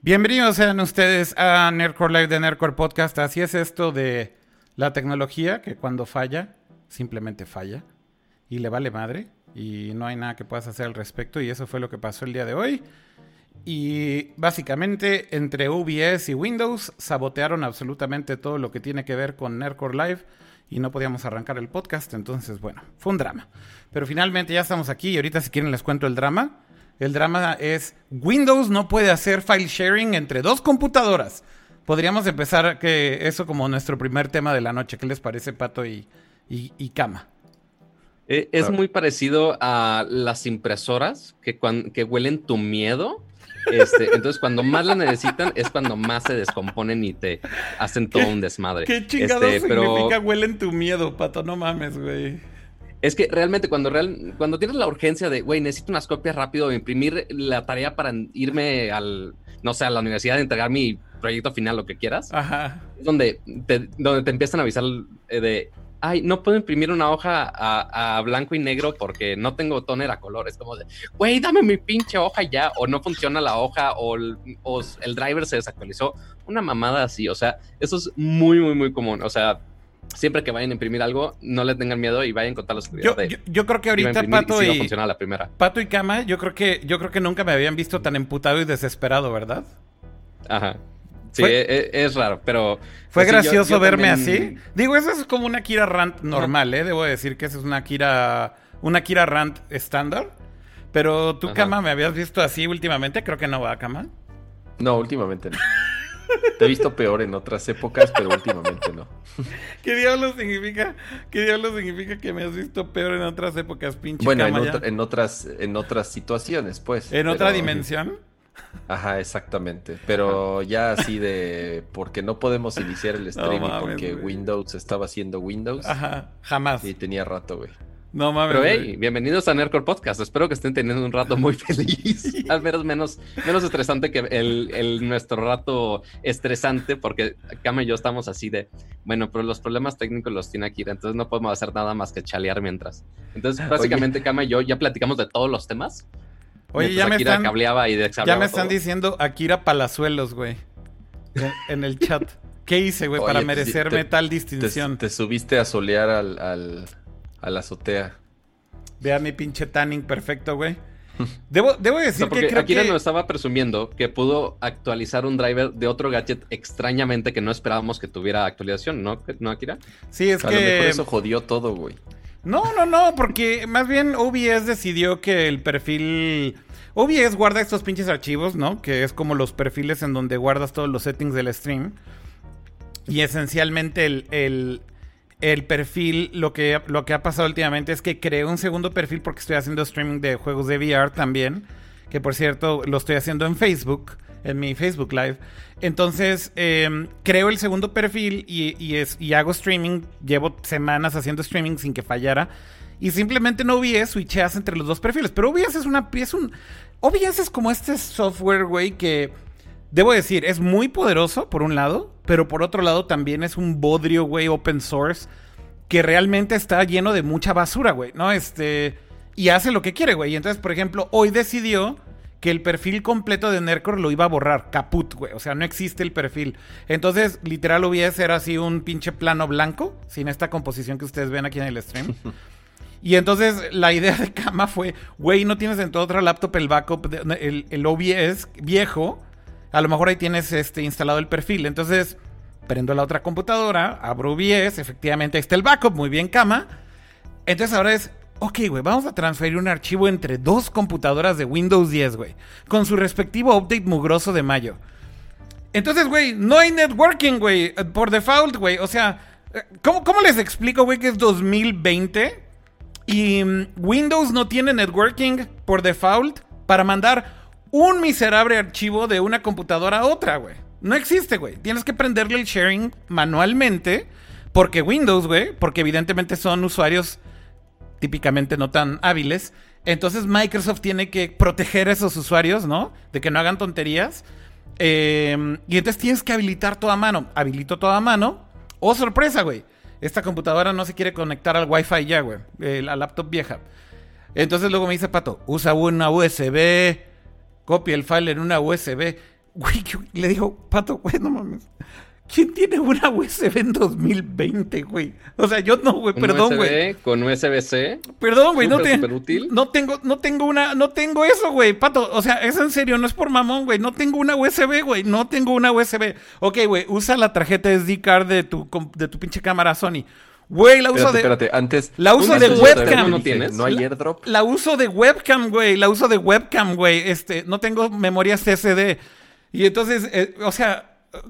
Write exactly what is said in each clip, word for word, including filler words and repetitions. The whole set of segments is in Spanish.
Bienvenidos sean ustedes a Nerdcore Live de Nerdcore Podcast. Así es esto de la tecnología, que cuando falla, simplemente falla. Y le vale madre. Y no hay nada que puedas hacer al respecto. Y eso fue lo que pasó el día de hoy. Y básicamente, entre O B S y Windows, sabotearon absolutamente todo lo que tiene que ver con Nerdcore Live. Y no podíamos arrancar el podcast. Entonces, bueno, fue un drama. Pero finalmente ya estamos aquí. Y ahorita, si quieren, les cuento el drama. El drama es: Windows no puede hacer file sharing entre dos computadoras. Podríamos empezar que eso como nuestro primer tema de la noche. ¿Qué les parece, Pato y, y, y Kama? Eh, es muy parecido a las impresoras que, cuan, que huelen tu miedo. Este, entonces, cuando más la necesitan es cuando más se descomponen y te hacen todo un desmadre. ¿Qué chingados este, significa pero... huelen tu miedo, Pato? No mames, güey. Es que realmente cuando, real, cuando tienes la urgencia de, güey, necesito unas copias rápido, imprimir la tarea para irme al, no sé, a la universidad, entregar mi proyecto final, lo que quieras. Ajá. Es donde te, donde te empiezan a avisar de, ay, no puedo imprimir una hoja a, a blanco y negro porque no tengo tóner a color. Es como de, güey, dame mi pinche hoja ya, o no funciona la hoja, o el, o el driver se desactualizó. Una mamada así, o sea, eso es muy, muy, muy común, o sea... Siempre que vayan a imprimir algo, no le tengan miedo y vayan con tal seguridad. Yo, yo, yo creo que ahorita Pato y, y la primera. Pato y Kama, yo creo que yo creo que nunca me habían visto tan emputado y desesperado, ¿verdad? Ajá. Sí, es, es raro, pero... Fue así, gracioso yo, yo verme también... así. Digo, eso es como una Kira Rant normal, ¿eh? Debo decir que eso es una Kira, una Kira Rant estándar. Pero tú, Kama, me habías visto así últimamente. Creo que no va, Kama. No, últimamente no. Te he visto peor en otras épocas, pero últimamente no. ¿Qué diablos significa? ¿Qué diablos significa que me has visto peor en otras épocas, pinche? Bueno, en, otro, en otras, en otras situaciones, pues. ¿En pero... otra dimensión? Ajá, exactamente. Pero ya así de porque no podemos iniciar el streaming no, mames, porque güey. Windows estaba haciendo Windows. Ajá, jamás. Y tenía rato, güey. No mames. Pero hey, bienvenidos a Nerdcore Podcast. Espero que estén teniendo un rato muy feliz. Al menos menos, menos estresante que el, el nuestro rato estresante, porque Kama y yo estamos así de, bueno, pero los problemas técnicos los tiene Akira, entonces no podemos hacer nada más que chalear mientras. Entonces, básicamente, oye, Kama y yo ya platicamos de todos los temas. Oye, ya me, están, cableaba y ya me están todo. Diciendo Akira Palazuelos, güey, en el chat. ¿Qué hice, güey, para merecerme te, tal distinción? Te, te subiste a solear al... al... a la azotea. Vea mi pinche tanning perfecto, güey. Debo, debo decir o sea, que creo Akira que... nos estaba presumiendo que pudo actualizar un driver de otro gadget extrañamente que no esperábamos que tuviera actualización, ¿no, ¿No Akira? Sí, es a que... A lo mejor eso jodió todo, güey. No, no, no, porque más bien O B S decidió que el perfil... O B S guarda estos pinches archivos, ¿no? Que es como los perfiles en donde guardas todos los settings del stream. Y esencialmente el... el... El perfil, lo que, lo que ha pasado últimamente es que creé un segundo perfil porque estoy haciendo streaming de juegos de V R también, que por cierto lo estoy haciendo en Facebook, en mi Facebook Live. Entonces eh, creo el segundo perfil y, y, es, y hago streaming, llevo semanas haciendo streaming sin que fallara y simplemente no O B S switcheas entre los dos perfiles, pero O B S es una es un O B S es como este software, güey, que debo decir, es muy poderoso por un lado, pero por otro lado también es un bodrio, güey, open source, que realmente está lleno de mucha basura, güey, ¿no? Este, y hace lo que quiere, güey. Y entonces, por ejemplo, hoy decidió que el perfil completo de Nerdcore lo iba a borrar, caput, güey. O sea, no existe el perfil. Entonces, literal, hubiese era así un pinche plano blanco, sin esta composición que ustedes ven aquí en el stream. Y entonces la idea de Kama fue, güey, no tienes en tu otra laptop el backup, de, el, el O B S viejo. A lo mejor ahí tienes este, instalado el perfil. Entonces, prendo la otra computadora, abro O B S, efectivamente ahí está el backup, muy bien, Kama. Entonces ahora es, ok, güey, vamos a transferir un archivo entre dos computadoras de Windows diez, güey, con su respectivo update mugroso de mayo. Entonces, güey, no hay networking, güey, por default, güey. O sea, ¿cómo, cómo les explico, güey, que es dos mil veinte y Windows no tiene networking por default para mandar... un miserable archivo de una computadora a otra, güey? No existe, güey. Tienes que prenderle el sharing manualmente porque Windows, güey, porque evidentemente son usuarios típicamente no tan hábiles, Entonces Microsoft tiene que proteger a esos usuarios, ¿no? De que no hagan tonterías. Eh, y entonces tienes que habilitar todo a mano. Habilito todo a mano. ¡Oh, sorpresa, güey! Esta computadora no se quiere conectar al Wi-Fi ya, güey. Eh, la laptop vieja. Entonces luego me dice Pato, usa una U S B. Copia el file en una U S B. Güey, le digo, Pato, güey, no mames. ¿Quién tiene una U S B en dos mil veinte, güey? O sea, yo no, güey, perdón, güey. ¿Con U S B-C? Perdón, güey, no, te, no tengo, no tengo una, no tengo eso, güey, Pato. O sea, es en serio, no es por mamón, güey. No tengo una U S B, güey, no tengo una U S B. Ok, güey, usa la tarjeta S D card de tu, de tu pinche cámara Sony. Güey, la uso espérate, de... Espérate, antes... La uso de webcam. No tienes. No hay airdrop. La, la uso de webcam, güey, la uso de webcam, güey. Este, no tengo memoria C S D. Y entonces, eh, o sea...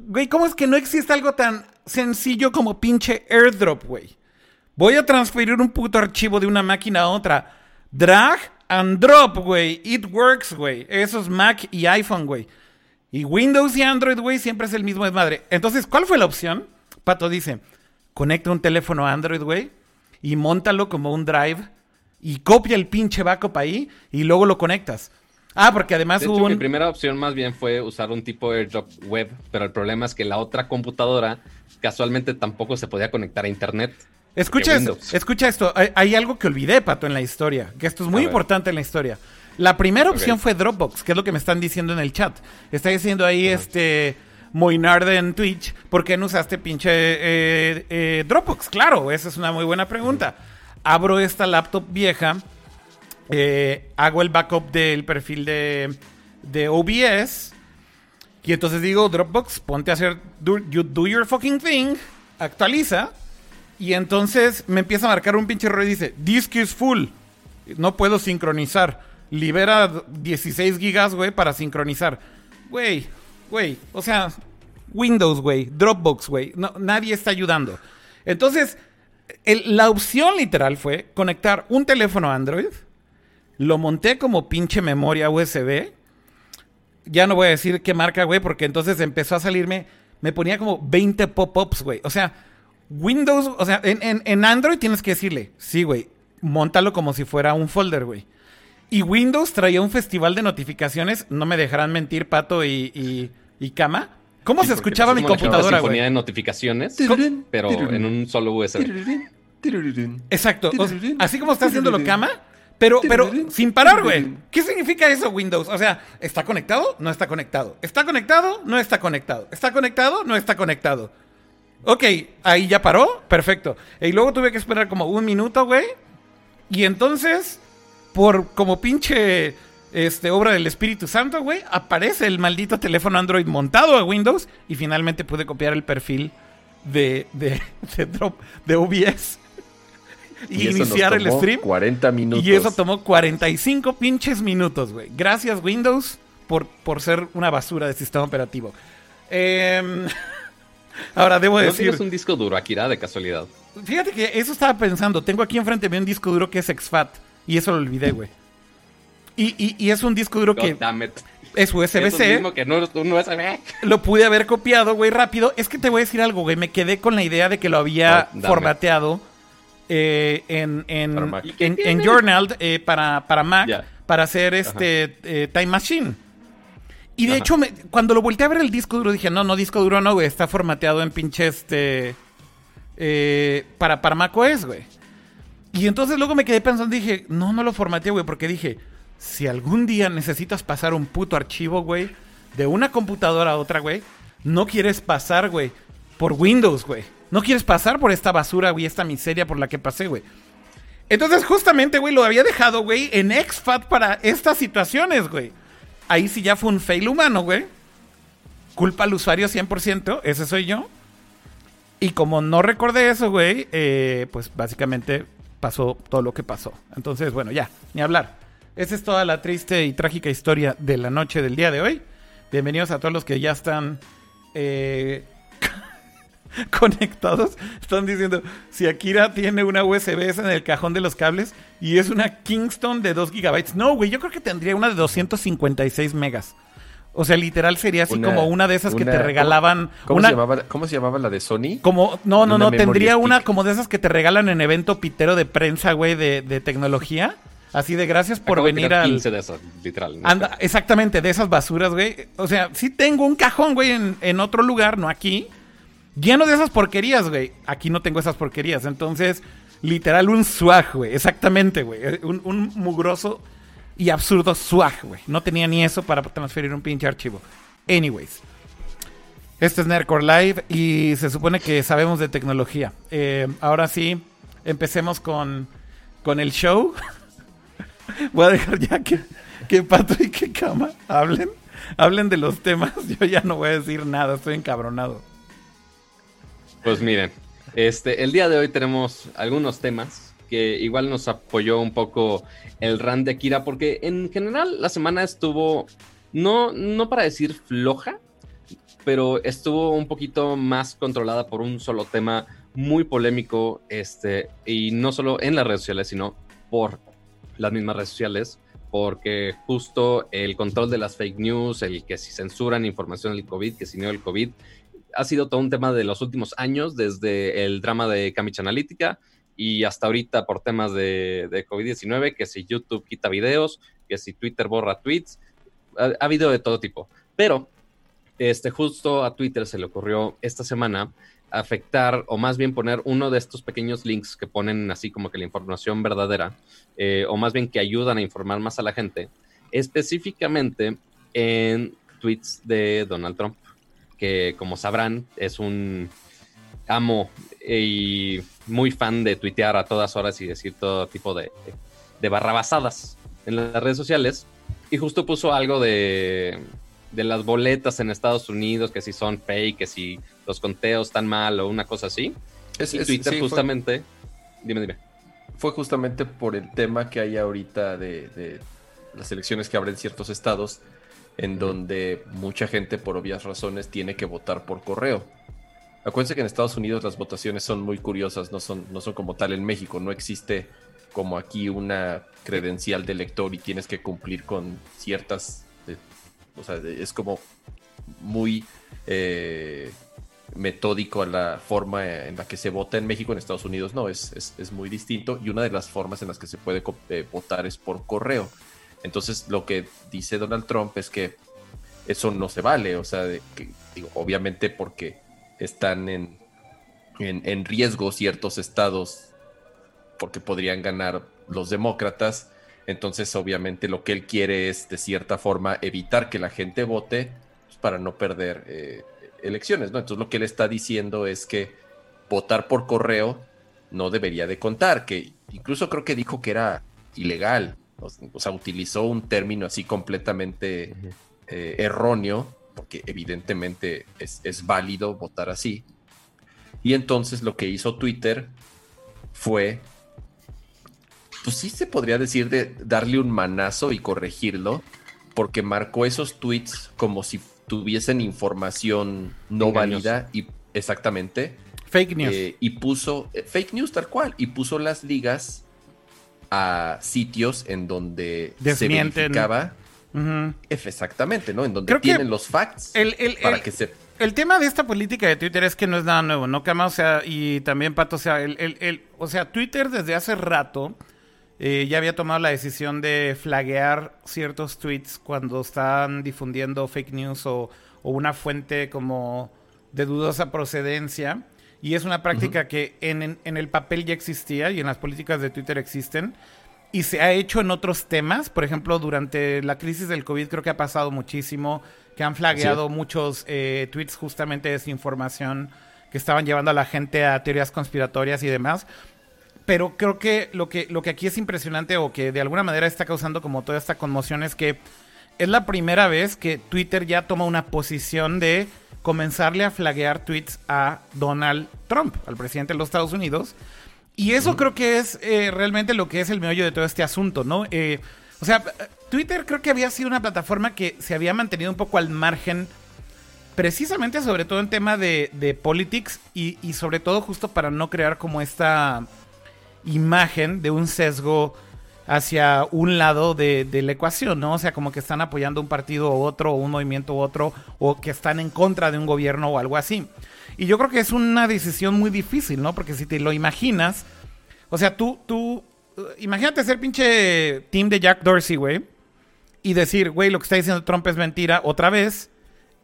Güey, ¿cómo es que no existe algo tan sencillo como pinche airdrop, güey? Voy a transferir un puto archivo de una máquina a otra. Drag and drop, güey. It works, güey. Eso es Mac y iPhone, güey. Y Windows y Android, güey, siempre es el mismo desmadre. Entonces, ¿cuál fue la opción? Pato dice, conecta un teléfono a Android, güey, y móntalo como un drive y copia el pinche backup ahí y luego lo conectas. Ah, porque además de hubo hecho, un... mi primera opción más bien fue usar un tipo de airdrop web, pero el problema es que la otra computadora casualmente tampoco se podía conectar a internet. Escucha esto, escucha esto. Hay, hay algo que olvidé, Pato, en la historia, que esto es muy importante en la historia. La primera opción okay. fue Dropbox, que es lo que me están diciendo en el chat. Está diciendo ahí, uh-huh. este, Moinarde en Twitch, ¿por qué no usaste pinche eh, eh, Dropbox? Claro, esa es una muy buena pregunta. Uh-huh. Abro esta laptop vieja. Eh, hago el backup del perfil de, de O B S y entonces digo, Dropbox, ponte a hacer do, you do your fucking thing, actualiza, y entonces me empieza a marcar un pinche error y dice, disk is full, no puedo sincronizar, libera dieciséis gigas, güey, para sincronizar. Güey, güey, o sea, Windows, güey, Dropbox, güey, no, nadie está ayudando. Entonces, el, la opción literal fue conectar un teléfono a Android. Lo monté como pinche memoria U S B. Ya no voy a decir qué marca, güey, porque entonces empezó a salirme... Me ponía como veinte pop-ups, güey. O sea, Windows... O sea, en, en, en Android tienes que decirle... Sí, güey, móntalo como si fuera un folder, güey. Y Windows traía un festival de notificaciones. No me dejarán mentir, Pato y, y, y Kama. ¿Cómo sí, se escuchaba mi computadora, güey? Sinfonía de notificaciones, ¿Cómo? Pero en un solo U S B. Exacto. O sea, así como está haciéndolo Kama... Pero, pero sin parar, güey. ¿Qué significa eso, Windows? O sea, ¿está conectado? No está conectado. ¿Está conectado? No está conectado. ¿Está conectado? No está conectado. Ok, ahí ya paró. Perfecto. Y luego tuve que esperar como un minuto, güey. Y entonces, por como pinche este, obra del Espíritu Santo, güey, aparece el maldito teléfono Android montado a Windows. Y finalmente pude copiar el perfil de, de, de, drop, de O B S. Y, y iniciar el stream. cuarenta minutos. Y eso tomó cuarenta y cinco pinches minutos, güey. Gracias, Windows, por, por ser una basura de sistema operativo. Eh, ahora, debo decir... ¿No tienes un disco duro, Akira, de casualidad? Fíjate que eso estaba pensando. Tengo aquí enfrente mío un disco duro que es exFAT. Y eso lo olvidé, güey. Y, y, y es un disco duro God que... damn it. Es U S B-C. Mismo que no, no U S B. Lo pude haber copiado, güey, rápido. Es que te voy a decir algo, güey. Me quedé con la idea de que lo había oh, formateado... Eh, en, en, en, en Journal eh, para, para Mac yeah. para hacer este eh, Time Machine. Y de Ajá. hecho, me, cuando lo volteé a ver el disco duro, dije, no, no, disco duro no, güey. Está formateado en pinche este eh, para, para macOS, güey. Y entonces luego me quedé pensando, dije, no, no lo formateé, güey, porque dije, si algún día necesitas pasar un puto archivo, güey, de una computadora a otra, güey, no quieres pasar, güey, por Windows, güey. No quieres pasar por esta basura, güey, esta miseria por la que pasé, güey. Entonces, justamente, güey, lo había dejado, güey, en exFAT para estas situaciones, güey. Ahí sí ya fue un fail humano, güey. Culpa al usuario cien por ciento, ese soy yo. Y como no recordé eso, güey, eh, pues básicamente pasó todo lo que pasó. Entonces, bueno, ya, ni hablar. Esa es toda la triste y trágica historia de la noche del día de hoy. Bienvenidos a todos los que ya están... Eh... conectados, están diciendo si Akira tiene una U S B en el cajón de los cables y es una Kingston de dos gigabytes. No, güey, yo creo que tendría una de doscientos cincuenta y seis megas. O sea, literal sería así una, como una de esas una, que te regalaban. ¿Cómo, una, ¿cómo, se llamaba, ¿Cómo se llamaba la de Sony? Como, no, no, no, tendría stick. Una como de esas que te regalan en evento pitero de prensa, güey, de, de tecnología. Así de gracias por acabo venir al... quince de esas, literal. Anda, exactamente, de esas basuras, güey. O sea, sí tengo un cajón, güey, en, en otro lugar, no aquí, lleno de esas porquerías, güey. Aquí no tengo esas porquerías. Entonces, literal, un swag, güey. Exactamente, güey. Un, un mugroso y absurdo swag, güey. No tenía ni eso para transferir un pinche archivo. Anyways. Este es Nerdcore Live y se supone que sabemos de tecnología. Eh, ahora sí, empecemos con, con el show. Voy a dejar ya que, que Pato y que Kama hablen. Hablen de los temas. Yo ya no voy a decir nada, estoy encabronado. Pues miren, este, el día de hoy tenemos algunos temas que igual nos apoyó un poco el rant de Kira, porque en general la semana estuvo, no, no para decir floja, pero estuvo un poquito más controlada por un solo tema muy polémico, este, y no solo en las redes sociales, sino por las mismas redes sociales, porque justo el control de las fake news, el que si censuran información del COVID, que si no el COVID, ha sido todo un tema de los últimos años, desde el drama de Cambridge Analytica y hasta ahorita por temas de, de COVID diecinueve, que si YouTube quita videos, que si Twitter borra tweets, ha, ha habido de todo tipo. Pero este, justo a Twitter se le ocurrió esta semana afectar, o más bien poner uno de estos pequeños links que ponen así como que la información verdadera, eh, o más bien que ayudan a informar más a la gente, específicamente en tweets de Donald Trump, que como sabrán es un amo y muy fan de tuitear a todas horas y decir todo tipo de, de barrabasadas en las redes sociales, y justo puso algo de, de las boletas en Estados Unidos, que si son fake, que si los conteos están mal o una cosa así. Es, y Twitter es, sí, justamente... Fue, dime, dime. Fue justamente por el tema que hay ahorita de, de las elecciones que habrá en ciertos estados, en donde mucha gente, por obvias razones, tiene que votar por correo. Acuérdense que en Estados Unidos las votaciones son muy curiosas, no son, no son como tal en México. No existe como aquí una credencial de elector y tienes que cumplir con ciertas... Eh, o sea, es como muy eh, metódico a la forma en la que se vota en México. En Estados Unidos no, es, es, es muy distinto. Y una de las formas en las que se puede eh, votar es por correo. Entonces, lo que dice Donald Trump es que eso no se vale. O sea, de, que, digo, obviamente porque están en, en, en riesgo ciertos estados, porque podrían ganar los demócratas. Entonces, obviamente, lo que él quiere es, de cierta forma, evitar que la gente vote para no perder eh, elecciones, ¿no? Entonces, lo que él está diciendo es que votar por correo no debería de contar, que incluso creo que dijo que era ilegal. O sea, utilizó un término así completamente eh, erróneo, porque evidentemente es, es válido votar así. Y entonces lo que hizo Twitter fue, pues sí se podría decir, de darle un manazo y corregirlo, porque marcó esos tweets como si tuviesen información no válida y exactamente fake news. Eh, y puso eh, fake news tal cual, y puso las ligas a sitios en donde desmienten, se verificaba. Uh-huh. Exactamente, ¿no? En donde creo tienen los facts el, el, para el, que se... El tema de esta política de Twitter es que no es nada nuevo, ¿no, Kama? O sea, y también, Pato, o sea, el, el, el, o sea Twitter desde hace rato eh, ya había tomado la decisión de flaguear ciertos tweets cuando están difundiendo fake news o, o una fuente como de dudosa procedencia. Y es una práctica uh-huh. que en, en, en el papel ya existía y en las políticas de Twitter existen. Y se ha hecho en otros temas. Por ejemplo, durante la crisis del COVID creo que ha pasado muchísimo. Que han flagueado sí. muchos eh, tweets justamente de desinformación que estaban llevando a la gente a teorías conspiratorias y demás. Pero creo que lo que, lo que aquí es impresionante o que de alguna manera está causando como toda esta conmoción es que es la primera vez que Twitter ya toma una posición de comenzarle a flaguear tweets a Donald Trump, al presidente de los Estados Unidos. Y eso creo que es eh, realmente lo que es el meollo de todo este asunto, ¿no? Eh, o sea, Twitter creo que había sido una plataforma que se había mantenido un poco al margen, precisamente sobre todo en tema de, de politics y, y sobre todo justo para no crear como esta imagen de un sesgo hacia un lado de, de la ecuación, ¿no? O sea, como que están apoyando un partido u otro, o un movimiento u otro, o que están en contra de un gobierno o algo así. Y yo creo que es una decisión muy difícil, ¿no? Porque si te lo imaginas, o sea, tú, tú imagínate ser pinche team de Jack Dorsey, güey, y decir, güey, lo que está diciendo Trump es mentira otra vez,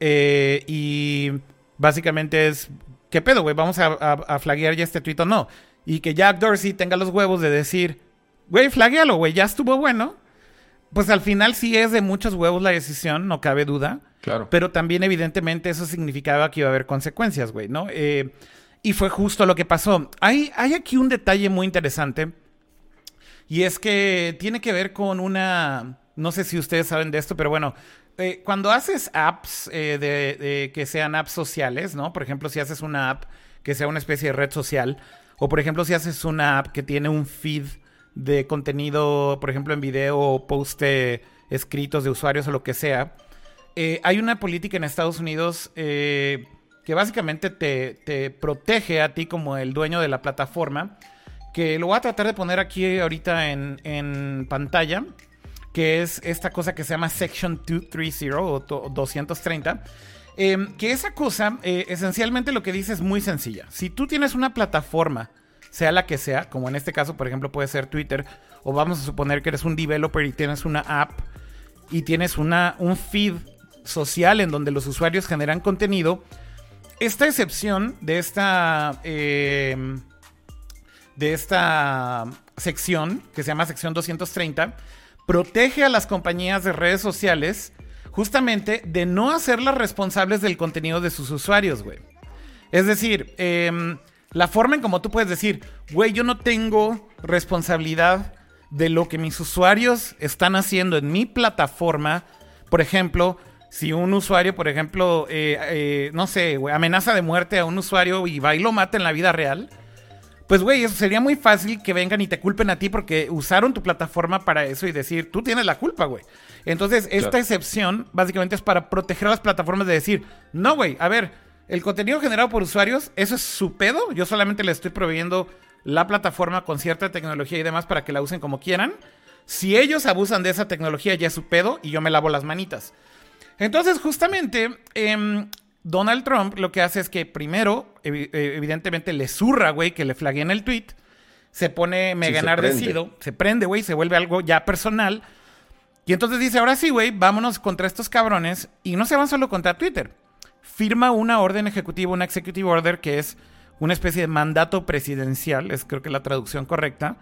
eh, y básicamente es, ¿qué pedo, güey? Vamos a, a, a flaguear ya este tuit o no. Y que Jack Dorsey tenga los huevos de decir, güey, flaguealo, güey, ya estuvo bueno. Pues al final sí es de muchos huevos la decisión, no cabe duda. Claro. Pero también evidentemente eso significaba que iba a haber consecuencias, güey, ¿no? Eh, y fue justo lo que pasó. Hay, hay aquí un detalle muy interesante. Y es que tiene que ver con una... No sé si ustedes saben de esto, pero bueno... Eh, cuando haces apps eh, de, de que sean apps sociales, ¿no? Por ejemplo, si haces una app que sea una especie de red social... O, por ejemplo, si haces una app que tiene un feed de contenido, por ejemplo, en video o post escritos de usuarios o lo que sea, eh, hay una política en Estados Unidos eh, que básicamente te, te protege a ti como el dueño de la plataforma, que lo voy a tratar de poner aquí ahorita en, en pantalla, que es esta cosa que se llama Section doscientos treinta o doscientos treinta, Eh, que esa cosa, eh, esencialmente lo que dice es muy sencilla. Si tú tienes una plataforma, sea la que sea, como en este caso, por ejemplo, puede ser Twitter, o vamos a suponer que eres un developer y tienes una app y tienes una, un feed social en donde los usuarios generan contenido, esta excepción de esta, eh, de esta sección, que se llama sección doscientos treinta, protege a las compañías de redes sociales justamente de no hacerlas responsables del contenido de sus usuarios, güey. Es decir, eh, la forma en como tú puedes decir, güey, yo no tengo responsabilidad de lo que mis usuarios están haciendo en mi plataforma. Por ejemplo, si un usuario, por ejemplo, eh, eh, no sé, güey, amenaza de muerte a un usuario y va y lo mata en la vida real, pues, güey, eso sería muy fácil que vengan y te culpen a ti porque usaron tu plataforma para eso y decir, tú tienes la culpa, güey. Entonces, esta claro. excepción básicamente es para proteger a las plataformas de decir, no, güey, a ver, el contenido generado por usuarios, eso es su pedo. Yo solamente le estoy proveyendo la plataforma con cierta tecnología y demás para que la usen como quieran. Si ellos abusan de esa tecnología, ya es su pedo y yo me lavo las manitas. Entonces, justamente... Eh, Donald Trump lo que hace es que primero, evidentemente, le zurra, güey, que le flagueen el tweet. Se pone mega sí, enardecido. Se prende, güey, se vuelve algo ya personal. Y entonces dice, ahora sí, güey, vámonos contra estos cabrones. Y no se van solo contra Twitter. Firma una orden ejecutiva, una executive order, que es una especie de mandato presidencial. Es creo que la traducción correcta.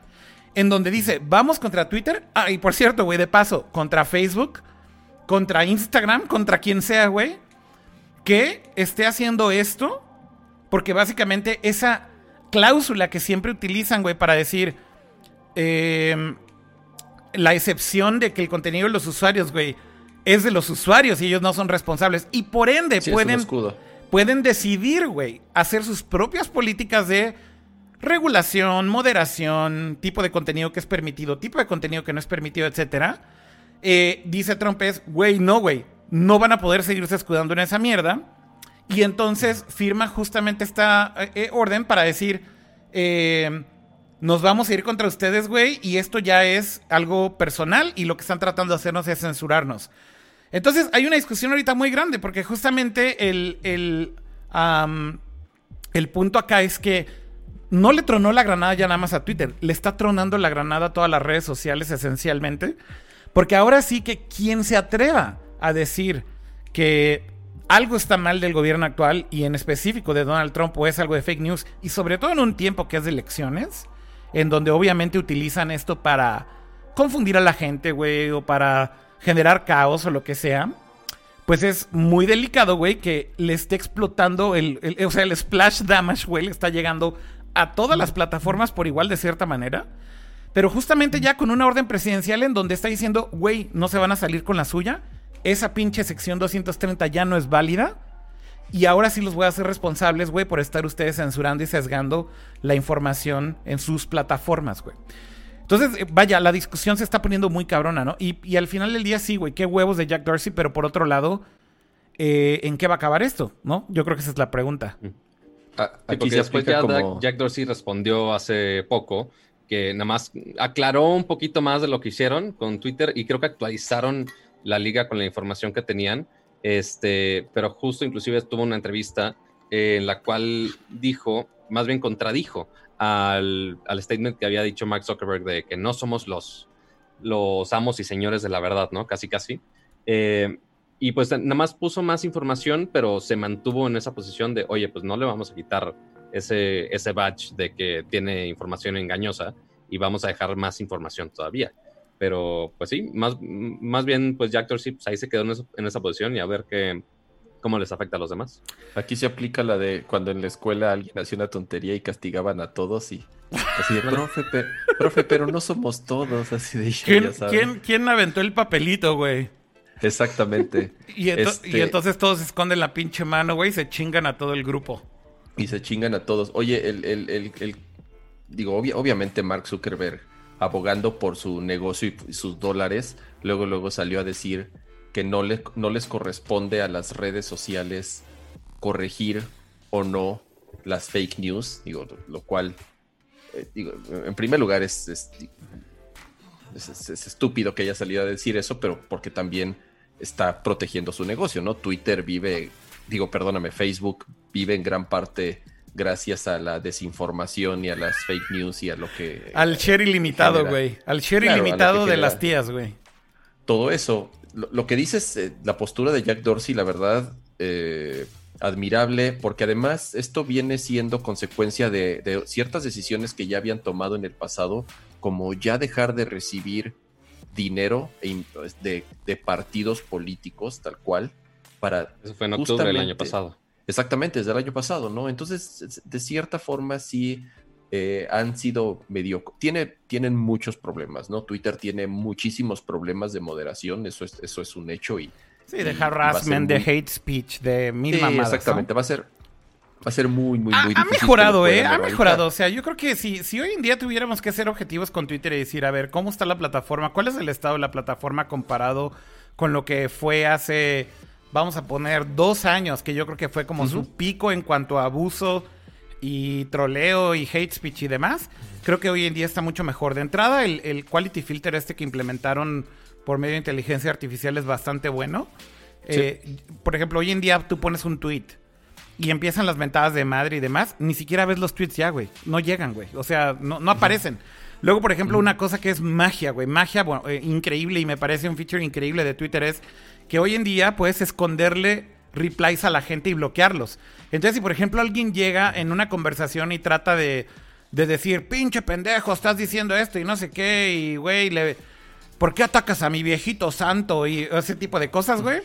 En donde dice, vamos contra Twitter. Ah, y por cierto, güey, de paso, contra Facebook, contra Instagram, contra quien sea, güey, que esté haciendo esto, porque básicamente esa cláusula que siempre utilizan, güey, para decir eh, la excepción de que el contenido de los usuarios, güey, es de los usuarios y ellos no son responsables. Y por ende sí, pueden, pueden decidir, güey, hacer sus propias políticas de regulación, moderación, tipo de contenido que es permitido, tipo de contenido que no es permitido, etcétera. Eh, dice Trump es, güey, no, güey. No van a poder seguirse escudando en esa mierda. Y entonces firma justamente esta eh, orden para decir... Eh, nos vamos a ir contra ustedes, güey. Y esto ya es algo personal. Y lo que están tratando de hacernos es censurarnos. Entonces hay una discusión ahorita muy grande. Porque justamente el, el, um, el punto acá es que... No le tronó la granada ya nada más a Twitter. Le está tronando la granada a todas las redes sociales esencialmente. Porque ahora sí que quien se atreva... a decir que algo está mal del gobierno actual y en específico de Donald Trump o es algo de fake news y sobre todo en un tiempo que es de elecciones en donde obviamente utilizan esto para confundir a la gente, güey, o para generar caos o lo que sea, pues es muy delicado, güey, que le esté explotando el, el, o sea, el splash damage, güey, le está llegando a todas las plataformas por igual de cierta manera, pero justamente ya con una orden presidencial en donde está diciendo, güey, no se van a salir con la suya. Esa pinche sección doscientos treinta ya no es válida. Y ahora sí los voy a hacer responsables, güey, por estar ustedes censurando y sesgando la información en sus plataformas, güey. Entonces, vaya, la discusión se está poniendo muy cabrona, ¿no? Y, y al final del día sí, güey, qué huevos de Jack Dorsey, pero por otro lado, eh, ¿en qué va a acabar esto? ¿No? Yo creo que esa es la pregunta. Ah, aquí sí, se después ya como... Jack Dorsey respondió hace poco que nada más aclaró un poquito más de lo que hicieron con Twitter y creo que actualizaron la liga con la información que tenían, este, pero justo inclusive tuvo una entrevista eh, en la cual dijo, más bien contradijo al, al statement que había dicho Mark Zuckerberg de que no somos los, los amos y señores de la verdad, ¿no? Casi, casi. Eh, y pues nada más puso más información, pero se mantuvo en esa posición de, oye, pues no le vamos a quitar ese, ese badge de que tiene información engañosa y vamos a dejar más información todavía. Pero pues sí, más, más bien pues Jack Dorsey pues ahí se quedó en, eso, en esa posición y a ver qué, cómo les afecta a los demás. Aquí se aplica la de cuando en la escuela alguien hacía una tontería y castigaban a todos y así de, profe, pe, profe, pero no somos todos, así de... ¿Quién, ya sabes. ¿quién, quién aventó el papelito, güey? Exactamente. y, ento- este... y entonces todos esconden la pinche mano, güey, y se chingan a todo el grupo. Y se chingan a todos. Oye, el, el, el, el... digo, obvia- obviamente Mark Zuckerberg abogando por su negocio y sus dólares, luego luego salió a decir que no, le, no les corresponde a las redes sociales corregir o no las fake news, digo, lo cual, eh, digo, en primer lugar es, es, es, es estúpido que haya salido a decir eso, pero porque también está protegiendo su negocio, ¿no? Twitter vive, digo, perdóname, Facebook vive en gran parte gracias a la desinformación y a las fake news y a lo que... Al share ilimitado, güey. Al share claro, ilimitado de las tías, güey. Todo eso. Lo, lo que dices, eh, la postura de Jack Dorsey, la verdad, eh, admirable, porque además esto viene siendo consecuencia de, de ciertas decisiones que ya habían tomado en el pasado, como ya dejar de recibir dinero e, de, de partidos políticos, tal cual, para... Eso fue en octubre del año pasado. Exactamente, desde el año pasado, ¿no? Entonces, de cierta forma sí eh, han sido medio... Tiene, tienen muchos problemas, ¿no? Twitter tiene muchísimos problemas de moderación, eso es, eso es un hecho y... Sí, de harassment, de hate speech, de mil sí, mamadas, exactamente, ¿no? Va a ser... Va a ser muy, muy, muy ha, difícil. Ha mejorado, ¿eh? Ha mejorado. O sea, yo creo que si, si hoy en día tuviéramos que hacer objetivos con Twitter y decir, a ver, ¿cómo está la plataforma? ¿Cuál es el estado de la plataforma comparado con lo que fue hace... Vamos a poner dos años, que yo creo que fue como uh-huh. su pico en cuanto a abuso y troleo y hate speech y demás. Creo que hoy en día está mucho mejor. De entrada, el, el quality filter este que implementaron por medio de inteligencia artificial es bastante bueno. Sí. Eh, por ejemplo, hoy en día tú pones un tweet y empiezan las mentadas de madre y demás. Ni siquiera ves los tweets ya, güey. No llegan, güey. O sea, no, no uh-huh. aparecen. Luego, por ejemplo, una cosa que es magia, güey. Magia, bueno, eh, increíble y me parece un feature increíble de Twitter es que hoy en día puedes esconderle replies a la gente y bloquearlos. Entonces, si por ejemplo alguien llega en una conversación y trata de, de decir, pinche pendejo, estás diciendo esto y no sé qué, y güey, le, ¿por qué atacas a mi viejito santo? Y ese tipo de cosas, güey. Uh-huh.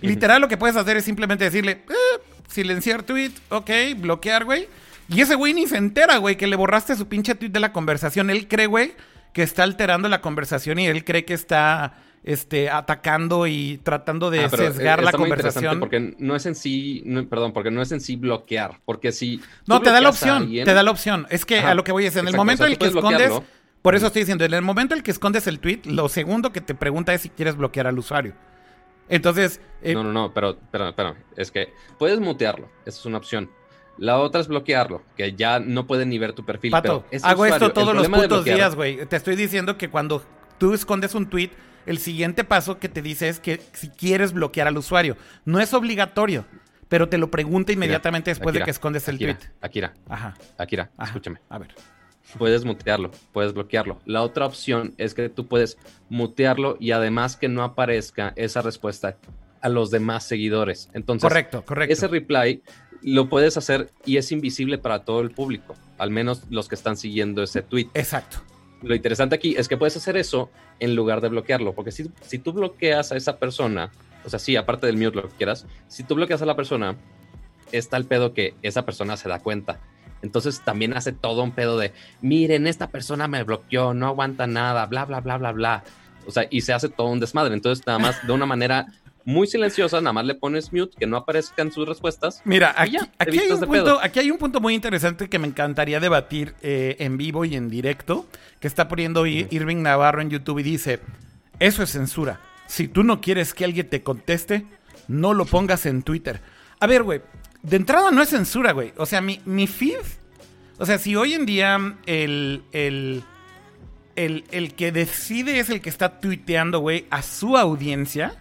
Literal, lo que puedes hacer es simplemente decirle, eh, silenciar tweet, ok, bloquear, güey. Y ese güey ni se entera, güey, que le borraste su pinche tweet de la conversación. Él cree, güey, que está alterando la conversación y él cree que está este, atacando y tratando de ah, sesgar la conversación. Porque no es en sí, no, perdón, porque no es en sí bloquear. Porque si. No, te da la opción, alguien... te da la opción. Es que ajá, a lo que voy es, en el momento o sea, en el que escondes. Por eso estoy diciendo, en el momento en el que escondes el tweet, lo segundo que te pregunta es si quieres bloquear al usuario. Entonces. Eh... No, no, no, pero, pero, pero, es que puedes mutearlo. Esa es una opción. La otra es bloquearlo, que ya no pueden ni ver tu perfil. Pato, pero hago usuario, esto todos los putos días, güey. Te estoy diciendo que cuando tú escondes un tweet, el siguiente paso que te dice es que si quieres bloquear al usuario. No es obligatorio, pero te lo pregunta inmediatamente Akira, después Akira, de que escondes el Akira, tweet. Akira, Ajá. Akira, Ajá. escúchame. A ver. Puedes mutearlo, puedes bloquearlo. La otra opción es que tú puedes mutearlo y además que no aparezca esa respuesta a los demás seguidores. Entonces, correcto, correcto. Ese reply... lo puedes hacer y es invisible para todo el público, al menos los que están siguiendo ese tweet. Exacto. Lo interesante aquí es que puedes hacer eso en lugar de bloquearlo, porque si, si tú bloqueas a esa persona, o sea, sí, aparte del mute, lo que quieras, si tú bloqueas a la persona, está el pedo que esa persona se da cuenta. Entonces también hace todo un pedo de, miren, esta persona me bloqueó, no aguanta nada, bla, bla, bla, bla, bla. O sea, y se hace todo un desmadre. Entonces, nada más de una manera... muy silenciosa, nada más le pones mute, que no aparezcan sus respuestas. Mira, aquí, ya, aquí, hay, un punto, aquí hay un punto muy interesante que me encantaría debatir eh, en vivo y en directo, que está poniendo I- Irving Navarro en YouTube y dice, eso es censura. Si tú no quieres que alguien te conteste, no lo pongas en Twitter. A ver, güey, de entrada no es censura, güey. O sea, mi, mi feed... O sea, si hoy en día el... el el, el que decide es el que está tuiteando, güey, a su audiencia...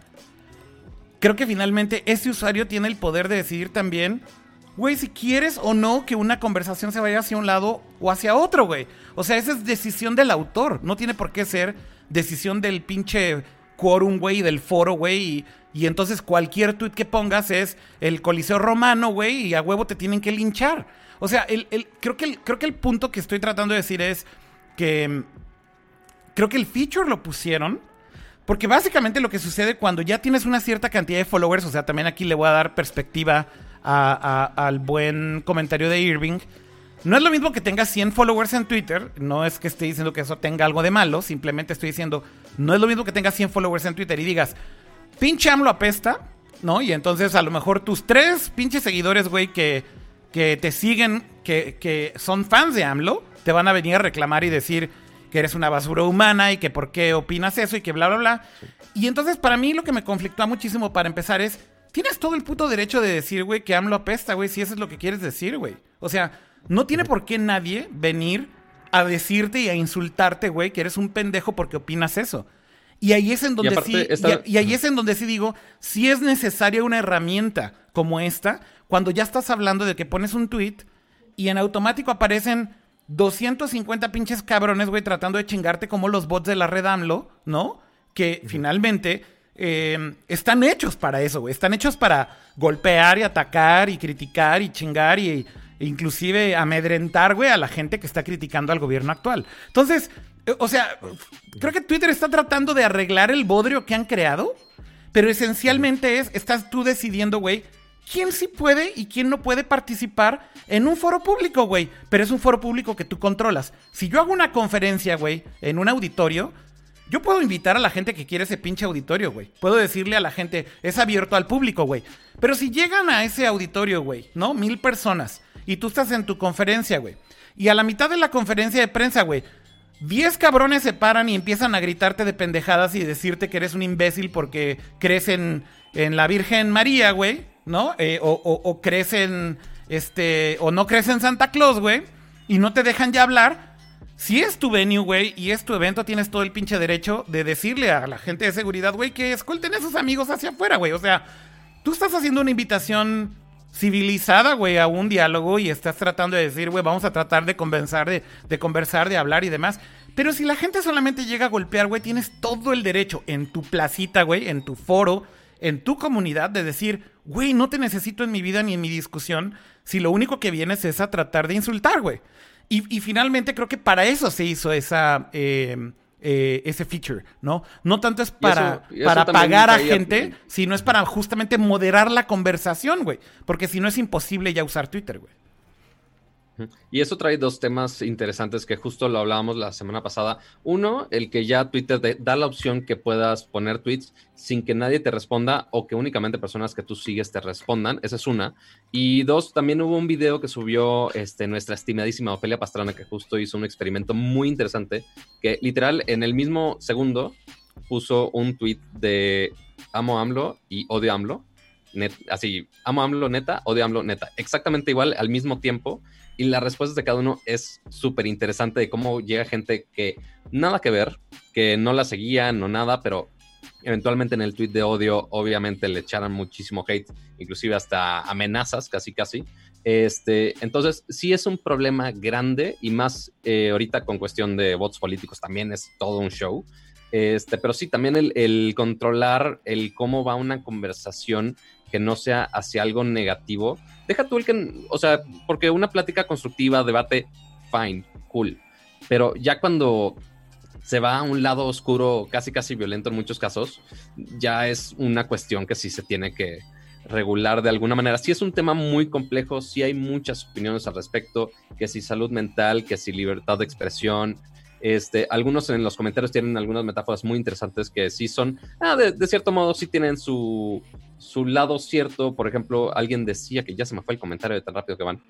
Creo que finalmente ese usuario tiene el poder de decidir también güey, si quieres o no que una conversación se vaya hacia un lado o hacia otro, güey. O sea, esa es decisión del autor. No tiene por qué ser decisión del pinche quórum, güey, del foro, güey. Y, y entonces cualquier tweet que pongas es el Coliseo Romano, güey, y a huevo te tienen que linchar. O sea, el, el, creo, que el, creo que el punto que estoy tratando de decir es que... Creo que el feature lo pusieron porque básicamente lo que sucede cuando ya tienes una cierta cantidad de followers, o sea, también aquí le voy a dar perspectiva a, a, al buen comentario de Irving. No es lo mismo que tengas cien followers en Twitter, no es que esté diciendo que eso tenga algo de malo, simplemente estoy diciendo, no es lo mismo que tengas cien followers en Twitter y digas, pinche AMLO apesta, ¿no? Y entonces a lo mejor tus tres pinches seguidores, güey, que, que te siguen, que, que son fans de AMLO, te van a venir a reclamar y decir... que eres una basura humana y que por qué opinas eso y que bla, bla, bla. Y entonces para mí lo que me conflictó muchísimo para empezar es, tienes todo el puto derecho de decir, güey, que AMLO apesta, güey, si eso es lo que quieres decir, güey. O sea, no tiene por qué nadie venir a decirte y a insultarte, güey, que eres un pendejo porque opinas eso. Y ahí es en donde y sí esta... y, y ahí es en donde sí digo, sí es necesaria una herramienta como esta, cuando ya estás hablando de que pones un tweet y en automático aparecen doscientos cincuenta pinches cabrones, güey, tratando de chingarte como los bots de la red AMLO, ¿no? Que uh-huh. finalmente eh, están hechos para eso, güey. Están hechos para golpear y atacar y criticar y chingar y e inclusive amedrentar, güey, a la gente que está criticando al gobierno actual. Entonces, eh, o sea, creo que Twitter está tratando de arreglar el bodrio que han creado, pero esencialmente es, estás tú decidiendo, güey, ¿quién sí puede y quién no puede participar en un foro público, güey? Pero es un foro público que tú controlas. Si yo hago una conferencia, güey, en un auditorio, yo puedo invitar a la gente que quiere ese pinche auditorio, güey. Puedo decirle a la gente, es abierto al público, güey. Pero si llegan a ese auditorio, güey, ¿no? Mil personas. Y tú estás en tu conferencia, güey. Y a la mitad de la conferencia de prensa, güey, diez cabrones se paran y empiezan a gritarte de pendejadas y decirte que eres un imbécil porque crees en, en la Virgen María, güey. ¿No? Eh, o, o, o crees en este, o no crees en Santa Claus, güey, y no te dejan ya hablar. Si es tu venue, güey, y es tu evento, tienes todo el pinche derecho de decirle a la gente de seguridad, güey, que escolten a sus amigos hacia afuera, güey. O sea, tú estás haciendo una invitación civilizada, güey, a un diálogo y estás tratando de decir, güey, vamos a tratar de conversar, de, de conversar, de hablar y demás. Pero si la gente solamente llega a golpear, güey, tienes todo el derecho en tu placita, güey, en tu foro, en tu comunidad, de decir, güey, no te necesito en mi vida ni en mi discusión si lo único que vienes es a tratar de insultar, güey. Y, y finalmente creo que para eso se hizo esa, eh, eh, ese feature, ¿no? No tanto es para, y eso, y eso para pagar a gente, a... sino es para justamente moderar la conversación, güey. Porque si no es imposible ya usar Twitter, güey. Y eso trae dos temas interesantes que justo lo hablábamos la semana pasada. Uno, el que ya Twitter te da la opción que puedas poner tweets sin que nadie te responda o que únicamente personas que tú sigues te respondan. Esa es una. Y dos, también hubo un video que subió este, nuestra estimadísima Ofelia Pastrana, que justo hizo un experimento muy interesante, que literal en el mismo segundo puso un tweet de amo AMLO y odio AMLO. Net, así, amo AMLO neta, odio AMLO neta. Exactamente igual, al mismo tiempo. Y las respuestas de cada uno es súper interesante de cómo llega gente que nada que ver, que no la seguían o nada, pero eventualmente en el tweet de odio obviamente le echaron muchísimo hate, inclusive hasta amenazas casi casi. Este, entonces sí es un problema grande y más eh, ahorita con cuestión de bots políticos también es todo un show. Este, pero sí, también el, el controlar el cómo va una conversación que no sea hacia algo negativo. Deja tú el que, o sea, porque una plática constructiva, debate, fine, cool. Pero ya cuando se va a un lado oscuro, casi casi violento en muchos casos, ya es una cuestión que sí se tiene que regular de alguna manera. Sí es un tema muy complejo, sí hay muchas opiniones al respecto, que si salud mental, que si libertad de expresión... Este, algunos en los comentarios tienen algunas metáforas muy interesantes que sí son, ah, de, de cierto modo sí tienen su, su lado cierto. Por ejemplo, alguien decía, que ya se me fue el comentario de tan rápido que van,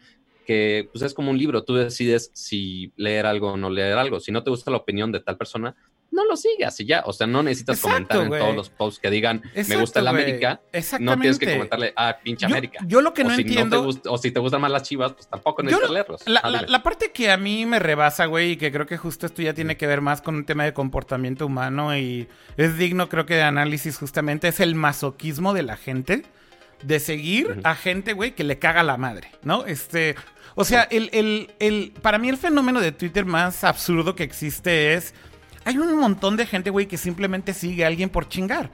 que pues es como un libro, tú decides si leer algo o no leer algo. Si no te gusta la opinión de tal persona, no lo sigas y ya. O sea, no necesitas Exacto, comentar en wey. todos los posts que digan, Exacto, me gusta el América. No tienes que comentarle, ah, pinche yo, América. Yo lo que o no si entiendo... No te gusta, o si te gustan más las Chivas, pues tampoco necesitas yo, leerlos. La, ah, la, la parte que a mí me rebasa, güey, y que creo que justo esto ya tiene que ver más con un tema de comportamiento humano y es digno, creo que, de análisis justamente, es el masoquismo de la gente. de seguir uh-huh. a gente, güey, que le caga la madre, ¿no? Este, o sea, el, el, el, para mí el fenómeno de Twitter más absurdo que existe es... Hay un montón de gente, güey, que simplemente sigue a alguien por chingar.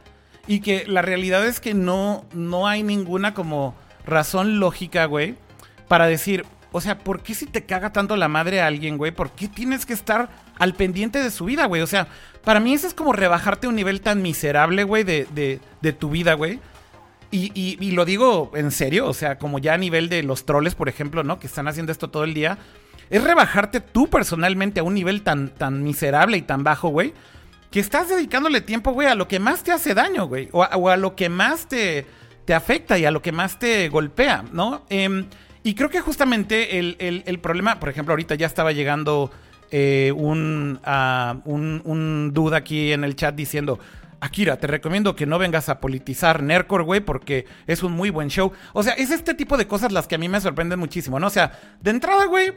Y que la realidad es que no, no hay ninguna como razón lógica, güey, para decir... O sea, ¿por qué si te caga tanto la madre a alguien, güey? ¿Por qué tienes que estar al pendiente de su vida, güey? O sea, para mí eso es como rebajarte a un nivel tan miserable, güey, de, de, de tu vida, güey. Y, y, y lo digo en serio, o sea, como ya a nivel de los troles, por ejemplo, ¿no? Que están haciendo esto todo el día. Es rebajarte tú personalmente a un nivel tan, tan miserable y tan bajo, güey, que estás dedicándole tiempo, güey, a lo que más te hace daño, güey. O, o a lo que más te, te afecta y a lo que más te golpea, ¿no? Eh... Y creo que justamente el, el, el problema... Por ejemplo, ahorita ya estaba llegando eh, un, uh, un, un dude aquí en el chat diciendo... Akira, te recomiendo que no vengas a politizar Nerdcore, güey, porque es un muy buen show. O sea, es este tipo de cosas las que a mí me sorprenden muchísimo, ¿no? O sea, de entrada, güey,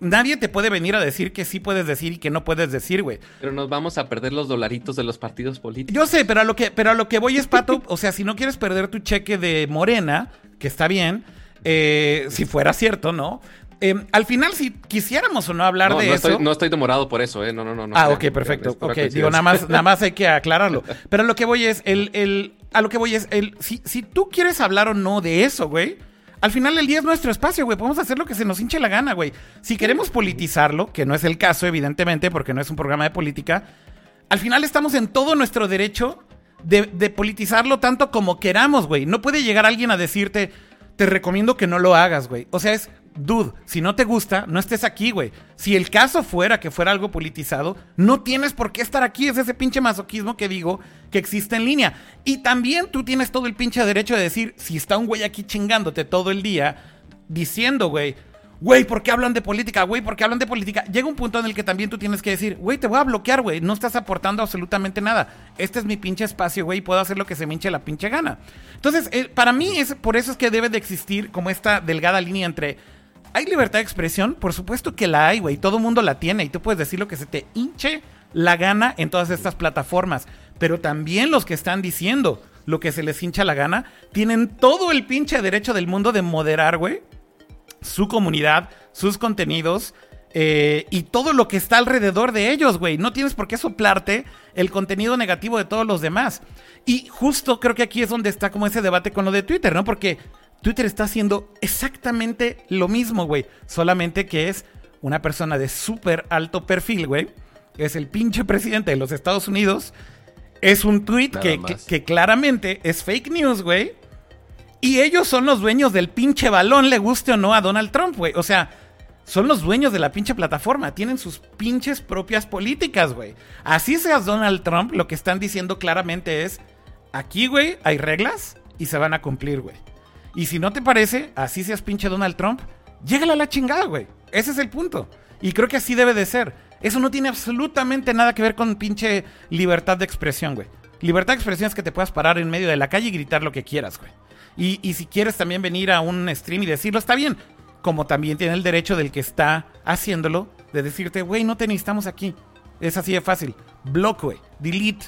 nadie te puede venir a decir que sí puedes decir y que no puedes decir, güey. Pero nos vamos a perder los dolaritos de los partidos políticos. Yo sé, pero a lo que, pero a lo que voy es, Pato... O sea, si no quieres perder tu cheque de Morena, que está bien... Eh, si fuera cierto, ¿no? Eh, al final, si quisiéramos o no hablar no, de no eso... Estoy, no estoy demorado por eso, ¿eh? No, no, no. no ah, ok, perfecto. Ok, digo, nada más, nada más hay que aclararlo. Pero lo que voy es... el, el A lo que voy es... el si, si tú quieres hablar o no de eso, güey, al final el día es nuestro espacio, güey. Podemos hacer lo que se nos hinche la gana, güey. Si queremos politizarlo, que no es el caso, evidentemente, porque no es un programa de política, al final estamos en todo nuestro derecho de, de politizarlo tanto como queramos, güey. No puede llegar alguien a decirte... Te recomiendo que no lo hagas, güey. O sea, es, dude, si no te gusta, no estés aquí, güey. Si el caso fuera que fuera algo politizado, no tienes por qué estar aquí. Es ese pinche masoquismo que digo que existe en línea. Y también tú tienes todo el pinche derecho de decir, si está un güey aquí chingándote todo el día, diciendo, güey, güey, ¿por qué hablan de política? Güey, ¿por qué hablan de política? Llega un punto en el que también tú tienes que decir, güey, te voy a bloquear, güey. No estás aportando absolutamente nada. Este es mi pinche espacio, güey, y puedo hacer lo que se me hinche la pinche gana. Entonces, eh, para mí, es por eso es que debe de existir como esta delgada línea entre... ¿Hay libertad de expresión? Por supuesto que la hay, güey. Todo mundo la tiene y tú puedes decir lo que se te hinche la gana en todas estas plataformas. Pero también los que están diciendo lo que se les hincha la gana tienen todo el pinche derecho del mundo de moderar, güey, su comunidad, sus contenidos eh, y todo lo que está alrededor de ellos, güey. No tienes por qué soplarte el contenido negativo de todos los demás. Y justo creo que aquí es donde está como ese debate con lo de Twitter, ¿no? Porque Twitter está haciendo exactamente lo mismo, güey. Solamente que es una persona de súper alto perfil, güey. Es el pinche presidente de los Estados Unidos. Es un tweet que, que, que claramente es fake news, güey. Y ellos son los dueños del pinche balón, le guste o no a Donald Trump, güey. O sea, son los dueños de la pinche plataforma. Tienen sus pinches propias políticas, güey. Así seas Donald Trump, lo que están diciendo claramente es... Aquí, güey, hay reglas y se van a cumplir, güey. Y si no te parece, así seas pinche Donald Trump, llégale a la chingada, güey. Ese es el punto. Y creo que así debe de ser. Eso no tiene absolutamente nada que ver con pinche libertad de expresión, güey. Libertad de expresión es que te puedas parar en medio de la calle y gritar lo que quieras, güey. Y, y si quieres también venir a un stream y decirlo, está bien. Como también tiene el derecho del que está haciéndolo de decirte, güey, no te necesitamos aquí. Es así de fácil. Block, güey. Delete.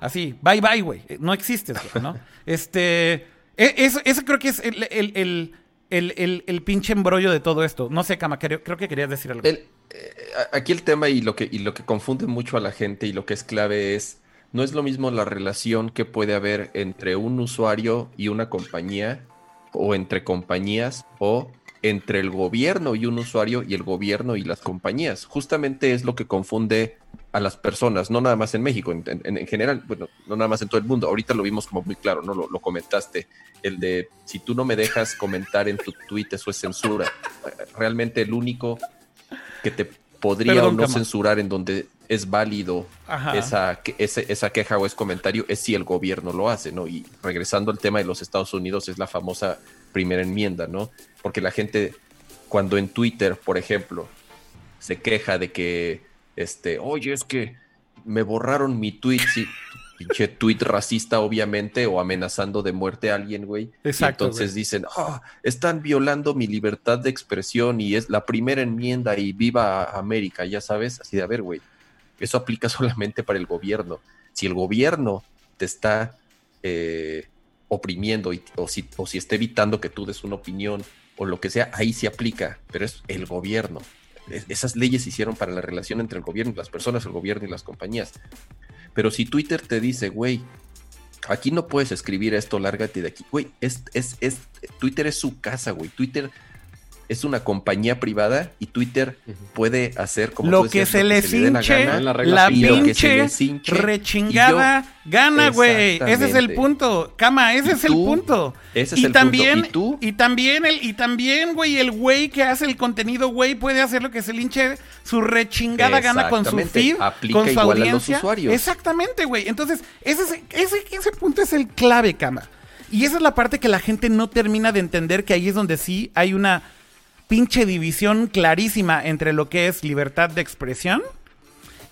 Así. Bye, bye, güey. No existes, güey, ¿no? este, eso, eso creo que es el, el, el, el, el, el pinche embrollo de todo esto. No sé, Kama, creo, creo que querías decir algo. El, eh, aquí el tema y lo que, y lo que confunde mucho a la gente y lo que es clave es... No es lo mismo la relación que puede haber entre un usuario y una compañía, o entre compañías, o entre el gobierno y un usuario y el gobierno y las compañías. Justamente es lo que confunde a las personas, no nada más en México, en, en, en general, bueno, no nada más en todo el mundo. Ahorita lo vimos como muy claro, ¿no? Lo, lo comentaste, el de si tú no me dejas comentar en tu tweet, eso es censura. Realmente el único que te podría Perdón, o no Kama. censurar en donde... es válido esa, esa, esa queja o ese comentario es si el gobierno lo hace, ¿no? Y regresando al tema de los Estados Unidos, es la famosa primera enmienda, ¿no? Porque la gente, cuando en Twitter, por ejemplo, se queja de que, este, oye, es que me borraron mi tweet, sí, pinche tweet racista, obviamente, o amenazando de muerte a alguien, güey. Exacto. Y entonces güey. dicen, oh, están violando mi libertad de expresión y es la primera enmienda y viva América, ya sabes, así de a ver, güey. Eso aplica solamente para el gobierno. Si el gobierno te está eh, oprimiendo y, o, si, o si está evitando que tú des una opinión o lo que sea, ahí se aplica, pero es el gobierno. Es, esas leyes se hicieron para la relación entre el gobierno y las personas, el gobierno y las compañías. Pero si Twitter te dice, güey, aquí no puedes escribir esto, lárgate de aquí, güey, es, es, es, Twitter es su casa, güey, Twitter es una compañía privada y Twitter uh-huh. puede hacer como lo, decías, que, lo que se le hinche, dé la gana, la, la pinche rechingada gana, güey. Ese es el punto, Cama, ese es el punto. Ese es el punto. Y también, el, y también, güey, el güey que hace el contenido, güey, puede hacer lo que se le hinche su rechingada gana con su feed, aplica con su igual audiencia. A los usuarios. Exactamente, güey. Entonces, ese, ese, ese punto es el clave, Cama. Y esa es la parte que la gente no termina de entender, que ahí es donde sí hay una pinche división clarísima entre lo que es libertad de expresión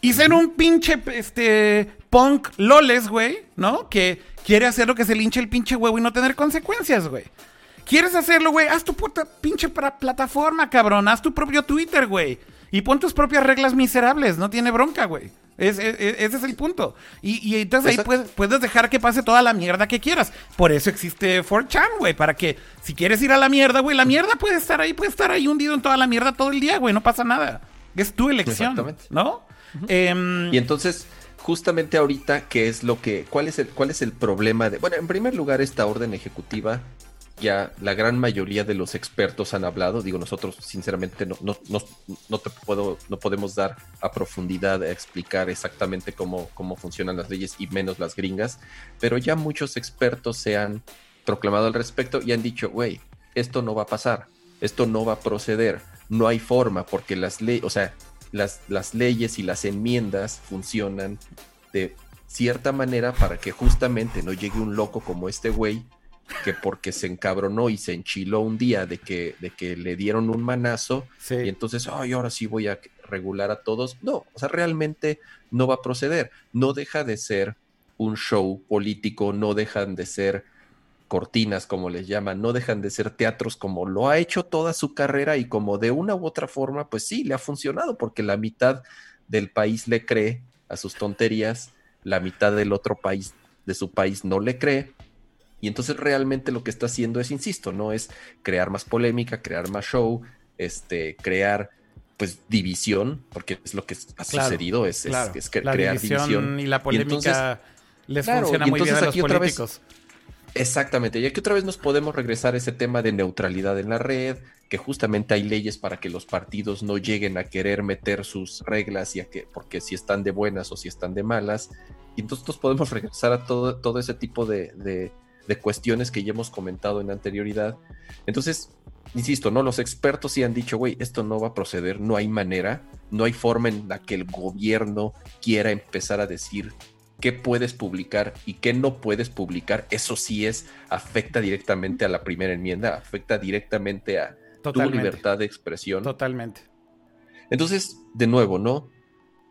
y ser un pinche este punk loles, güey, ¿no? Que quiere hacer lo que se le hinche el pinche huevo y no tener consecuencias, güey. ¿Quieres hacerlo, güey? Haz tu puta pinche para plataforma, cabrón. Haz tu propio Twitter, güey. Y pon tus propias reglas miserables. No tiene bronca, güey. Es, es, ese es el punto. Y, y entonces ahí puedes, puedes dejar que pase toda la mierda que quieras. Por eso existe cuatro chan, güey. Para que si quieres ir a la mierda, güey, la mierda puede estar ahí, puede estar ahí hundido en toda la mierda todo el día, güey. No pasa nada. Es tu elección. Exactamente. ¿No? Uh-huh. Eh, y entonces, justamente ahorita, ¿qué es lo que, cuál es el, cuál es el problema de? Bueno, en primer lugar, esta orden ejecutiva. Ya la gran mayoría de los expertos han hablado. Digo, nosotros sinceramente no, no, no, no te puedo, no podemos dar a profundidad a explicar exactamente cómo, cómo funcionan las leyes y menos las gringas, pero ya muchos expertos se han proclamado al respecto y han dicho, güey, esto no va a pasar, esto no va a proceder, no hay forma, porque las leyes, o sea, las, las leyes y las enmiendas funcionan de cierta manera para que justamente no llegue un loco como este güey, que porque se encabronó y se enchiló un día de que, de que le dieron un manazo, sí, y entonces, ay, ahora sí voy a regular a todos. No, o sea, realmente no va a proceder. No deja de ser un show político, no dejan de ser cortinas, como les llaman, no dejan de ser teatros, como lo ha hecho toda su carrera y como de una u otra forma, pues sí, le ha funcionado, porque la mitad del país le cree a sus tonterías, la mitad del otro país, de su país, no le cree. Y entonces realmente lo que está haciendo es, insisto, ¿no? Es crear más polémica, crear más show, este, crear pues división, porque es lo que ha sucedido, claro, es, claro, es, es crear la división, división. Y la polémica y entonces, les claro, funciona muy bien a los políticos. Vez, exactamente, y aquí otra vez nos podemos regresar a ese tema de neutralidad en la red, que justamente hay leyes para que los partidos no lleguen a querer meter sus reglas, y a que, porque si están de buenas o si están de malas. Y entonces nos podemos regresar a todo, todo ese tipo de... de de cuestiones que ya hemos comentado en anterioridad. Entonces, insisto, ¿no? Los expertos sí han dicho, güey, esto no va a proceder, no hay manera, no hay forma en la que el gobierno quiera empezar a decir qué puedes publicar y qué no puedes publicar. Eso sí es, afecta directamente a la primera enmienda, afecta directamente a Totalmente. tu libertad de expresión. Totalmente. Entonces, de nuevo, ¿no?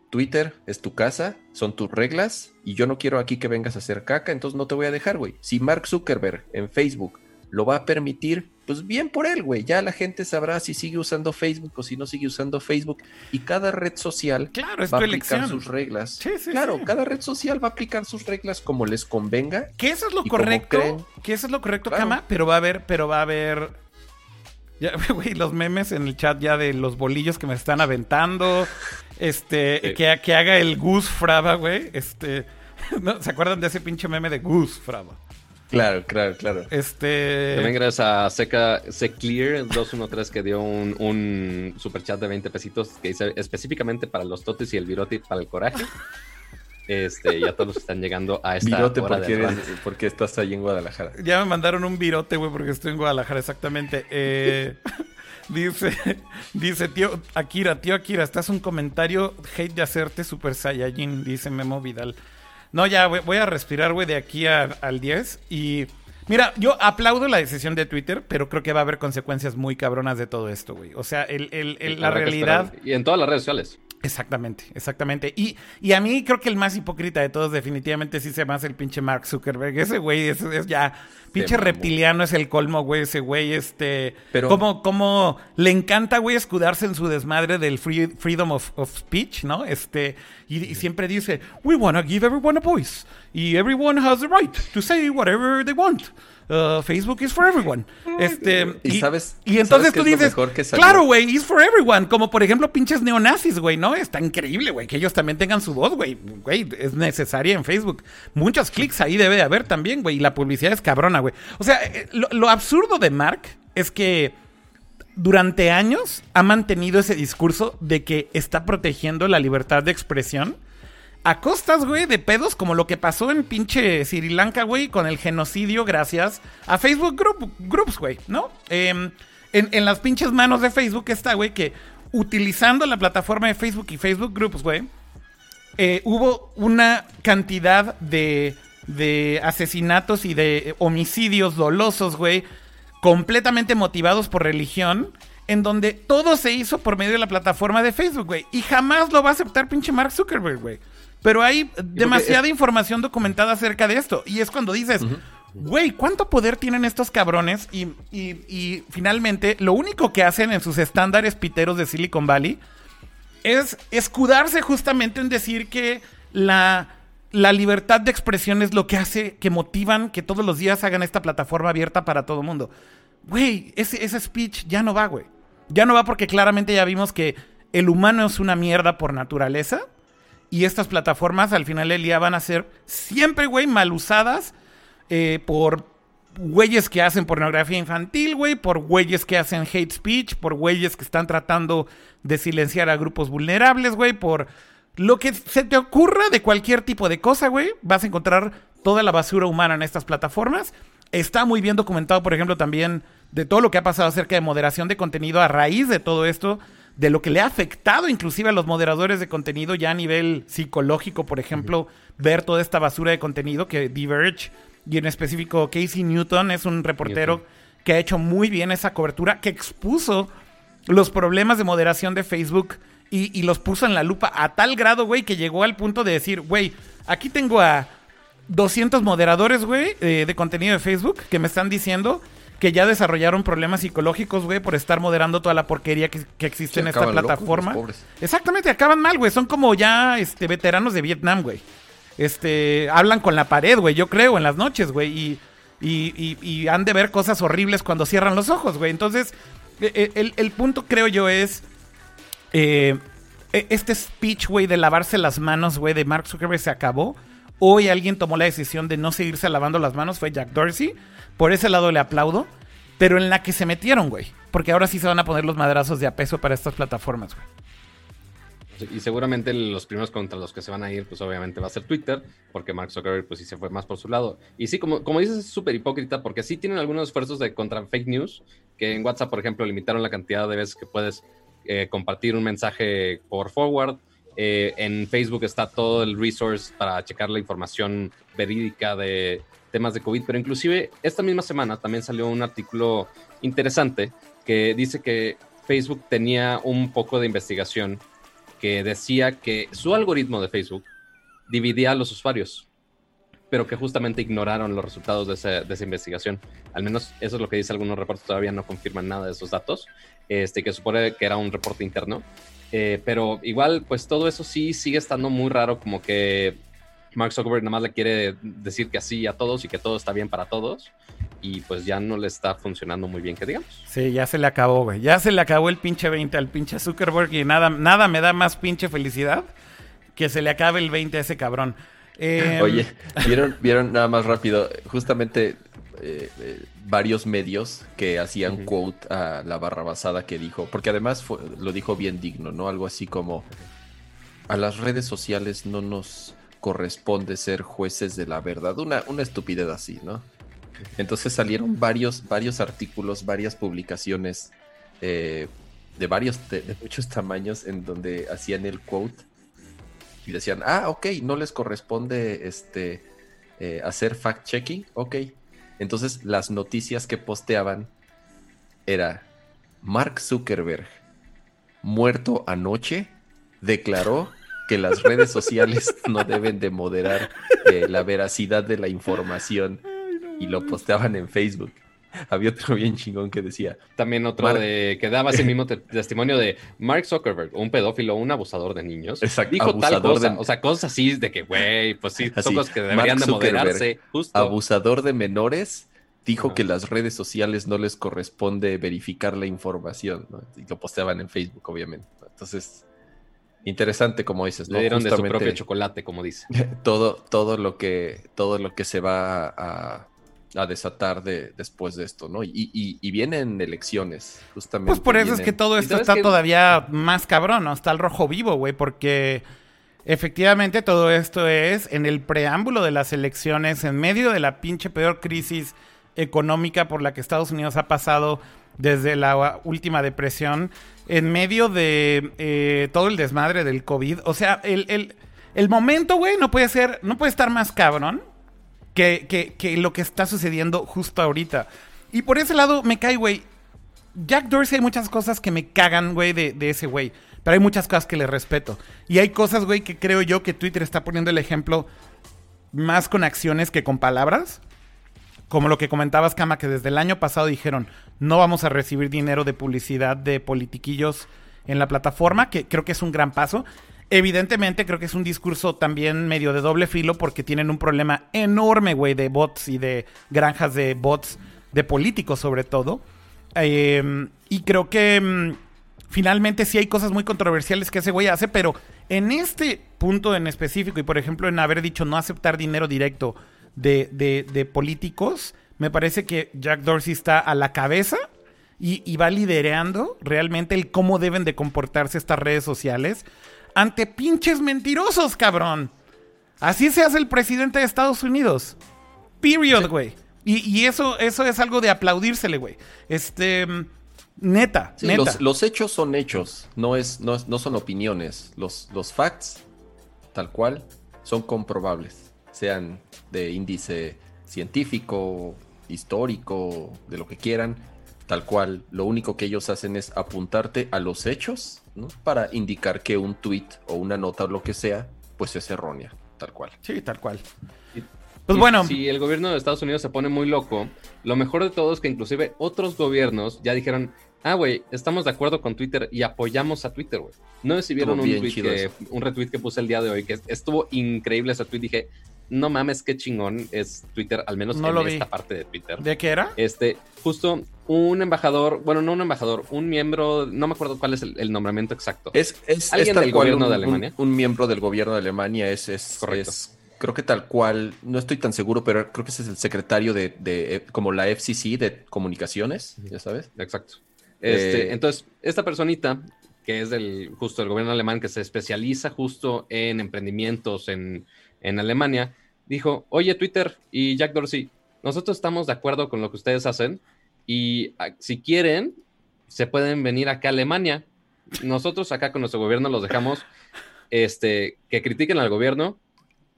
Twitter es tu casa, son tus reglas y yo no quiero aquí que vengas a hacer caca, entonces no te voy a dejar, güey. Si Mark Zuckerberg en Facebook lo va a permitir, pues bien por él, güey. Ya la gente sabrá si sigue usando Facebook o si no sigue usando Facebook, y cada red social claro, va a aplicar sus reglas. Sí, sí, claro, sí. Cada red social va a aplicar sus reglas como les convenga. Que eso es lo correcto, que eso es lo correcto, Kama, claro. pero va a haber, pero va a haber... Ya, güey, los memes en el chat ya de los bolillos que me están aventando. Este, sí. que, que haga el Gus Fraba, güey. Este, ¿no? ¿Se acuerdan de ese pinche meme de Gus Fraba? Claro, claro, claro. Este... También gracias a Seca, Seclear dos uno tres que dio un, un superchat de veinte pesitos que dice específicamente para los totis y el virote y para el coraje. Este, ya todos están llegando a esta virote hora porque, eres, porque estás ahí en Guadalajara. Ya me mandaron un virote, güey, porque estoy en Guadalajara, exactamente. Eh, dice, dice, tío Akira, tío Akira, estás un comentario hate de hacerte super Saiyajin, dice Memo Vidal. No, ya, wey, voy a respirar, güey, de aquí a, al diez. Y mira, yo aplaudo la decisión de Twitter, pero creo que va a haber consecuencias muy cabronas de todo esto, güey. O sea, el, el, el, la realidad... Y en todas las redes sociales. Exactamente, exactamente. Y, y a mí creo que el más hipócrita de todos definitivamente sí se me hace el pinche Mark Zuckerberg. Ese güey es, es ya Pinche reptiliano es el colmo, güey, ese güey, este... Pero... Como, como le encanta, güey, escudarse en su desmadre del free, freedom of, of speech, ¿no? Este... Y, y siempre dice, we wanna give everyone a voice. Y everyone has the right to say whatever they want. Uh, Facebook is for everyone. Este... Y, y sabes... Y entonces tú dices, claro, güey, is for everyone. Como, por ejemplo, pinches neonazis, güey, ¿no? Está increíble, güey, que ellos también tengan su voz, güey. Güey, es necesaria en Facebook. Muchos clics ahí debe de haber también, güey. Y la publicidad es cabrona, güey. O sea, lo, lo absurdo de Mark es que durante años ha mantenido ese discurso de que está protegiendo la libertad de expresión a costas, güey, de pedos como lo que pasó en pinche Sri Lanka, güey, con el genocidio gracias a Facebook group, Groups, güey, ¿no? Eh, en, en las pinches manos de Facebook está, güey, que utilizando la plataforma de Facebook y Facebook Groups, güey, eh, hubo una cantidad de... de asesinatos y de homicidios dolosos, güey, completamente motivados por religión, en donde todo se hizo por medio de la plataforma de Facebook, güey. Y jamás lo va a aceptar pinche Mark Zuckerberg, güey. Pero hay demasiada es... información documentada acerca de esto. Y es cuando dices, uh-huh. güey, ¿cuánto poder tienen estos cabrones? Y, y, y finalmente, lo único que hacen en sus estándares piteros de Silicon Valley es escudarse justamente en decir que la... La libertad de expresión es lo que hace que motivan que todos los días hagan esta plataforma abierta para todo mundo. Güey, ese, ese speech ya no va, güey. Ya no va porque claramente ya vimos que el humano es una mierda por naturaleza y estas plataformas al final del día van a ser siempre, güey, mal usadas eh, por güeyes que hacen pornografía infantil, güey, por güeyes que hacen hate speech, por güeyes que están tratando de silenciar a grupos vulnerables, güey, por... Lo que se te ocurra de cualquier tipo de cosa, güey, vas a encontrar toda la basura humana en estas plataformas. Está muy bien documentado, por ejemplo, también de todo lo que ha pasado acerca de moderación de contenido a raíz de todo esto, de lo que le ha afectado inclusive a los moderadores de contenido ya a nivel psicológico, por ejemplo, sí. ver toda esta basura de contenido que Diverge y en específico Casey Newton es un reportero Newton. que ha hecho muy bien esa cobertura, que expuso los problemas de moderación de Facebook Y, y los puso en la lupa a tal grado, güey, que llegó al punto de decir, güey, aquí tengo a doscientos moderadores, güey, eh, de contenido de Facebook que me están diciendo que ya desarrollaron problemas psicológicos, güey, por estar moderando toda la porquería que, que existe sí, en esta plataforma. Locos, Exactamente, acaban mal, güey. Son como ya este, veteranos de Vietnam, güey. Este, hablan con la pared, güey, yo creo, en las noches, güey. Y, y, y, y han de ver cosas horribles cuando cierran los ojos, güey. Entonces, el, el, el punto, creo yo, es... Eh, este speech, güey, de lavarse las manos, güey, de Mark Zuckerberg se acabó. Hoy alguien tomó la decisión de no seguirse lavando las manos, fue Jack Dorsey. Por ese lado le aplaudo, pero en la que se metieron, güey. Porque ahora sí se van a poner los madrazos de a peso para estas plataformas, güey. Y seguramente los primeros contra los que se van a ir, pues obviamente va a ser Twitter, porque Mark Zuckerberg pues sí se fue más por su lado. Y sí, como, como dices, es súper hipócrita, porque sí tienen algunos esfuerzos de contra fake news, que en WhatsApp, por ejemplo, limitaron la cantidad de veces que puedes... Eh, compartir un mensaje por forward. Eh, en Facebook está todo el resource para checar la información verídica de temas de COVID, pero inclusive esta misma semana también salió un artículo interesante que dice que Facebook tenía un poco de investigación que decía que su algoritmo de Facebook dividía a los usuarios, pero que justamente ignoraron los resultados de esa, de esa investigación. Al menos eso es lo que dicen algunos reportes, todavía no confirman nada de esos datos, este, que supone que era un reporte interno. Eh, pero igual, pues todo eso sí sigue estando muy raro, como que Mark Zuckerberg nada más le quiere decir que sí a todos y que todo está bien para todos, y pues ya no le está funcionando muy bien, que digamos. Sí, ya se le acabó, güey. Ya se le acabó el pinche veinte al pinche Zuckerberg, y nada, nada me da más pinche felicidad que se le acabe el veinte a ese cabrón. Eh... Oye, ¿vieron, vieron nada más rápido, justamente eh, eh, varios medios que hacían uh-huh. quote a la barrabasada que dijo, porque además fue, lo dijo bien digno, ¿no? Algo así como, a las redes sociales no nos corresponde ser jueces de la verdad, una, una estupidez así, ¿no? Entonces salieron varios, varios artículos, varias publicaciones eh, de varios, de, de muchos tamaños en donde hacían el quote. Y decían, ah, ok, no les corresponde este eh, hacer fact-checking, ok. Entonces, las noticias que posteaban era, Mark Zuckerberg, muerto anoche, declaró que las redes sociales no deben de moderar eh, la veracidad de la información. y lo posteaban en Facebook. Había otro bien chingón que decía. También otro Mark... de que daba ese mismo te- testimonio de Mark Zuckerberg, un pedófilo, un abusador de niños. Exacto. Dijo tal cosa. De... O sea, cosas así de que, güey, pues sí, así, son cosas que deberían de moderarse. Justo. Abusador de menores, dijo uh-huh. que las redes sociales no les corresponde verificar la información, ¿no? Y lo posteaban en Facebook, obviamente. Entonces, interesante, como dices, ¿no? Le dieron justamente de su propio chocolate, como dice. Todo, todo, lo que, todo lo que se va a... a desatar de, después de esto, ¿no? Y, y, y vienen elecciones, justamente. Pues por eso vienen... es que todo esto está que... todavía más cabrón, ¿no? Está el rojo vivo, güey, porque efectivamente todo esto es en el preámbulo de las elecciones, en medio de la pinche peor crisis económica por la que Estados Unidos ha pasado desde la última depresión, en medio de eh, todo el desmadre del COVID. O sea, el, el, el momento, güey, no puede ser, no puede estar más cabrón Que, que, que lo que está sucediendo justo ahorita. Y por ese lado me cae, güey, Jack Dorsey. Hay muchas cosas que me cagan, güey, de, de ese güey, pero hay muchas cosas que le respeto. Y hay cosas, güey, que creo yo que Twitter está poniendo el ejemplo más con acciones que con palabras. Como lo que comentabas, Kama, que desde el año pasado dijeron: no vamos a recibir dinero de publicidad de politiquillos en la plataforma, que creo que es un gran paso. Evidentemente creo que es un discurso también medio de doble filo, porque tienen un problema enorme, güey, de bots y de granjas de bots, de políticos sobre todo. Eh, y creo que um, finalmente sí hay cosas muy controversiales que ese güey hace, pero en este punto en específico, y por ejemplo en haber dicho no aceptar dinero directo de, de, de políticos, me parece que Jack Dorsey está a la cabeza y, y va liderando realmente el cómo deben de comportarse estas redes sociales ante pinches mentirosos, cabrón. Así se hace el presidente de Estados Unidos. Period, güey. Y, y eso, eso es algo de aplaudírsele, güey. Este, neta, sí, neta. Los, los hechos son hechos, no, es, no, es, no son opiniones. Los, los facts, tal cual, son comprobables. Sean de índice científico, histórico, de lo que quieran. Tal cual, lo único que ellos hacen es apuntarte a los hechos, ¿no? Para indicar que un tweet o una nota o lo que sea, pues es errónea, tal cual. Sí, tal cual. Y, pues y, bueno. Si el gobierno de Estados Unidos se pone muy loco, lo mejor de todo es que inclusive otros gobiernos ya dijeron: ah, güey, estamos de acuerdo con Twitter y apoyamos a Twitter, güey. No recibieron un, tweet que, un retweet que puse el día de hoy, que estuvo increíble ese tweet. Dije: no mames, qué chingón es Twitter, al menos no en esta vi. parte de Twitter. ¿De qué era? Este, justo un embajador, bueno, no un embajador, un miembro, no me acuerdo cuál es el, el nombramiento exacto. Es, es, ¿Alguien es del gobierno un, de Alemania? Un, un miembro del gobierno de Alemania es, es, Correcto. es, creo que tal cual, no estoy tan seguro, pero creo que ese es el secretario de, de como la F C C de comunicaciones, uh-huh. ya sabes. Exacto. Este, eh, entonces, esta personita, que es del, justo del gobierno alemán, que se especializa justo en emprendimientos, en... en Alemania, dijo: oye, Twitter y Jack Dorsey, nosotros estamos de acuerdo con lo que ustedes hacen y a, si quieren, se pueden venir acá a Alemania. Nosotros acá con nuestro gobierno los dejamos este, que critiquen al gobierno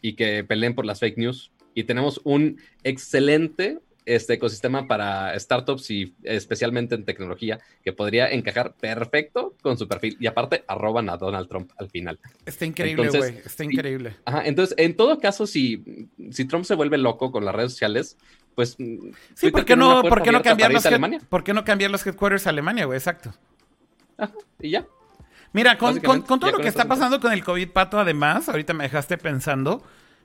y que peleen por las fake news. Y tenemos un excelente este, ecosistema para startups y especialmente en tecnología que podría encajar perfecto con su perfil. Y aparte, arroban a Donald Trump al final. Está increíble, güey. Está increíble. Y, ajá, entonces, en todo caso, si, si Trump se vuelve loco con las redes sociales, pues... Sí, ¿por qué no, ¿por qué no cambiar los head- ¿por qué no cambiar los headquarters a Alemania, güey? Exacto. Ajá, y ya. Mira, con, con, con todo lo que está pasando con el COVID, Pato, además, ahorita me dejaste pensando,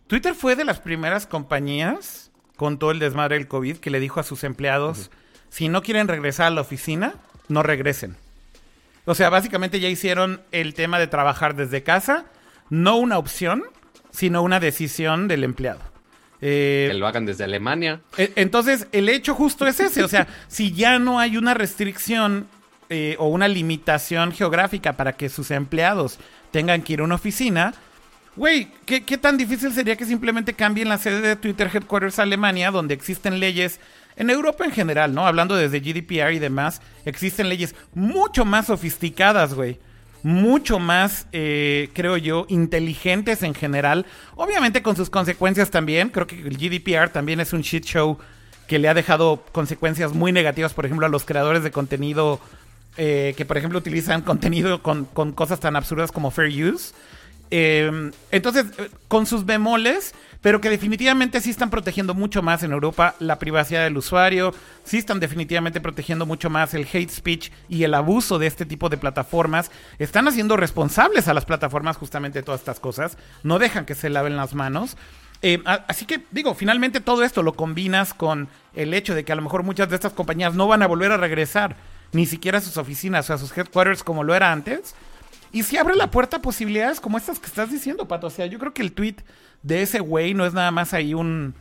Twitter fue de las primeras compañías... con todo el desmadre del COVID, que le dijo a sus empleados, uh-huh. si no quieren regresar a la oficina, no regresen. O sea, básicamente ya hicieron el tema de trabajar desde casa, no una opción, sino una decisión del empleado. Eh, que lo hagan desde Alemania. Eh, entonces, el hecho justo es ese. O sea, si ya no hay una restricción eh, o una limitación geográfica para que sus empleados tengan que ir a una oficina... Güey, ¿qué, ¿qué tan difícil sería que simplemente cambien la sede de Twitter Headquarters a Alemania, donde existen leyes, en Europa en general, ¿no? Hablando desde G D P R y demás, existen leyes mucho más sofisticadas, güey. Mucho más, eh, creo yo, inteligentes en general. Obviamente con sus consecuencias también. Creo que el G D P R también es un shit show que le ha dejado consecuencias muy negativas, por ejemplo, a los creadores de contenido eh, que, por ejemplo, utilizan contenido con, con cosas tan absurdas como fair use. Eh, entonces, con sus bemoles, pero que definitivamente sí están protegiendo mucho más en Europa la privacidad del usuario, sí están definitivamente protegiendo mucho más el hate speech y el abuso de este tipo de plataformas, están haciendo responsables a las plataformas justamente de todas estas cosas, no dejan que se laven las manos. Eh, así que, digo, finalmente todo esto lo combinas con el hecho de que a lo mejor muchas de estas compañías no van a volver a regresar ni siquiera a sus oficinas o a sus headquarters como lo era antes, y se abre la puerta a posibilidades como estas que estás diciendo, Pato. O sea, yo creo que el tweet de ese güey no es nada más ahí un,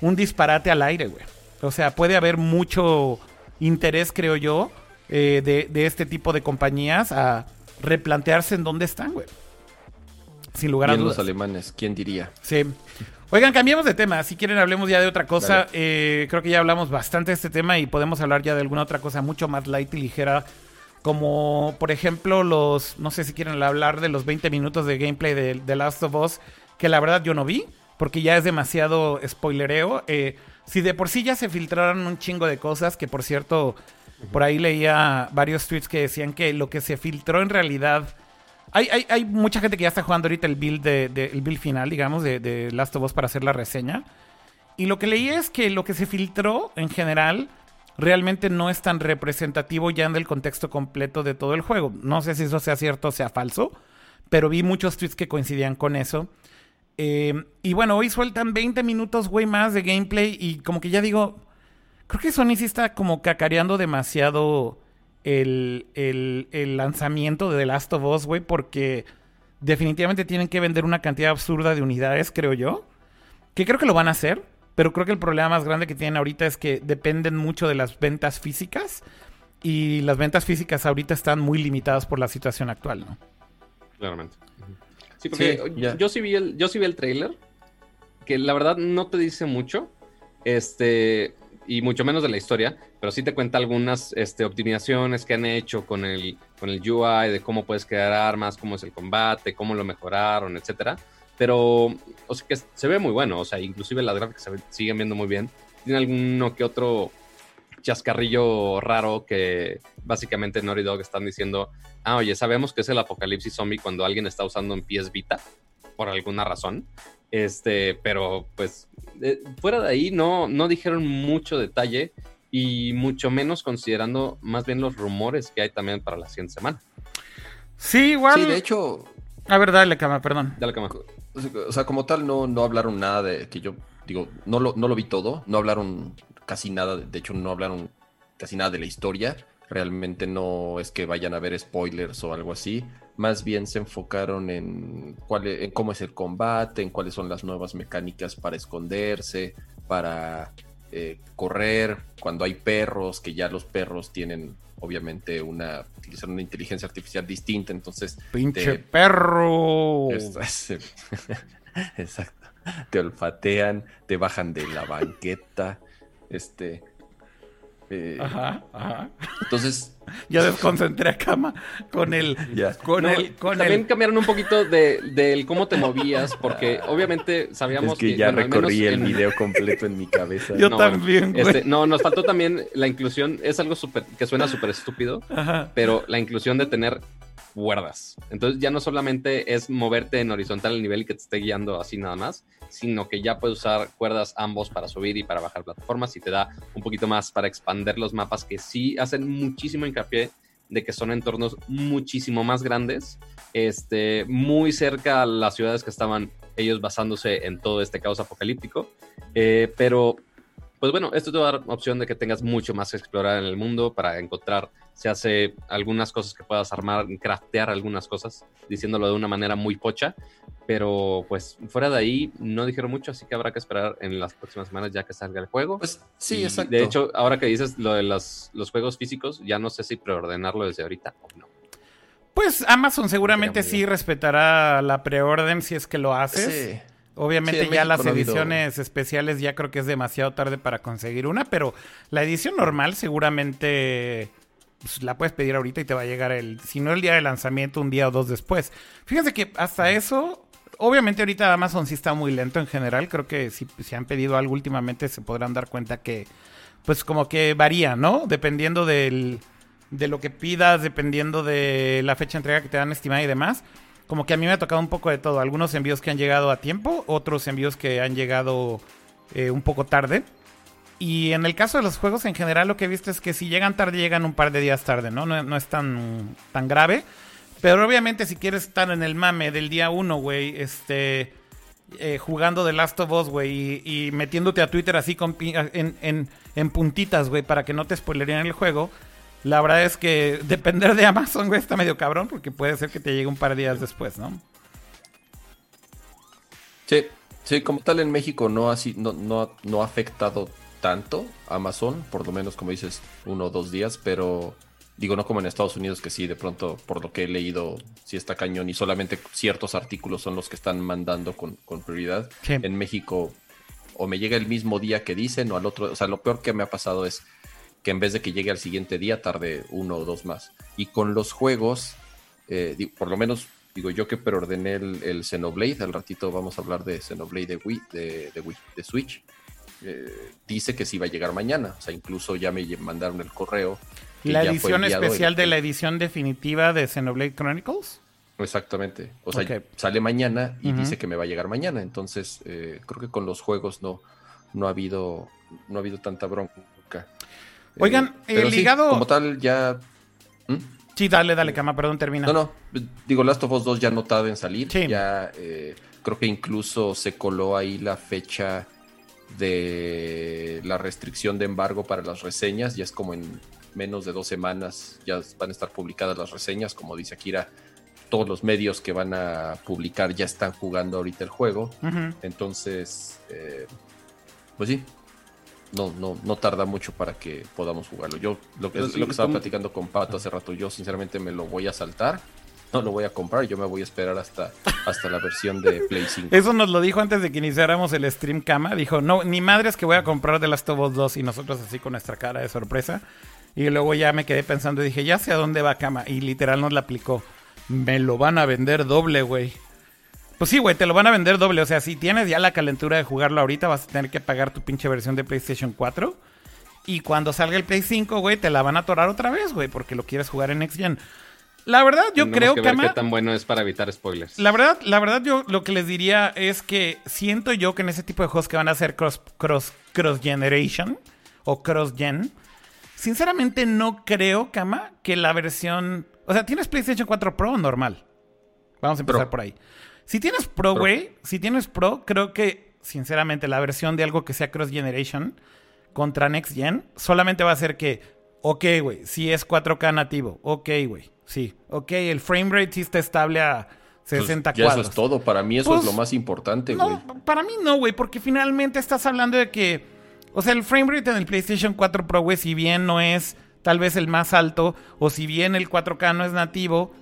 un disparate al aire, güey. O sea, puede haber mucho interés, creo yo, eh, de, de este tipo de compañías a replantearse en dónde están, güey. Sin lugar a dudas. Los alemanes, ¿quién diría? Sí. Oigan, cambiemos de tema. Si quieren, hablemos ya de otra cosa. Eh, creo que ya hablamos bastante de este tema y podemos hablar ya de alguna otra cosa mucho más light y ligera. Como, por ejemplo, los... No sé si quieren hablar de los veinte minutos de gameplay de The Last of Us, que la verdad yo no vi, porque ya es demasiado spoilereo. Eh, si de por sí ya se filtraron un chingo de cosas, que por cierto, uh-huh. por ahí leía varios tweets que decían que lo que se filtró en realidad... Hay, hay, hay mucha gente que ya está jugando ahorita el build, de, de, el build final, digamos, de, de Last of Us para hacer la reseña. Y lo que leí es que lo que se filtró en general realmente no es tan representativo ya en el contexto completo de todo el juego. No sé si eso sea cierto o sea falso, pero vi muchos tweets que coincidían con eso. Eh, y bueno, hoy sueltan veinte minutos, güey, más de gameplay y como que ya digo, creo que Sony sí está como cacareando demasiado... El, el, el lanzamiento de The Last of Us, güey, porque definitivamente tienen que vender una cantidad absurda de unidades, creo yo, que creo que lo van a hacer, pero creo que el problema más grande que tienen ahorita es que dependen mucho de las ventas físicas y las ventas físicas ahorita están muy limitadas por la situación actual, ¿no? Claramente. Sí, porque sí, yo, yo sí vi el, yo sí vi el tráiler, que la verdad no te dice mucho, este... y mucho menos de la historia, pero sí te cuenta algunas este, optimizaciones que han hecho con el, con el U I, de cómo puedes crear armas, cómo es el combate, cómo lo mejoraron, etcétera. Pero, o sea, que se ve muy bueno, o sea, inclusive las gráficas se ve, siguen viendo muy bien. Tiene alguno que otro chascarrillo raro que básicamente Naughty Dog están diciendo, ah, oye, sabemos que es el apocalipsis zombie cuando alguien está usando en P S Vita, por alguna razón. Este, pero pues eh, fuera de ahí no, no dijeron mucho detalle y mucho menos considerando más bien los rumores que hay también para la siguiente semana. Sí, igual. Sí, de hecho. A ver, dale, Cama, perdón. Dale, Cama. O sea, como tal, no, no hablaron nada de que yo, digo, no lo, no lo vi todo, no hablaron casi nada, de hecho no hablaron casi nada de la historia. Realmente no es que vayan a haber spoilers o algo así. Más bien se enfocaron en, cuál es, en cómo es el combate, en cuáles son las nuevas mecánicas para esconderse, para eh, correr, cuando hay perros, que ya los perros tienen obviamente una, utilizan una inteligencia artificial distinta, entonces... ¡Pinche te... perro! Exacto. Te olfatean, te bajan de la banqueta, este... Eh, ajá, ajá. Entonces ya desconcentré a Cama con el yeah. con no, el con también el... cambiaron un poquito de, de cómo te movías porque obviamente sabíamos es que, que ya bueno, recorrí el en... video completo en mi cabeza. Yo no, también. Güey. Este, no, nos faltó también la inclusión, es algo super, que suena súper estúpido, ajá. pero la inclusión de tener cuerdas. Entonces ya no solamente es moverte en horizontal el nivel que te esté guiando así nada más, sino que ya puedes usar cuerdas ambos para subir y para bajar plataformas y te da un poquito más para expandir los mapas que sí hacen muchísimo hincapié de que son entornos muchísimo más grandes, este, muy cerca a las ciudades que estaban ellos basándose en todo este caos apocalíptico, eh, pero pues bueno, esto te va a dar opción de que tengas mucho más que explorar en el mundo para encontrar, se hace algunas cosas que puedas armar, craftear algunas cosas, diciéndolo de una manera muy pocha, pero pues fuera de ahí no dijeron mucho, así que habrá que esperar en las próximas semanas ya que salga el juego. Pues sí, y exacto. De hecho, ahora que dices lo de los, los juegos físicos, ya no sé si preordenarlo desde ahorita o no. Pues Amazon seguramente sí respetará la preorden si es que lo haces. Sí. Obviamente sí, ya las ediciones especiales ya creo que es demasiado tarde para conseguir una, pero la edición normal seguramente pues, la puedes pedir ahorita y te va a llegar, el si no el día de lanzamiento, un día o dos después. Fíjense que hasta eso, obviamente ahorita Amazon sí está muy lento en general, creo que si se si han pedido algo últimamente se podrán dar cuenta que pues como que varía, ¿no? Dependiendo del, de lo que pidas, dependiendo de la fecha de entrega que te dan estimada y demás. como que a mí me ha tocado un poco de todo. Algunos envíos que han llegado a tiempo, otros envíos que han llegado eh, un poco tarde. Y en el caso de los juegos en general lo que he visto es que si llegan tarde, llegan un par de días tarde, ¿no? No, no es tan, tan grave. Pero obviamente si quieres estar en el mame del día uno, güey, este... Eh, jugando The Last of Us, güey, y, y metiéndote a Twitter así con, en, en, en puntitas, güey, para que no te spoilerien el juego. La verdad es que depender de Amazon, güey, está medio cabrón, porque puede ser que te llegue un par de días después, ¿no? Sí, sí, como tal en México no así, no, no, no ha afectado tanto Amazon, por lo menos como dices, uno o dos días, pero... Digo, no como en Estados Unidos, que sí, de pronto, por lo que he leído, sí está cañón y solamente ciertos artículos son los que están mandando con, con prioridad. Sí. En México, o me llega el mismo día que dicen, o al otro... O sea, lo peor que me ha pasado es que en vez de que llegue al siguiente día, tarde uno o dos más. Y con los juegos, eh, digo, por lo menos, digo yo que preordené el, el Xenoblade, al ratito vamos a hablar de Xenoblade de Wii, de, de, Wii, de Switch, eh, dice que sí va a llegar mañana. O sea, incluso ya me mandaron el correo... La edición especial el... de la edición definitiva de Xenoblade Chronicles. Exactamente. O sea, okay. Sale mañana y uh-huh. dice que me va a llegar mañana. Entonces, eh, creo que con los juegos no, no ha habido no ha habido tanta bronca. Oigan, eh, el sí, ligado... como tal ya... ¿Mm? Sí, dale, dale, Cama, perdón, termina. No, no. Digo, Last of Us dos ya no tarda en salir. Sí. Ya eh, creo que incluso se coló ahí la fecha de la restricción de embargo para las reseñas. Ya es como en... menos de dos semanas ya van a estar publicadas las reseñas, como dice Akira, todos los medios que van a publicar ya están jugando ahorita el juego. Uh-huh. Entonces, eh, pues sí, no, no, no tarda mucho para que podamos jugarlo. Yo, lo que, es, lo que estaba platicando con Pato hace rato, yo sinceramente me lo voy a saltar. No lo voy a comprar, yo me voy a esperar hasta, hasta la versión de Play cinco. Eso nos lo dijo antes de que iniciáramos el stream, Cama. Dijo, no, ni madres que voy a comprar The Last of Us dos, y nosotros así con nuestra cara de sorpresa. Y luego ya me quedé pensando y dije, ya sé a dónde va, Cama. Y literal nos la aplicó. Me lo van a vender doble, güey. Pues sí, güey, te lo van a vender doble. O sea, si tienes ya la calentura de jugarlo ahorita, vas a tener que pagar tu pinche versión de PlayStation cuatro. Y cuando salga el Play cinco, güey, te la van a atorar otra vez, güey, porque lo quieres jugar en Next Gen. La verdad, yo Tenemos creo que. Ver Cama, qué tan bueno es para evitar spoilers. La verdad, la verdad, yo lo que les diría es que siento yo que en ese tipo de juegos que van a hacer cross, cross, cross generation o cross gen, sinceramente no creo, Cama, que la versión. O sea, ¿tienes PlayStation cuatro Pro o normal? Vamos a empezar Pro. Por ahí. Si tienes Pro, güey, si tienes Pro, creo que, sinceramente, la versión de algo que sea cross generation contra Next Gen solamente va a ser que, ok, güey, si es cuatro K nativo, ok, güey. Sí, ok, el frame rate sí está estable a sesenta pues ya cuadros. Eso es todo, para mí eso pues, es lo más importante, güey. No, para mí no, güey, porque finalmente estás hablando de que... O sea, el frame rate en el PlayStation cuatro Pro, güey, si bien no es tal vez el más alto, o si bien el cuatro K no es nativo...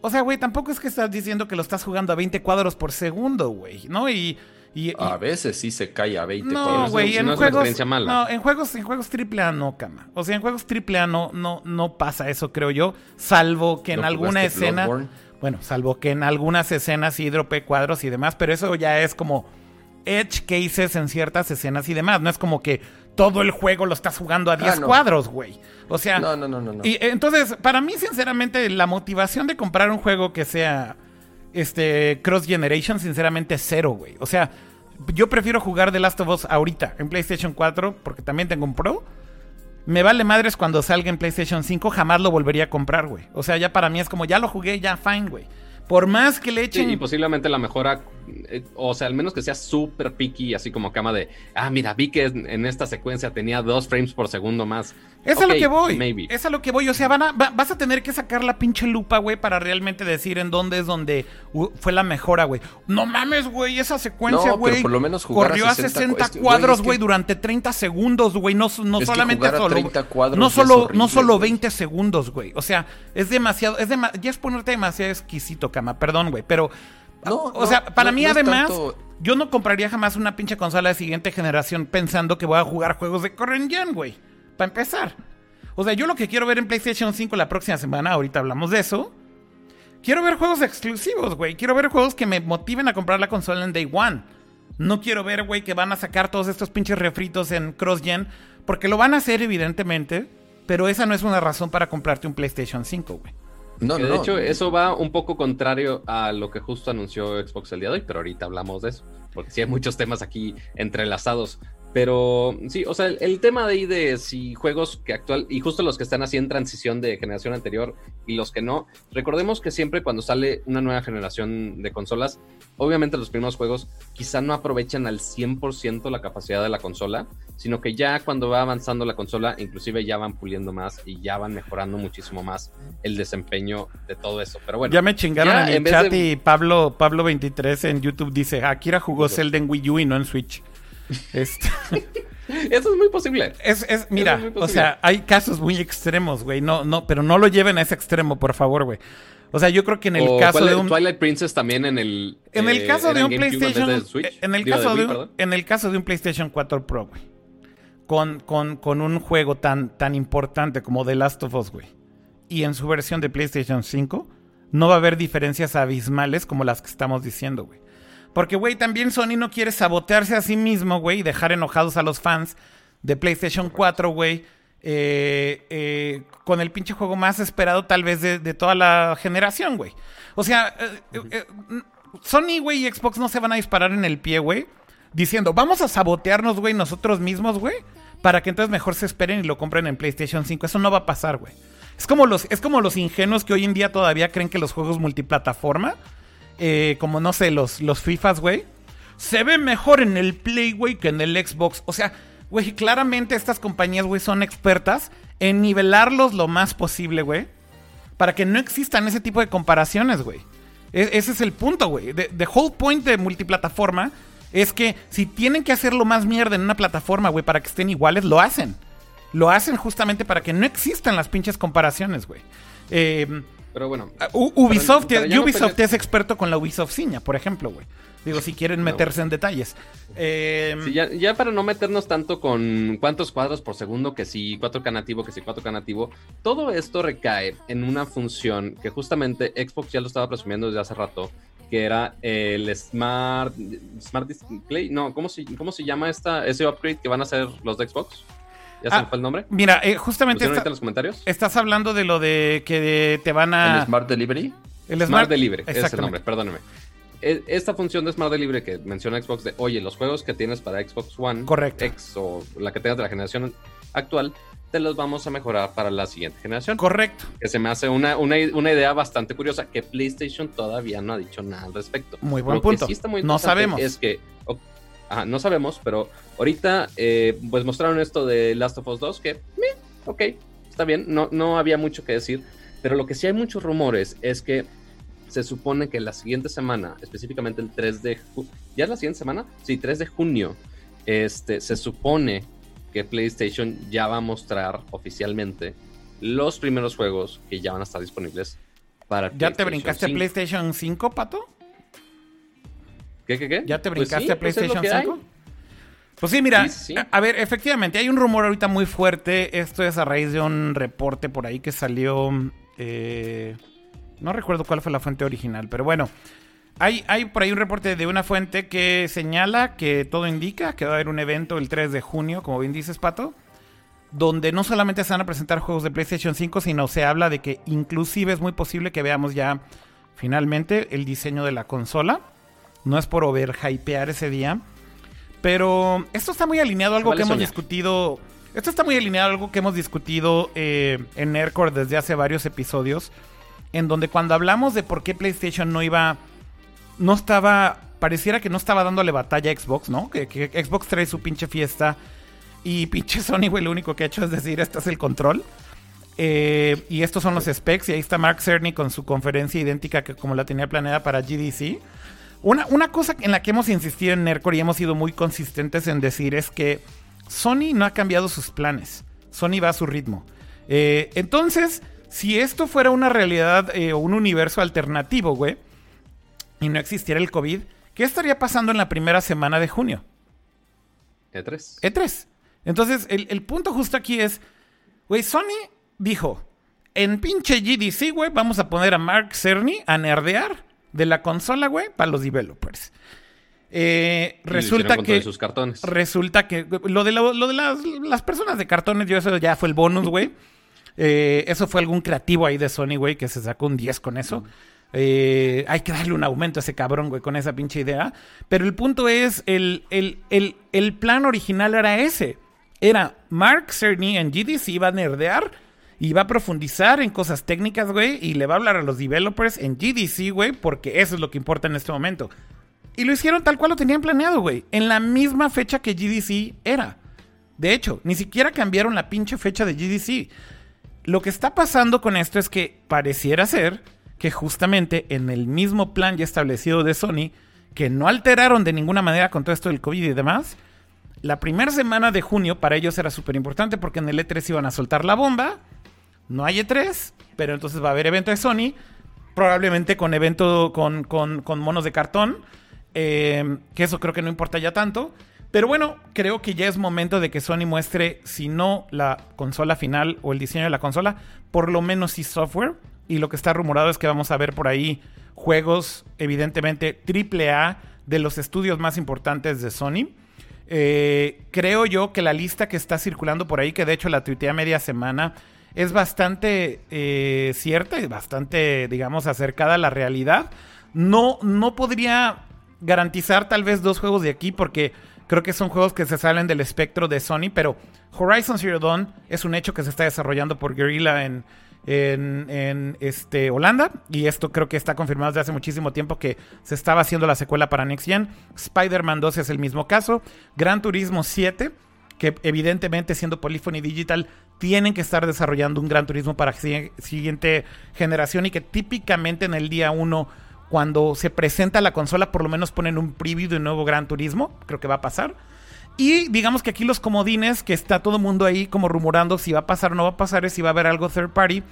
O sea, güey, tampoco es que estás diciendo que lo estás jugando a veinte cuadros por segundo, güey, ¿no? Y... Y, y, a veces sí se cae a veinte. No, güey, en, no juegos, no, en juegos en juegos triple A no, Cama. O sea, en juegos triple A no, no, no pasa eso, creo yo. Salvo que en ¿No alguna escena... Bloodborne? Bueno, salvo que en algunas escenas sí drope cuadros y demás. Pero eso ya es como edge cases en ciertas escenas y demás. No es como que todo el juego lo estás jugando a diez ah, no. cuadros, güey. O sea... No, no, no, no, no. Y, entonces, para mí, sinceramente, la motivación de comprar un juego que sea... Este, Cross Generation, sinceramente, cero, güey. O sea, yo prefiero jugar The Last of Us ahorita en PlayStation cuatro, porque también tengo un Pro. Me vale madres cuando salga en PlayStation cinco, jamás lo volvería a comprar, güey. O sea, ya para mí es como, ya lo jugué, ya, fine, güey. Por más que le echen... Sí, y posiblemente la mejora, eh, o sea, al menos que sea súper picky, así como Cama de, ah, mira, vi que en esta secuencia tenía dos frames por segundo más. Es okay, a lo que voy, maybe. Es a lo que voy, o sea, van a, va, vas a tener que sacar la pinche lupa, güey, para realmente decir en dónde es donde uh, fue la mejora, güey. No mames, güey, esa secuencia, güey, no, corrió a sesenta, a sesenta cu- cuadros, güey, es que... durante treinta segundos, güey, no, no es solamente solo, treinta no solo, horrible, no solo veinte segundos, güey, o sea, es demasiado, es dema- ya es ponerte demasiado exquisito, Cama, perdón, güey, pero, no, o no, sea, para no, mí no además, tanto... yo no compraría jamás una pinche consola de siguiente generación pensando que voy a jugar juegos de current gen, güey, para empezar. O sea, yo lo que quiero ver en PlayStation cinco la próxima semana, ahorita hablamos de eso, quiero ver juegos exclusivos, güey, quiero ver juegos que me motiven a comprar la consola en Day One. No quiero ver, güey, que van a sacar todos estos pinches refritos en Cross Gen, porque lo van a hacer evidentemente, pero esa no es una razón para comprarte un PlayStation cinco, güey. No, no, de hecho, no. Eso va un poco contrario a lo que justo anunció Xbox el día de hoy, pero ahorita hablamos de eso, porque sí hay muchos temas aquí entrelazados. Pero sí, o sea, el, el tema de ahí de si juegos que actual, y justo los que están así en transición de generación anterior y los que no, recordemos que siempre cuando sale una nueva generación de consolas, obviamente los primeros juegos quizá no aprovechan al cien por ciento la capacidad de la consola, sino que ya cuando va avanzando la consola, inclusive ya van puliendo más y ya van mejorando muchísimo más el desempeño de todo eso. Pero bueno, ya me chingaron ya en el chat de... y Pablo, Pablo veintitrés en YouTube dice, Akira jugó Zelda en Wii U y no en Switch. Este... Eso es muy posible. Es, es, mira, es muy posible. O sea, hay casos muy extremos, güey. No, no, pero no lo lleven a ese extremo, por favor, güey. O sea, yo creo que en el o caso Twilight, de un Twilight Princess también en el en el eh, caso en de un PlayStation, de Switch, en el digo, caso de, Wii, de un, en el caso de un PlayStation cuatro Pro, güey, con, con, con un juego tan tan importante como The Last of Us, güey, y en su versión de PlayStation cinco no va a haber diferencias abismales como las que estamos diciendo, güey. Porque, güey, también Sony no quiere sabotearse a sí mismo, güey, y dejar enojados a los fans de PlayStation cuatro, güey, eh, eh, con el pinche juego más esperado tal vez de, de toda la generación, güey. O sea, eh, eh, Sony, güey, y Xbox no se van a disparar en el pie, güey, diciendo, vamos a sabotearnos, güey, nosotros mismos, güey, para que entonces mejor se esperen y lo compren en PlayStation cinco. Eso no va a pasar, güey. Es como los, es como los ingenuos que hoy en día todavía creen que los juegos multiplataforma... Eh, como no sé, los, los FIFAs, güey, se ve mejor en el Play, güey, que en el Xbox. O sea, güey, claramente estas compañías, güey, son expertas en nivelarlos lo más posible, güey, para que no existan ese tipo de comparaciones, güey. E- ese es el punto, güey. The, the whole point de multiplataforma es que si tienen que hacer lo más mierda en una plataforma, güey, para que estén iguales, lo hacen. Lo hacen justamente para que no existan las pinches comparaciones, güey. Eh... Pero bueno, uh, Ubisoft, pero, pero Ubisoft no peleas... es experto con la Ubisoftciña, por ejemplo, güey. Digo, si quieren meterse no, en detalles. Eh... Sí, ya, ya para no meternos tanto con cuántos cuadros por segundo, que si cuatro K nativo, que si cuatro K nativo. Todo esto recae en una función que justamente Xbox ya lo estaba presumiendo desde hace rato, que era el Smart Smart Display. No, ¿cómo se, cómo se llama esta, ese upgrade que van a hacer los de Xbox? ¿Ya se ah, me fue el nombre? Mira, eh, justamente... Está, en los comentarios? Estás hablando de lo de que te van a... ¿El Smart Delivery? El Smart, Smart Delivery, es el nombre, perdóneme. Esta función de Smart Delivery que menciona Xbox de, oye, los juegos que tienes para Xbox One... Correcto. X o la que tengas de la generación actual, te los vamos a mejorar para la siguiente generación. Correcto. Que se me hace una, una, una idea bastante curiosa, que PlayStation todavía no ha dicho nada al respecto. Muy buen lo punto. Que sí está muy no sabemos. Es que... Ajá, no sabemos, pero ahorita eh, pues mostraron esto de Last of Us dos que, meh, ok, está bien, no, no había mucho que decir, pero lo que sí hay muchos rumores es que se supone que la siguiente semana, específicamente el tres de junio, ¿ya es la siguiente semana? Sí, tres de junio, este, se supone que PlayStation ya va a mostrar oficialmente los primeros juegos que ya van a estar disponibles para PlayStation cinco. ¿Ya te brincaste cinco. PlayStation cinco, Pato? ¿Qué, qué, qué? ¿Ya te brincaste a pues sí, PlayStation pues cinco? Pues sí, mira, sí, sí. A ver, efectivamente, hay un rumor ahorita muy fuerte. Esto es a raíz de un reporte por ahí que salió. Eh, no recuerdo cuál fue la fuente original, pero bueno. Hay, hay por ahí un reporte de una fuente que señala que todo indica que va a haber un evento el tres de junio, como bien dices, Pato, donde no solamente se van a presentar juegos de PlayStation cinco, sino se habla de que inclusive es muy posible que veamos ya finalmente el diseño de la consola. No es por overhypear ese día. Pero esto está muy alineado a algo vale que hemos soñar. discutido. Esto está muy alineado a algo que hemos discutido eh, en Nerdcore desde hace varios episodios. En donde cuando hablamos de por qué PlayStation no iba. No estaba. Pareciera que no estaba dándole batalla a Xbox, ¿no? Que, que Xbox trae su pinche fiesta. Y pinche Sony, güey, lo único que ha hecho es decir: este es el control. Eh, y estos son los specs. Y ahí está Mark Cerny con su conferencia idéntica que como la tenía planeada para G D C. Una, una cosa en la que hemos insistido en Nerdcore y hemos sido muy consistentes en decir es que Sony no ha cambiado sus planes. Sony va a su ritmo. Eh, entonces, si esto fuera una realidad o eh, un universo alternativo, güey, y no existiera el COVID, ¿qué estaría pasando en la primera semana de junio? E tres. E tres. Entonces, el, el punto justo aquí es, güey, Sony dijo, en pinche G D C, güey, vamos a poner a Mark Cerny a nerdear de la consola, güey, para los developers. Eh, resulta que... Sus cartones. Resulta que... Lo de, la, lo de las, las personas de cartones, yo eso ya fue el bonus, güey. Eh, eso fue algún creativo ahí de Sony, güey, que se sacó un diez con eso. Mm. Eh, hay que darle un aumento a ese cabrón, güey, con esa pinche idea. Pero el punto es, el, el, el, el plan original era ese. Era Mark Cerny en G D C iba a nerdear y va a profundizar en cosas técnicas, güey, y le va a hablar a los developers en G D C, güey, porque eso es lo que importa en este momento. Y lo hicieron tal cual lo tenían planeado, güey, en la misma fecha que G D C era. De hecho, ni siquiera cambiaron la pinche fecha de G D C. Lo que está pasando con esto es que pareciera ser que justamente en el mismo plan ya establecido de Sony, que no alteraron de ninguna manera con todo esto del COVID y demás, la primera semana de junio para ellos era súper importante porque en el E tres iban a soltar la bomba. No hay E tres, pero entonces va a haber evento de Sony, probablemente con evento con, con, con monos de cartón, eh, que eso creo que no importa ya tanto. Pero bueno, creo que ya es momento de que Sony muestre, si no la consola final o el diseño de la consola, por lo menos sí software. Y lo que está rumorado es que vamos a ver por ahí juegos, evidentemente, triple A de los estudios más importantes de Sony. Eh, creo yo que la lista que está circulando por ahí, que de hecho la tuiteé a media semana, es bastante eh, cierta y bastante, digamos, acercada a la realidad. No, no podría garantizar tal vez dos juegos de aquí porque creo que son juegos que se salen del espectro de Sony, pero Horizon Zero Dawn es un hecho que se está desarrollando por Guerrilla en, en, en este, Holanda. Y esto creo que está confirmado desde hace muchísimo tiempo que se estaba haciendo la secuela para Next Gen. Spider-Man dos es el mismo caso. Gran Turismo siete, que evidentemente siendo Polyphony Digital tienen que estar desarrollando un Gran Turismo para siguiente generación y que típicamente en el día uno, cuando se presenta la consola, por lo menos ponen un preview de un nuevo Gran Turismo. Creo que va a pasar. Y digamos que aquí los comodines, que está todo el mundo ahí como rumorando si va a pasar o no va a pasar, es si va a haber algo third party,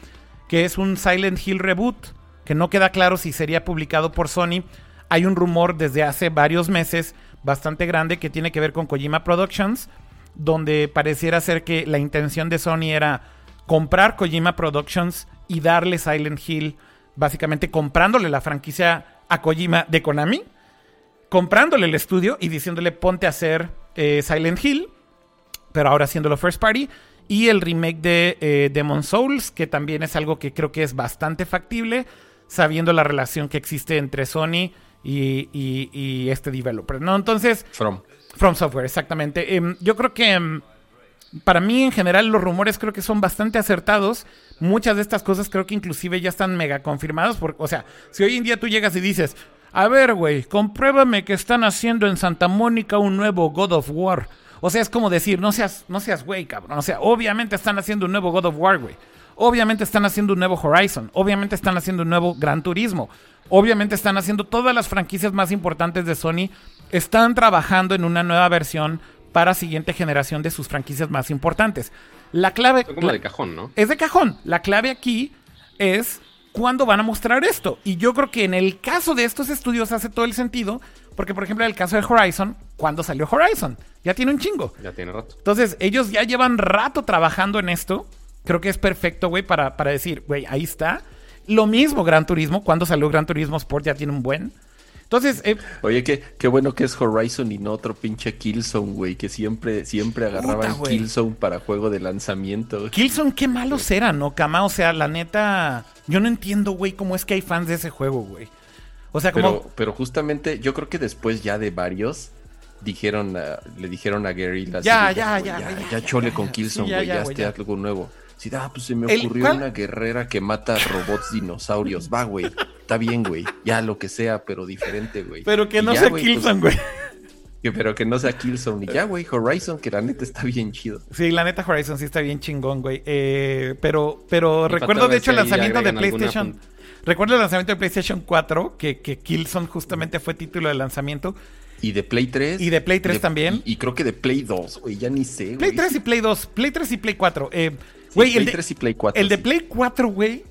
que es un Silent Hill reboot, que no queda claro si sería publicado por Sony. Hay un rumor desde hace varios meses bastante grande que tiene que ver con Kojima Productions, donde pareciera ser que la intención de Sony era comprar Kojima Productions y darle Silent Hill, básicamente comprándole la franquicia a Kojima de Konami, comprándole el estudio y diciéndole ponte a hacer eh, Silent Hill, pero ahora haciéndolo first party, y el remake de eh, Demon's Souls, que también es algo que creo que es bastante factible, sabiendo la relación que existe entre Sony y, y, y este developer, ¿no? Entonces... From. From Software, exactamente. Eh, yo creo que um, para mí en general los rumores creo que son bastante acertados. Muchas de estas cosas creo que inclusive ya están mega confirmados. Por, o sea, si hoy en día tú llegas y dices, a ver, güey, compruébame que están haciendo en Santa Mónica un nuevo God of War. O sea, es como decir, no seas, no seas güey, cabrón. O sea, obviamente están haciendo un nuevo God of War, güey. Obviamente están haciendo un nuevo Horizon. Obviamente están haciendo un nuevo Gran Turismo. Obviamente están haciendo todas las franquicias más importantes de Sony. Están trabajando en una nueva versión para siguiente generación de sus franquicias más importantes. La clave... Es como la, de cajón, ¿no? Es de cajón. La clave aquí es cuándo van a mostrar esto. Y yo creo que en el caso de estos estudios hace todo el sentido... Porque, por ejemplo, en el caso de Horizon, ¿cuándo salió Horizon? Ya tiene un chingo. Ya tiene rato. Entonces, ellos ya llevan rato trabajando en esto. Creo que es perfecto, güey, para, para decir, güey, ahí está. Lo mismo Gran Turismo. Cuando salió Gran Turismo Sport ya tiene un buen... Entonces, eh, oye, qué, qué bueno que es Horizon y no otro pinche Killzone, güey, que siempre, siempre agarraban puta, Killzone para juego de lanzamiento. Güey. Killzone, qué malos eran, ¿no, Kama? O sea, la neta, yo no entiendo, güey, cómo es que hay fans de ese juego, güey. O sea, como... Pero, pero justamente, yo creo que después ya de varios, dijeron, a, le dijeron a Guerrilla. Ya, así, ya, ya, ya, ya, ya, ya, chole ya, con Killzone, sí, güey, ya, ya, ya hazte algo nuevo. Sí, ah, pues se me ocurrió ¿cuál? Una guerrera que mata robots dinosaurios, va, güey. Está bien, güey. Ya lo que sea, pero diferente, güey. Pero que no ya, sea wey, Killzone, güey. Pues, pero que no sea Killzone. Y ya, güey, Horizon, que la neta está bien chido. Sí, la neta Horizon sí está bien chingón, güey. Eh, pero pero recuerdo, de hecho, el lanzamiento de PlayStation... Alguna... Recuerdo el lanzamiento de PlayStation cuatro, que, que Killzone justamente fue título de lanzamiento. Y de Play tres. Y de Play tres de, también. Y, y creo que de Play dos, güey, ya ni sé, güey. Play tres y Play dos. Play tres y Play cuatro. Eh, sí, wey, Play el de, tres y Play cuatro. El sí. de Play cuatro, güey.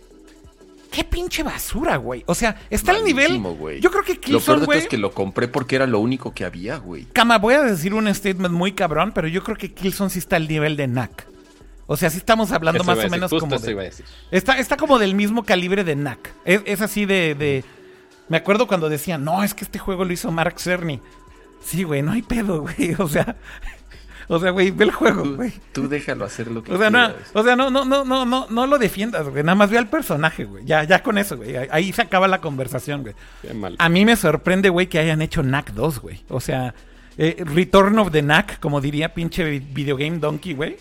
¡Qué pinche basura, güey! O sea, está al nivel... Wey. Yo creo que Killzone, güey... Lo peor de todo es que lo compré porque era lo único que había, güey. Cama, voy a decir un statement muy cabrón, pero yo creo que Killzone sí está al nivel de N A C. O sea, sí estamos hablando eso más o decir, menos como de... Iba a decir. Está, está como del mismo calibre de N A C. Es, es así de, de... Me acuerdo cuando decían, no, es que este juego lo hizo Mark Cerny. Sí, güey, no hay pedo, güey. O sea... O sea, güey, ve el juego, güey. Tú, tú déjalo hacer lo que o sea, quieras. No, o sea, no, no, no, no, no, no lo defiendas, güey. Nada más ve al personaje, güey. Ya, ya con eso, güey. Ahí se acaba la conversación, güey. Qué mal. A mí me sorprende, güey, que hayan hecho Knack dos, güey. O sea, eh, Return of the Knack, como diría pinche videogame donkey, güey.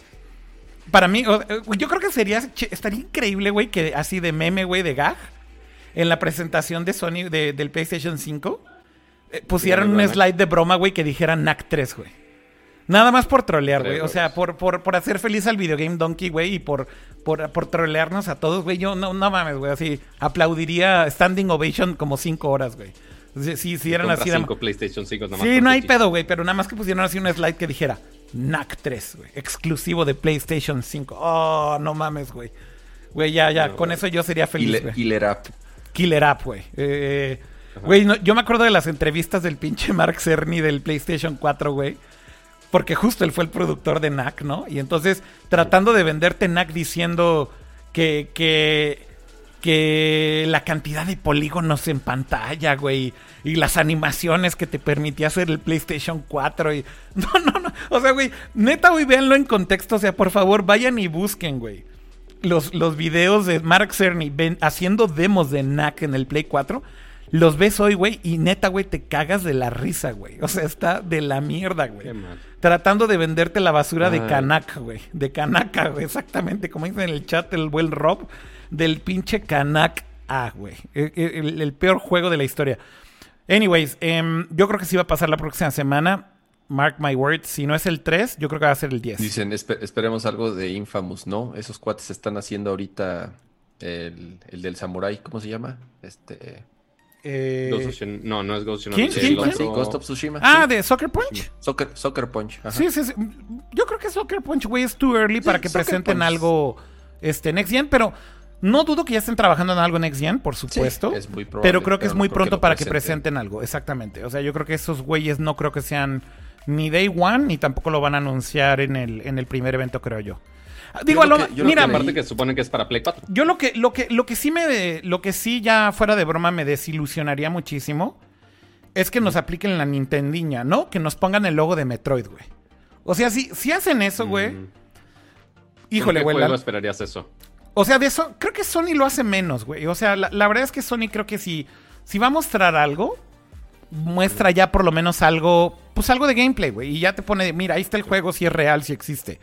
Para mí, o, yo creo que sería, estaría increíble, güey, que así de meme, güey, de gag, en la presentación de Sony, de, del PlayStation cinco, eh, pusieron un slide de broma, güey, que dijera Knack tres, güey. Nada más por trolear, güey. O sea, por, por, por hacer feliz al videogame donkey, güey, y por, por, por trolearnos a todos, güey. Yo no, no mames, güey. Así aplaudiría standing ovation como cinco horas, güey. Si, si, si eran así. Cinco da... PlayStation cinco, nada más sí, no hay chico. Pedo, güey. Pero nada más que pusieron así un slide que dijera Knack tres, gügüey. Exclusivo de PlayStation cinco. Oh, no mames, güey. Güey, ya, ya. No, con wey. Eso yo sería feliz, güey. Killer, killer app. Killer app, güey. Eh, güey, no, yo me acuerdo de las entrevistas del pinche Mark Cerny del PlayStation cuatro, güey. Porque justo él fue el productor de Knack, ¿no? Y entonces, tratando de venderte Knack diciendo que, que, que la cantidad de polígonos en pantalla, güey, y las animaciones que te permitía hacer el PlayStation cuatro. Y... No, no, no. O sea, güey, neta, güey, véanlo en contexto. O sea, por favor, vayan y busquen, güey, los, los videos de Mark Cerny ven, haciendo demos de Knack en el Play cuatro. Los ves hoy, güey, y neta, güey, te cagas de la risa, güey. O sea, está de la mierda, güey. Qué mal. Tratando de venderte la basura ah. de Kanaka, güey. De Kanaka, güey. Exactamente, como dice en el chat el buen Rob, del pinche Kanaka, ah, güey. El, el, el peor juego de la historia. Anyways, eh, yo creo que sí va a pasar la próxima semana. Mark my words. Si no es el tres, yo creo que va a ser el diez. Dicen, esp- esperemos algo de Infamous, ¿no? Esos cuates están haciendo ahorita el, el del Samurai. ¿Cómo se llama? Este... Eh... Ghost of Tsushima. No, no es Ghost of Tsushima. ¿Quién? ¿Quién? Sí, Ghost of Tsushima. Ah, sí. ¿De Soccer Punch? Soccer, Soccer Punch. Ajá. Sí, sí, sí. Yo creo que Soccer Punch, güey, es too early sí, para que Soccer presenten Punch. Algo este, Next Gen, pero no dudo que ya estén trabajando en algo Next Gen, por supuesto. Sí, es muy probable, pero creo que pero es muy no pronto que para presenten. Que presenten algo, exactamente. O sea, yo creo que esos güeyes no creo que sean ni Day One, ni tampoco lo van a anunciar en el, en el primer evento, creo yo. Digo, yo lo que, yo mira, lo que aparte que suponen que es para Play cuatro. Yo lo que lo que lo que sí me lo que sí ya fuera de broma me desilusionaría muchísimo es que mm. nos apliquen la Nintendiña, ¿no? Que nos pongan el logo de Metroid, güey. O sea, si, si hacen eso, güey. Mm. Híjole, güey. ¿Por qué juego esperarías eso? O sea, de eso creo que Sony lo hace menos, güey. O sea, la, la verdad es que Sony creo que si si va a mostrar algo, muestra ya por lo menos algo, pues algo de gameplay, güey, y ya te pone, mira, ahí está el juego, si es real, si existe.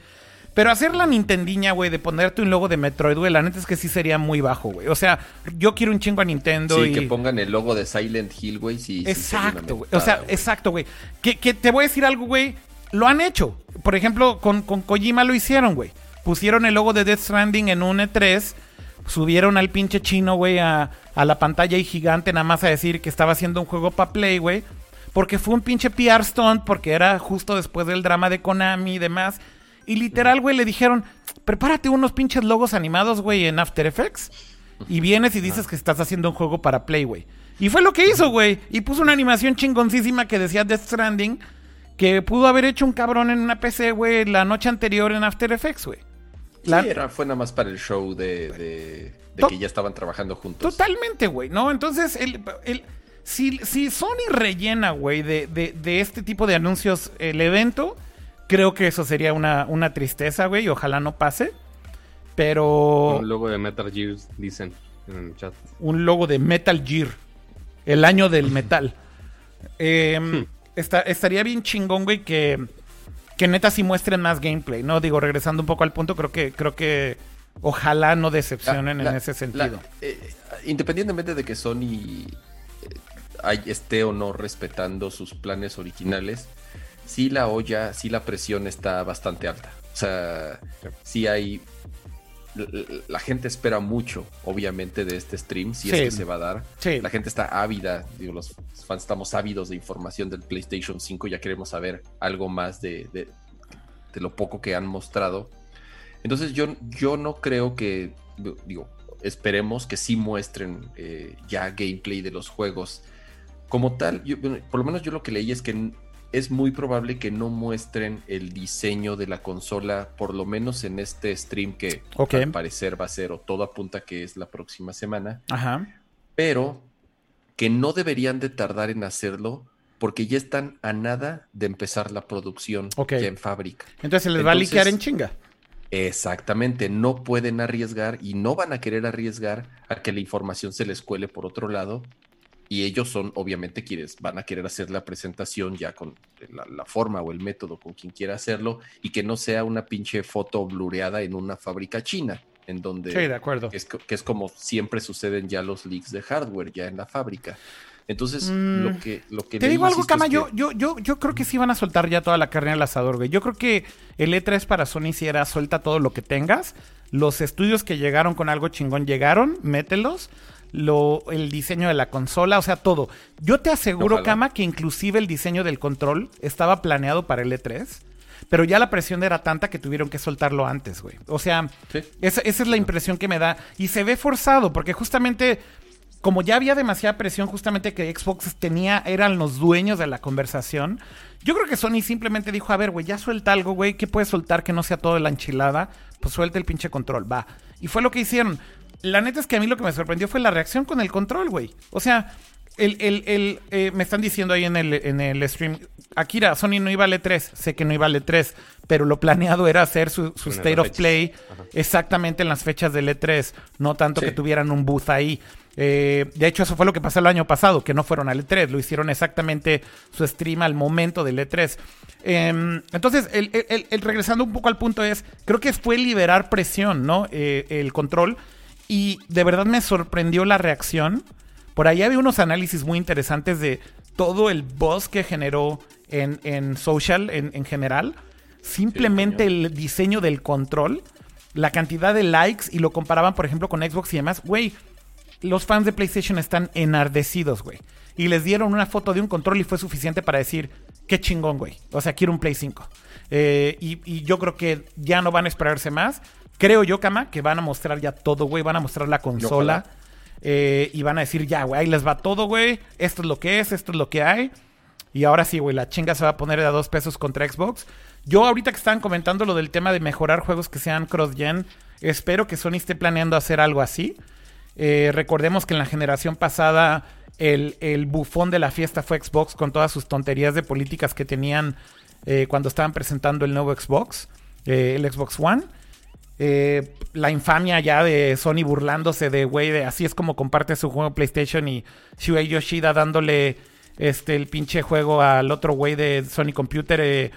Pero hacer la Nintendiña, güey, de ponerte un logo de Metroid, güey, la neta es que sí sería muy bajo, güey. O sea, yo quiero un chingo a Nintendo. Sí, y... que pongan el logo de Silent Hill, güey. Sí, exacto, güey. Sí, o sea, wey. Exacto, güey. Que, que te voy a decir algo, güey. Lo han hecho. Por ejemplo, con, con Kojima lo hicieron, güey. Pusieron el logo de Death Stranding en un E tres. Subieron al pinche chino, güey, a, a la pantalla y gigante nada más a decir que estaba haciendo un juego para Play, güey. Porque fue un pinche P R stunt, porque era justo después del drama de Konami y demás. Y literal, güey, le dijeron, prepárate unos pinches logos animados, güey, en After Effects. Y vienes y dices que estás haciendo un juego para Play, güey. Y fue lo que hizo, güey. Y puso una animación chingoncísima que decía Death Stranding, que pudo haber hecho un cabrón en una P C, güey, la noche anterior en After Effects, güey. La... Sí, era, fue nada más para el show de, de, de to- que ya estaban trabajando juntos. Totalmente, güey, ¿no? Entonces, el, el, si, si Sony rellena, güey, de, de, de este tipo de anuncios el evento... Creo que eso sería una, una tristeza, güey. Ojalá no pase. Pero... Un logo de Metal Gear, dicen en el chat. Un logo de Metal Gear. El año del metal. eh, hmm. esta, estaría bien chingón, güey, que, que neta sí muestren más gameplay, ¿no? Digo, regresando un poco al punto, creo que... Creo que ojalá no decepcionen la, la, en ese sentido. La, eh, independientemente de que Sony eh, esté o no respetando sus planes originales... Sí la olla, sí la presión está bastante alta. O sea, sí hay... La gente espera mucho, obviamente, de este stream, si sí. es que se va a dar. Sí. La gente está ávida, digo, los fans estamos ávidos de información del PlayStation cinco, ya queremos saber algo más de, de, de lo poco que han mostrado. Entonces yo, yo no creo que... Digo, esperemos que sí muestren eh, ya gameplay de los juegos. Como tal, yo, por lo menos yo lo que leí es que... Es muy probable que no muestren el diseño de la consola, por lo menos en este stream que okay. al parecer va a ser, o todo apunta que es la próxima semana. Ajá. Pero que no deberían de tardar en hacerlo porque ya están a nada de empezar la producción okay. ya en fábrica. Entonces se les Entonces, va a liquear en chinga. Exactamente, no pueden arriesgar y no van a querer arriesgar a que la información se les cuele por otro lado, y ellos son obviamente quienes van a querer hacer la presentación ya con la, la forma o el método con quien quiera hacerlo, y que no sea una pinche foto blureada en una fábrica china, en donde sí, de acuerdo. Es, que es como siempre suceden ya los leaks de hardware ya en la fábrica. Entonces, mm. lo que... Lo que Te digo algo, Kama, yo, que... yo, yo, yo creo que sí van a soltar ya toda la carne al asador, güey. Yo creo que el E tres para Sony si era suelta todo lo que tengas. Los estudios que llegaron con algo chingón llegaron, mételos. Lo, el diseño de la consola, o sea, todo. Yo te aseguro, Ojalá. Kama, que inclusive el diseño del control estaba planeado para el E tres. Pero ya la presión era tanta que tuvieron que soltarlo antes, güey. O sea, ¿sí? esa, esa es la impresión que me da. Y se ve forzado, porque justamente... Como ya había demasiada presión, justamente que Xbox tenía, eran los dueños de la conversación. Yo creo que Sony simplemente dijo, a ver, güey, ya suelta algo, güey. ¿Qué puedes soltar que no sea todo la enchilada? Pues suelta el pinche control, va. Y fue lo que hicieron. La neta es que a mí lo que me sorprendió fue la reacción con el control, güey. O sea, el, el, el, eh, me están diciendo ahí en el, en el stream, Akira, Sony no iba al E tres. Sé que no iba al E tres, pero lo planeado era hacer su, su State of Play Ajá. exactamente en las fechas del E tres. No tanto sí. que tuvieran un booth ahí. Eh, de hecho, eso fue lo que pasó el año pasado, que no fueron al E tres, lo hicieron exactamente su stream al momento del E tres. Eh, entonces, el, el, el, regresando un poco al punto es, creo que fue liberar presión, ¿no? Eh, el control, y de verdad me sorprendió la reacción. Por ahí había unos análisis muy interesantes de todo el buzz que generó en, en social, en, en general. Simplemente sí, el diseño del control, la cantidad de likes, y lo comparaban, por ejemplo, con Xbox y demás, güey. Los fans de PlayStation están enardecidos, güey. Y les dieron una foto de un control y fue suficiente para decir, qué chingón, güey. O sea, quiero un Play cinco. Eh, y, y yo creo que ya no van a esperarse más. Creo yo, Kama, que van a mostrar ya todo, güey. Van a mostrar la consola. Eh, y van a decir, ya, güey, ahí les va todo, güey. Esto es lo que es, esto es lo que hay. Y ahora sí, güey, la chinga se va a poner de a dos pesos contra Xbox. Yo ahorita que estaban comentando lo del tema de mejorar juegos que sean cross-gen, espero que Sony esté planeando hacer algo así. Eh, recordemos que en la generación pasada el, el bufón de la fiesta fue Xbox, con todas sus tonterías de políticas que tenían eh, cuando estaban presentando el nuevo Xbox, eh, el Xbox One. Eh, la infamia ya de Sony burlándose de, güey, de así es como comparte su juego PlayStation, y Shuhei Yoshida dándole este, el pinche juego al otro güey de Sony Computer. Eh,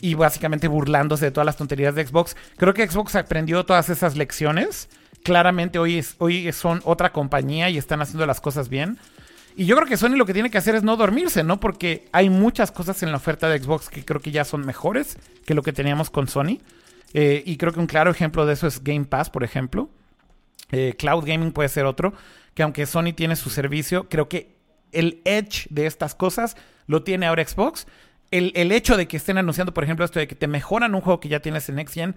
y básicamente burlándose de todas las tonterías de Xbox. Creo que Xbox aprendió todas esas lecciones. Claramente hoy, es, hoy son otra compañía y están haciendo las cosas bien. Y yo creo que Sony lo que tiene que hacer es no dormirse, ¿no? Porque hay muchas cosas en la oferta de Xbox que creo que ya son mejores que lo que teníamos con Sony. Eh, y creo que un claro ejemplo de eso es Game Pass, por ejemplo. Eh, Cloud Gaming puede ser otro. Que aunque Sony tiene su servicio, creo que el edge de estas cosas lo tiene ahora Xbox. El, el hecho de que estén anunciando, por ejemplo, esto de que te mejoran un juego que ya tienes en Next Gen.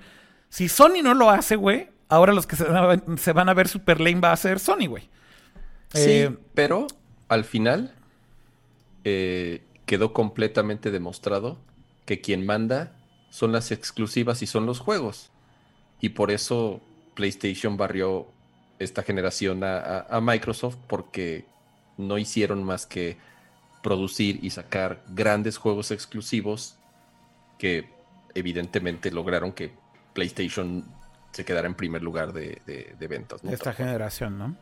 Si Sony no lo hace, güey... Ahora los que se, se van a ver super lame va a ser Sony, güey. Sí, eh, pero al final eh, quedó completamente demostrado que quien manda son las exclusivas y son los juegos. Y por eso PlayStation barrió esta generación a, a, a Microsoft, porque no hicieron más que producir y sacar grandes juegos exclusivos que evidentemente lograron que PlayStation... se quedará en primer lugar de, de, de ventas, ¿no? Esta generación, ¿no?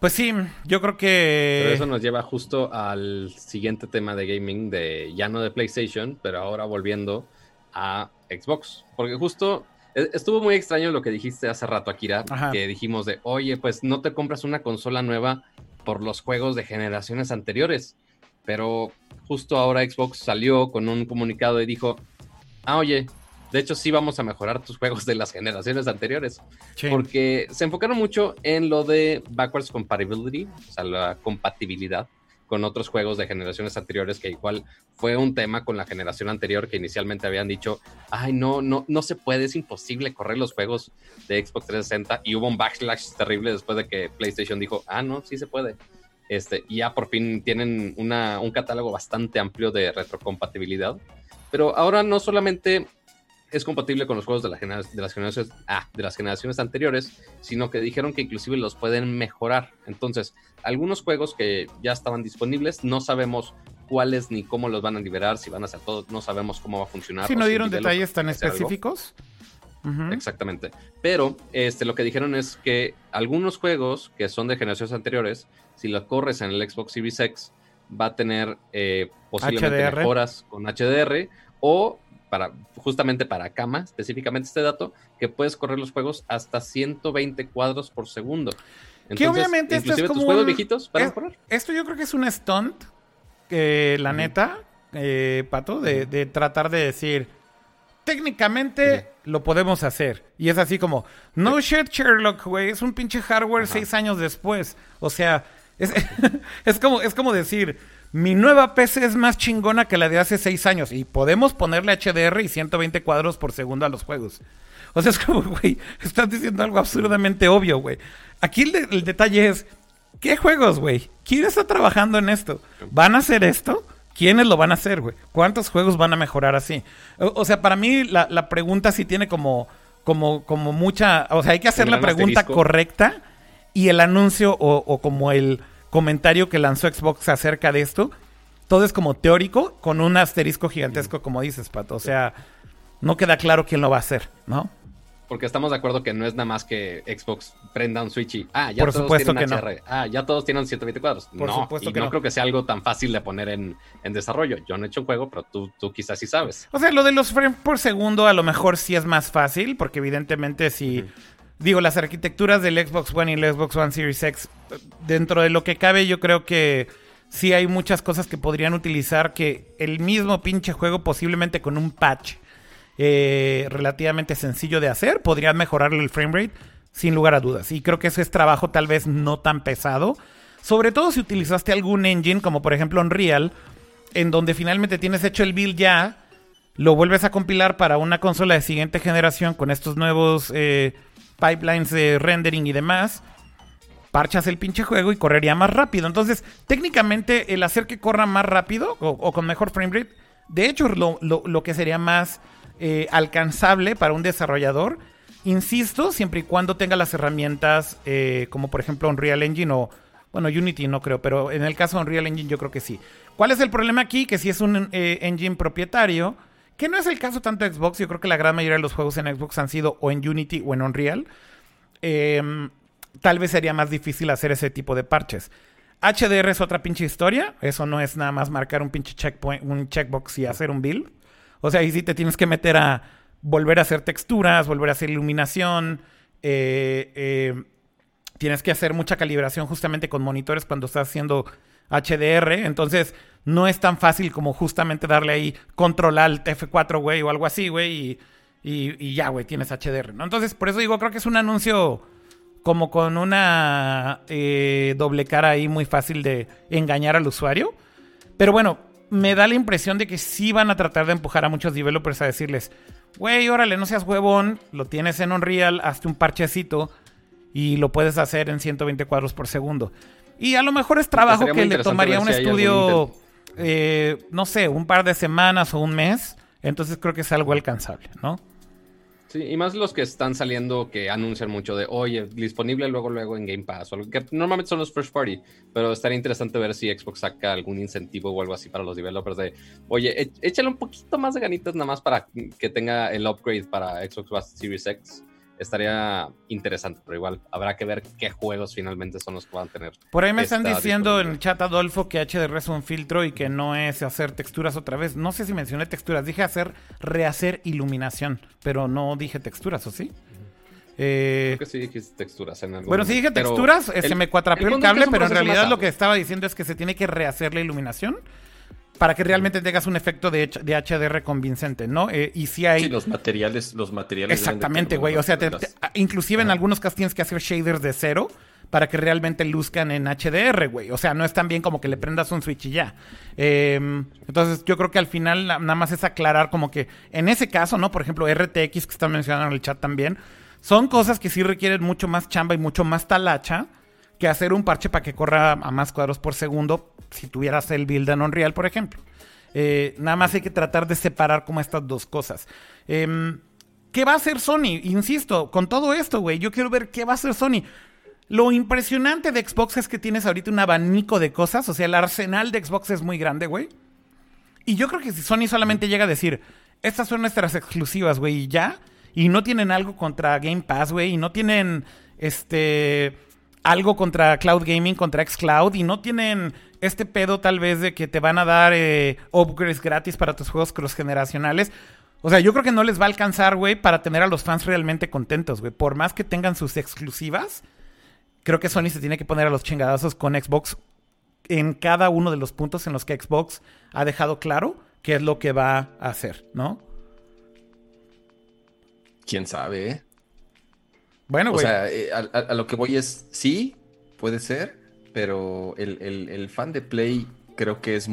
Pues sí, yo creo que... Pero eso nos lleva justo al siguiente tema de gaming, de ya no de PlayStation, pero ahora volviendo a Xbox. Porque justo estuvo muy extraño lo que dijiste hace rato, Akira, Ajá. que dijimos de, oye, pues no te compras una consola nueva por los juegos de generaciones anteriores. Pero justo ahora Xbox salió con un comunicado y dijo, ah, oye... De hecho, sí vamos a mejorar tus juegos de las generaciones anteriores. Sí. Porque se enfocaron mucho en lo de backwards compatibility, o sea, la compatibilidad con otros juegos de generaciones anteriores, que igual fue un tema con la generación anterior, que inicialmente habían dicho, ay, no, no, no se puede, es imposible correr los juegos de Xbox trescientos sesenta, y hubo un backlash terrible después de que PlayStation dijo, ah, no, sí se puede. Este, ya por fin tienen una, un catálogo bastante amplio de retrocompatibilidad, pero ahora no solamente... es compatible con los juegos de, la genera- de, las generaciones, ah, de las generaciones anteriores, sino que dijeron que inclusive los pueden mejorar. Entonces, algunos juegos que ya estaban disponibles, no sabemos cuáles ni cómo los van a liberar, si van a hacer todo, no sabemos cómo va a funcionar. Si no dieron detalles tan específicos. Uh-huh. Exactamente. Pero este, lo que dijeron es que algunos juegos que son de generaciones anteriores, si los corres en el Xbox Series X, va a tener eh, posiblemente H D R. Mejoras con H D R o para justamente para cama, específicamente este dato, que puedes correr los juegos hasta ciento veinte cuadros por segundo. Entonces, que obviamente esto es como tus juegos un... viejitos para es, correr. Esto yo creo que es un stunt, eh, la uh-huh. neta, eh, Pato, de, de tratar de decir... Técnicamente sí. lo podemos hacer. Y es así como, no sí. shit, Sherlock, güey. Es un pinche hardware Ajá. seis años después. O sea, es, es, como, es como decir, mi nueva P C es más chingona que la de hace seis años. Y podemos ponerle H D R y ciento veinte cuadros por segundo a los juegos. O sea, es como, güey, estás diciendo algo absurdamente obvio, güey. Aquí el, de, el detalle es, ¿qué juegos, güey? ¿Quién está trabajando en esto? ¿Van a hacer esto? ¿Quiénes lo van a hacer, güey? ¿Cuántos juegos van a mejorar así? O, o sea, para mí la, la pregunta sí tiene como, como, como mucha... O sea, hay que hacer la pregunta asterisco. Correcta y el anuncio o, o como el comentario que lanzó Xbox acerca de esto. Todo es como teórico con un asterisco gigantesco, como dices, Pato. O sea, no queda claro quién lo va a hacer, ¿no? Porque estamos de acuerdo que no es nada más que Xbox prenda un Switch y... Ah, ya por todos tienen H D R. No. Ah, ya todos tienen ciento veinte cuadros. Por no, supuesto y que no, no creo que sea algo tan fácil de poner en, en desarrollo. Yo no he hecho un juego, pero tú, tú quizás sí sabes. O sea, lo de los frames por segundo a lo mejor sí es más fácil, porque evidentemente si... Uh-huh. Digo, las arquitecturas del Xbox One y el Xbox One Series X, dentro de lo que cabe, yo creo que sí hay muchas cosas que podrían utilizar que el mismo pinche juego, posiblemente con un patch, Eh, relativamente sencillo de hacer, podrían mejorarle el frame rate sin lugar a dudas, y creo que eso es trabajo tal vez no tan pesado, sobre todo si utilizaste algún engine como por ejemplo Unreal, en donde finalmente tienes hecho el build ya, lo vuelves a compilar para una consola de siguiente generación con estos nuevos eh, pipelines de rendering y demás, parchas el pinche juego y correría más rápido. Entonces técnicamente el hacer que corra más rápido o, o con mejor frame rate, de hecho lo, lo, lo que sería más Eh, alcanzable para un desarrollador, insisto, siempre y cuando tenga las herramientas eh, como por ejemplo Unreal Engine o, bueno, Unity no creo, pero en el caso de Unreal Engine yo creo que sí. ¿Cuál es el problema aquí? Que si es un eh, engine propietario, que no es el caso tanto de Xbox, yo creo que la gran mayoría de los juegos en Xbox han sido o en Unity o en Unreal, eh, tal vez sería más difícil hacer ese tipo de parches. H D R es otra pinche historia, eso no es nada más marcar un pinche checkpoint, un checkbox y hacer un build. O sea, ahí sí te tienes que meter a volver a hacer texturas, volver a hacer iluminación. Eh, eh, tienes que hacer mucha calibración justamente con monitores cuando estás haciendo H D R. Entonces, no es tan fácil como justamente darle ahí control alt F cuatro, güey, o algo así, güey. Y, y, y ya, güey, tienes H D R, ¿no? Entonces, por eso digo, creo que es un anuncio como con una eh, doble cara ahí muy fácil de engañar al usuario. Pero bueno... me da la impresión de que sí van a tratar de empujar a muchos developers a decirles, güey, órale, no seas huevón, lo tienes en Unreal, hazte un parchecito y lo puedes hacer en ciento veinte cuadros por segundo. Y a lo mejor es trabajo que le tomaría un estudio, eh, no sé, un par de semanas o un mes. Entonces creo que es algo alcanzable, ¿no? Sí, y más los que están saliendo que anuncian mucho de, oye, disponible luego luego en Game Pass, o algo que normalmente son los first party, pero estaría interesante ver si Xbox saca algún incentivo o algo así para los developers de, oye, échale un poquito más de ganitas nada más para que tenga el upgrade para Xbox Series X. Estaría interesante, pero igual habrá que ver qué juegos finalmente son los que van a tener. Por ahí me están diciendo en el chat, Adolfo, que H D R es un filtro y que no es hacer texturas otra vez. No sé si mencioné texturas, dije hacer, rehacer iluminación, pero no dije texturas, ¿o sí? Eh, Creo que sí dijiste texturas en algún Bueno, momento. Sí dije texturas, el, se me cuatrapeó el, el cable, pero en realidad basado. Lo que estaba diciendo es que se tiene que rehacer la iluminación para que realmente tengas un efecto de, de H D R convincente, ¿no? Eh, y si hay... Sí, los materiales... los materiales exactamente, güey. O sea, te, te, inclusive en algunos casos tienes que hacer shaders de cero para que realmente luzcan en H D R, güey. O sea, no es tan bien como que le prendas un switch y ya. Eh, entonces, yo creo que al final nada más es aclarar como que... En ese caso, ¿no? Por ejemplo, R T X, que están mencionando en el chat también, son cosas que sí requieren mucho más chamba y mucho más talacha que hacer un parche para que corra a más cuadros por segundo si tuvieras el build en Unreal, por ejemplo. Eh, nada más hay que tratar de separar como estas dos cosas. Eh, ¿Qué va a hacer Sony? Insisto, con todo esto, güey, yo quiero ver qué va a hacer Sony. Lo impresionante de Xbox es que tienes ahorita un abanico de cosas. O sea, el arsenal de Xbox es muy grande, güey. Y yo creo que si Sony solamente llega a decir, estas son nuestras exclusivas, güey, y ya. Y no tienen algo contra Game Pass, güey. Y no tienen, este... algo contra Cloud Gaming, contra xCloud, y no tienen este pedo tal vez de que te van a dar eh, upgrades gratis para tus juegos cross-generacionales. O sea, yo creo que no les va a alcanzar, güey, para tener a los fans realmente contentos, güey. Por más que tengan sus exclusivas, creo que Sony se tiene que poner a los chingadazos con Xbox en cada uno de los puntos en los que Xbox ha dejado claro qué es lo que va a hacer, ¿no? ¿Quién sabe, eh? Bueno, güey. O sea, a, a, a lo que voy es, sí, puede ser, pero el, el, el fan de Play creo que es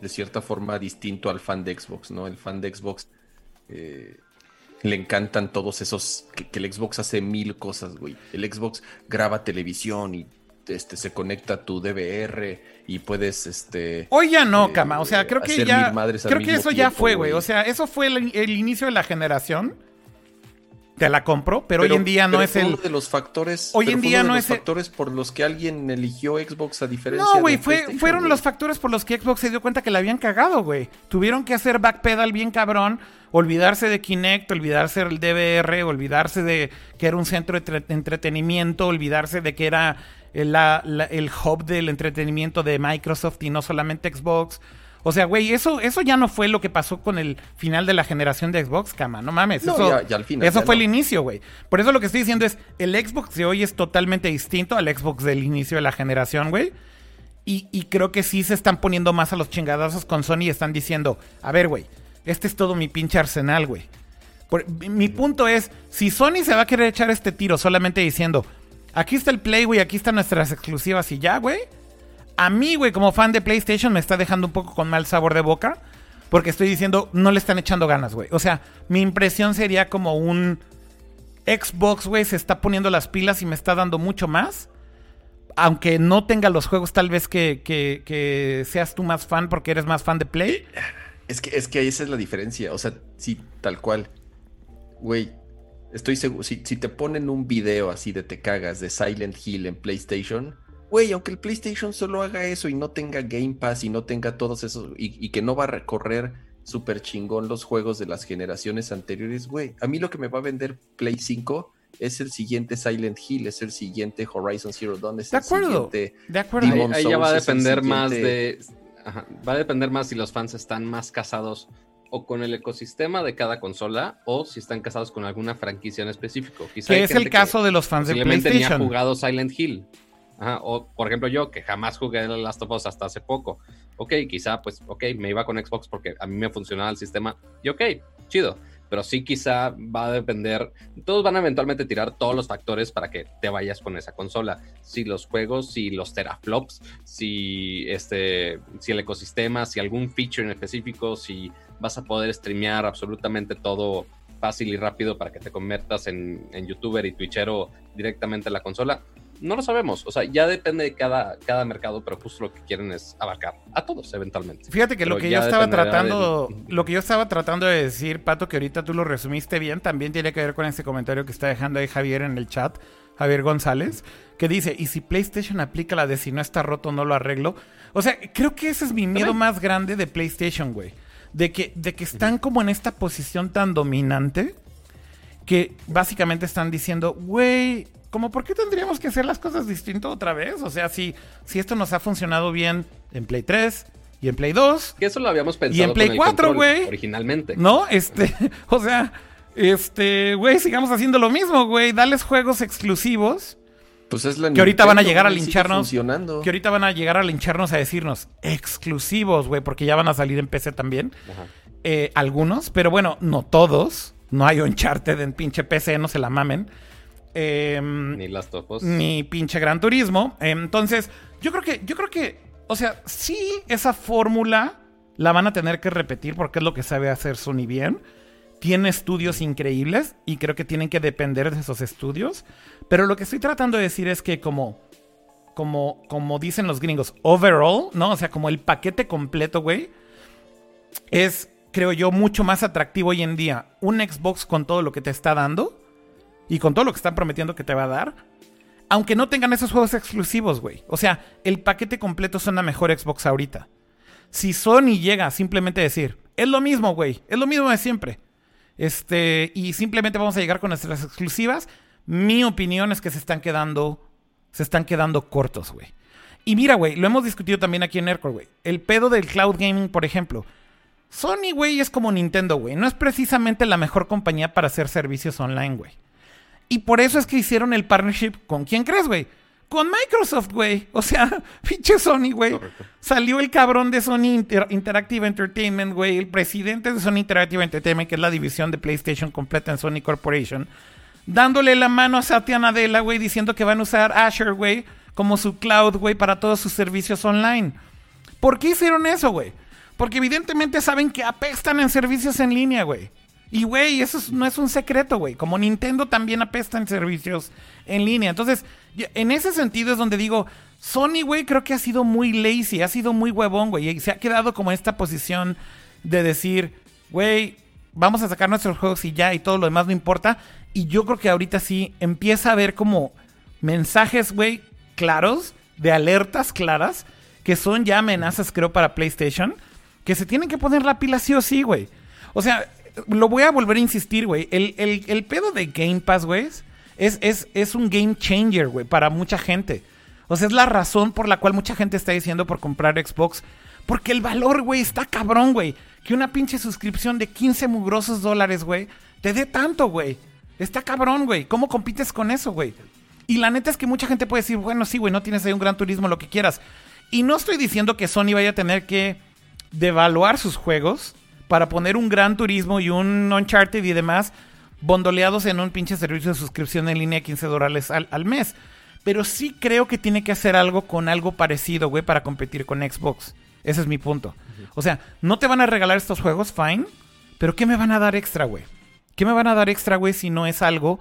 de cierta forma distinto al fan de Xbox, ¿no? El fan de Xbox eh, le encantan todos esos, que, que el Xbox hace mil cosas, güey. El Xbox graba televisión y este se conecta a tu D V R y puedes, este... Hoy ya no, eh, Kama, o sea, creo que ya... Creo que eso ya fue, güey. O sea, eso fue el, el inicio de la generación. Te la compro, pero, pero hoy en día no es el... Uno de los factores, hoy en día no es el... factores por los que alguien eligió Xbox a diferencia de... No, güey, fue, fueron wey. los factores por los que Xbox se dio cuenta que la habían cagado, güey. Tuvieron que hacer backpedal bien cabrón, olvidarse de Kinect, olvidarse del D V R, olvidarse de que era un centro de entretenimiento, olvidarse de que era la, la, el hub del entretenimiento de Microsoft y no solamente Xbox. O sea, güey, eso, eso ya no fue lo que pasó con el final de la generación de Xbox, Kama. No mames. No, eso ya, ya al final, eso ya fue no. el inicio, güey. Por eso lo que estoy diciendo es, el Xbox de hoy es totalmente distinto al Xbox del inicio de la generación, güey. Y, y creo que sí se están poniendo más a los chingadazos con Sony y están diciendo, a ver, güey, este es todo mi pinche arsenal, güey. Mi punto es, si Sony se va a querer echar este tiro solamente diciendo, aquí está el Play, güey, aquí están nuestras exclusivas y ya, güey. A mí, güey, como fan de PlayStation, me está dejando un poco con mal sabor de boca. Porque estoy diciendo, no le están echando ganas, güey. O sea, mi impresión sería como un... Xbox, güey, se está poniendo las pilas y me está dando mucho más. Aunque no tenga los juegos, tal vez que, que, que seas tú más fan porque eres más fan de Play. Es que, es que esa es la diferencia. O sea, sí, tal cual. Güey, estoy seguro. Si, si te ponen un video así de te cagas de Silent Hill en PlayStation... Güey, aunque el PlayStation solo haga eso y no tenga Game Pass y no tenga todos esos... Y, y que no va a recorrer súper chingón los juegos de las generaciones anteriores, güey. A mí lo que me va a vender Play cinco es el siguiente Silent Hill, es el siguiente Horizon Zero Dawn, es de el acuerdo, siguiente... De acuerdo, de acuerdo. Ahí ya va a depender siguiente... más de... Ajá, va a depender más si los fans están más casados o con el ecosistema de cada consola o si están casados con alguna franquicia en específico. Quizá que es el caso de los fans de PlayStation. Simplemente ni ha jugado Silent Hill. Ajá, o por ejemplo yo, que jamás jugué The Last of Us hasta hace poco. Ok, quizá, pues, ok, me iba con Xbox porque a mí me funcionaba el sistema. Y ok, chido. Pero sí quizá va a depender... Todos van a eventualmente tirar todos los factores para que te vayas con esa consola. Si los juegos, si los teraflops, si, este, si el ecosistema, si algún feature en específico, si vas a poder streamear absolutamente todo fácil y rápido para que te conviertas en, en YouTuber y Twitchero directamente a la consola... No lo sabemos, o sea, ya depende de cada, cada mercado, pero justo lo que quieren es abarcar a todos eventualmente. Fíjate que pero lo que yo estaba tratando, de... lo que yo estaba tratando de decir, Pato, que ahorita tú lo resumiste bien, también tiene que ver con ese comentario que está dejando ahí Javier en el chat, Javier González, que dice, y si PlayStation aplica la de si no está roto no lo arreglo. O sea, creo que ese es mi miedo ¿También? más grande de PlayStation, güey, de que, de que están uh-huh. como en esta posición tan dominante que básicamente están diciendo, güey... Como, ¿por qué tendríamos que hacer las cosas distinto otra vez? O sea, si, si esto nos ha funcionado bien en Play tres y en Play dos. Que eso lo habíamos pensado. Y en Play cuatro, güey. Originalmente. No, este, o sea, este, güey, sigamos haciendo lo mismo, güey. Dales juegos exclusivos. Pues es la que ahorita van a llegar a lincharnos. Que ahorita van a llegar a lincharnos a decirnos exclusivos, güey, porque ya van a salir en P C también. Ajá. Eh, algunos, pero bueno, no todos. No hay Uncharted en pinche P C, no se la mamen. Eh, ni las topos. Ni pinche Gran Turismo. Entonces, yo creo que, yo creo que, o sea, sí, esa fórmula la van a tener que repetir porque es lo que sabe hacer Sony bien. Tiene estudios increíbles y creo que tienen que depender de esos estudios. Pero lo que estoy tratando de decir es que como, como, como dicen los gringos, overall, ¿no? O sea, como el paquete completo, güey, es, creo yo, mucho más atractivo hoy en día. Un Xbox con todo lo que te está dando. Y con todo lo que están prometiendo que te va a dar. aunque no tengan esos juegos exclusivos, güey. O sea, el paquete completo suena mejor Xbox ahorita. Si Sony llega a simplemente decir, es lo mismo, güey, es lo mismo de siempre, este, y simplemente vamos a llegar con nuestras exclusivas, mi opinión es que se están quedando, se están quedando cortos, güey. Y mira, güey, lo hemos discutido también aquí en Nerdcore, güey. El pedo del cloud gaming, por ejemplo. Sony, güey, es como Nintendo, güey. No es precisamente la mejor compañía para hacer servicios online, güey. Y por eso es que hicieron el partnership con, ¿quién crees, güey? Con Microsoft, güey. O sea, pinche Sony, güey. Correcto. Salió el cabrón de Sony Inter- Interactive Entertainment, güey. El presidente de Sony Interactive Entertainment, que es la división de PlayStation completa en Sony Corporation, dándole la mano a Satya Nadella, güey, diciendo que van a usar Azure, güey, como su cloud, güey, para todos sus servicios online. ¿Por qué hicieron eso, güey? Porque evidentemente saben que apestan en servicios en línea, güey. Y, güey, eso es, no es un secreto, güey. Como Nintendo también apesta en servicios en línea. Entonces, en ese sentido es donde digo, Sony, güey, creo que ha sido muy lazy, ha sido muy huevón, güey. Y se ha quedado como esta posición de decir, güey, vamos a sacar nuestros juegos y ya, y todo lo demás no importa. Y yo creo que ahorita sí empieza a haber como mensajes, güey, claros, de alertas claras, que son ya amenazas, creo, para PlayStation, que se tienen que poner la pila sí o sí, güey. O sea, lo voy a volver a insistir, güey. El, el, el pedo de Game Pass, güey, es, es, es un game changer, güey, para mucha gente. O sea, es la razón por la cual mucha gente está diciendo por comprar Xbox. Porque el valor, güey, está cabrón, güey. Que una pinche suscripción de quince mugrosos dólares, güey, te dé tanto, güey. Está cabrón, güey. ¿Cómo compites con eso, güey? Y la neta es que mucha gente puede decir, bueno, sí, güey, no tienes ahí un Gran Turismo, lo que quieras. Y no estoy diciendo que Sony vaya a tener que devaluar sus juegos para poner un Gran Turismo y un Uncharted y demás bondoleados en un pinche servicio de suscripción en línea de quince dólares al, al mes. Pero sí creo que tiene que hacer algo con algo parecido, güey, para competir con Xbox. Ese es mi punto. O sea, no te van a regalar estos juegos, fine, pero ¿qué me van a dar extra, güey? ¿Qué me van a dar extra, güey, si no es algo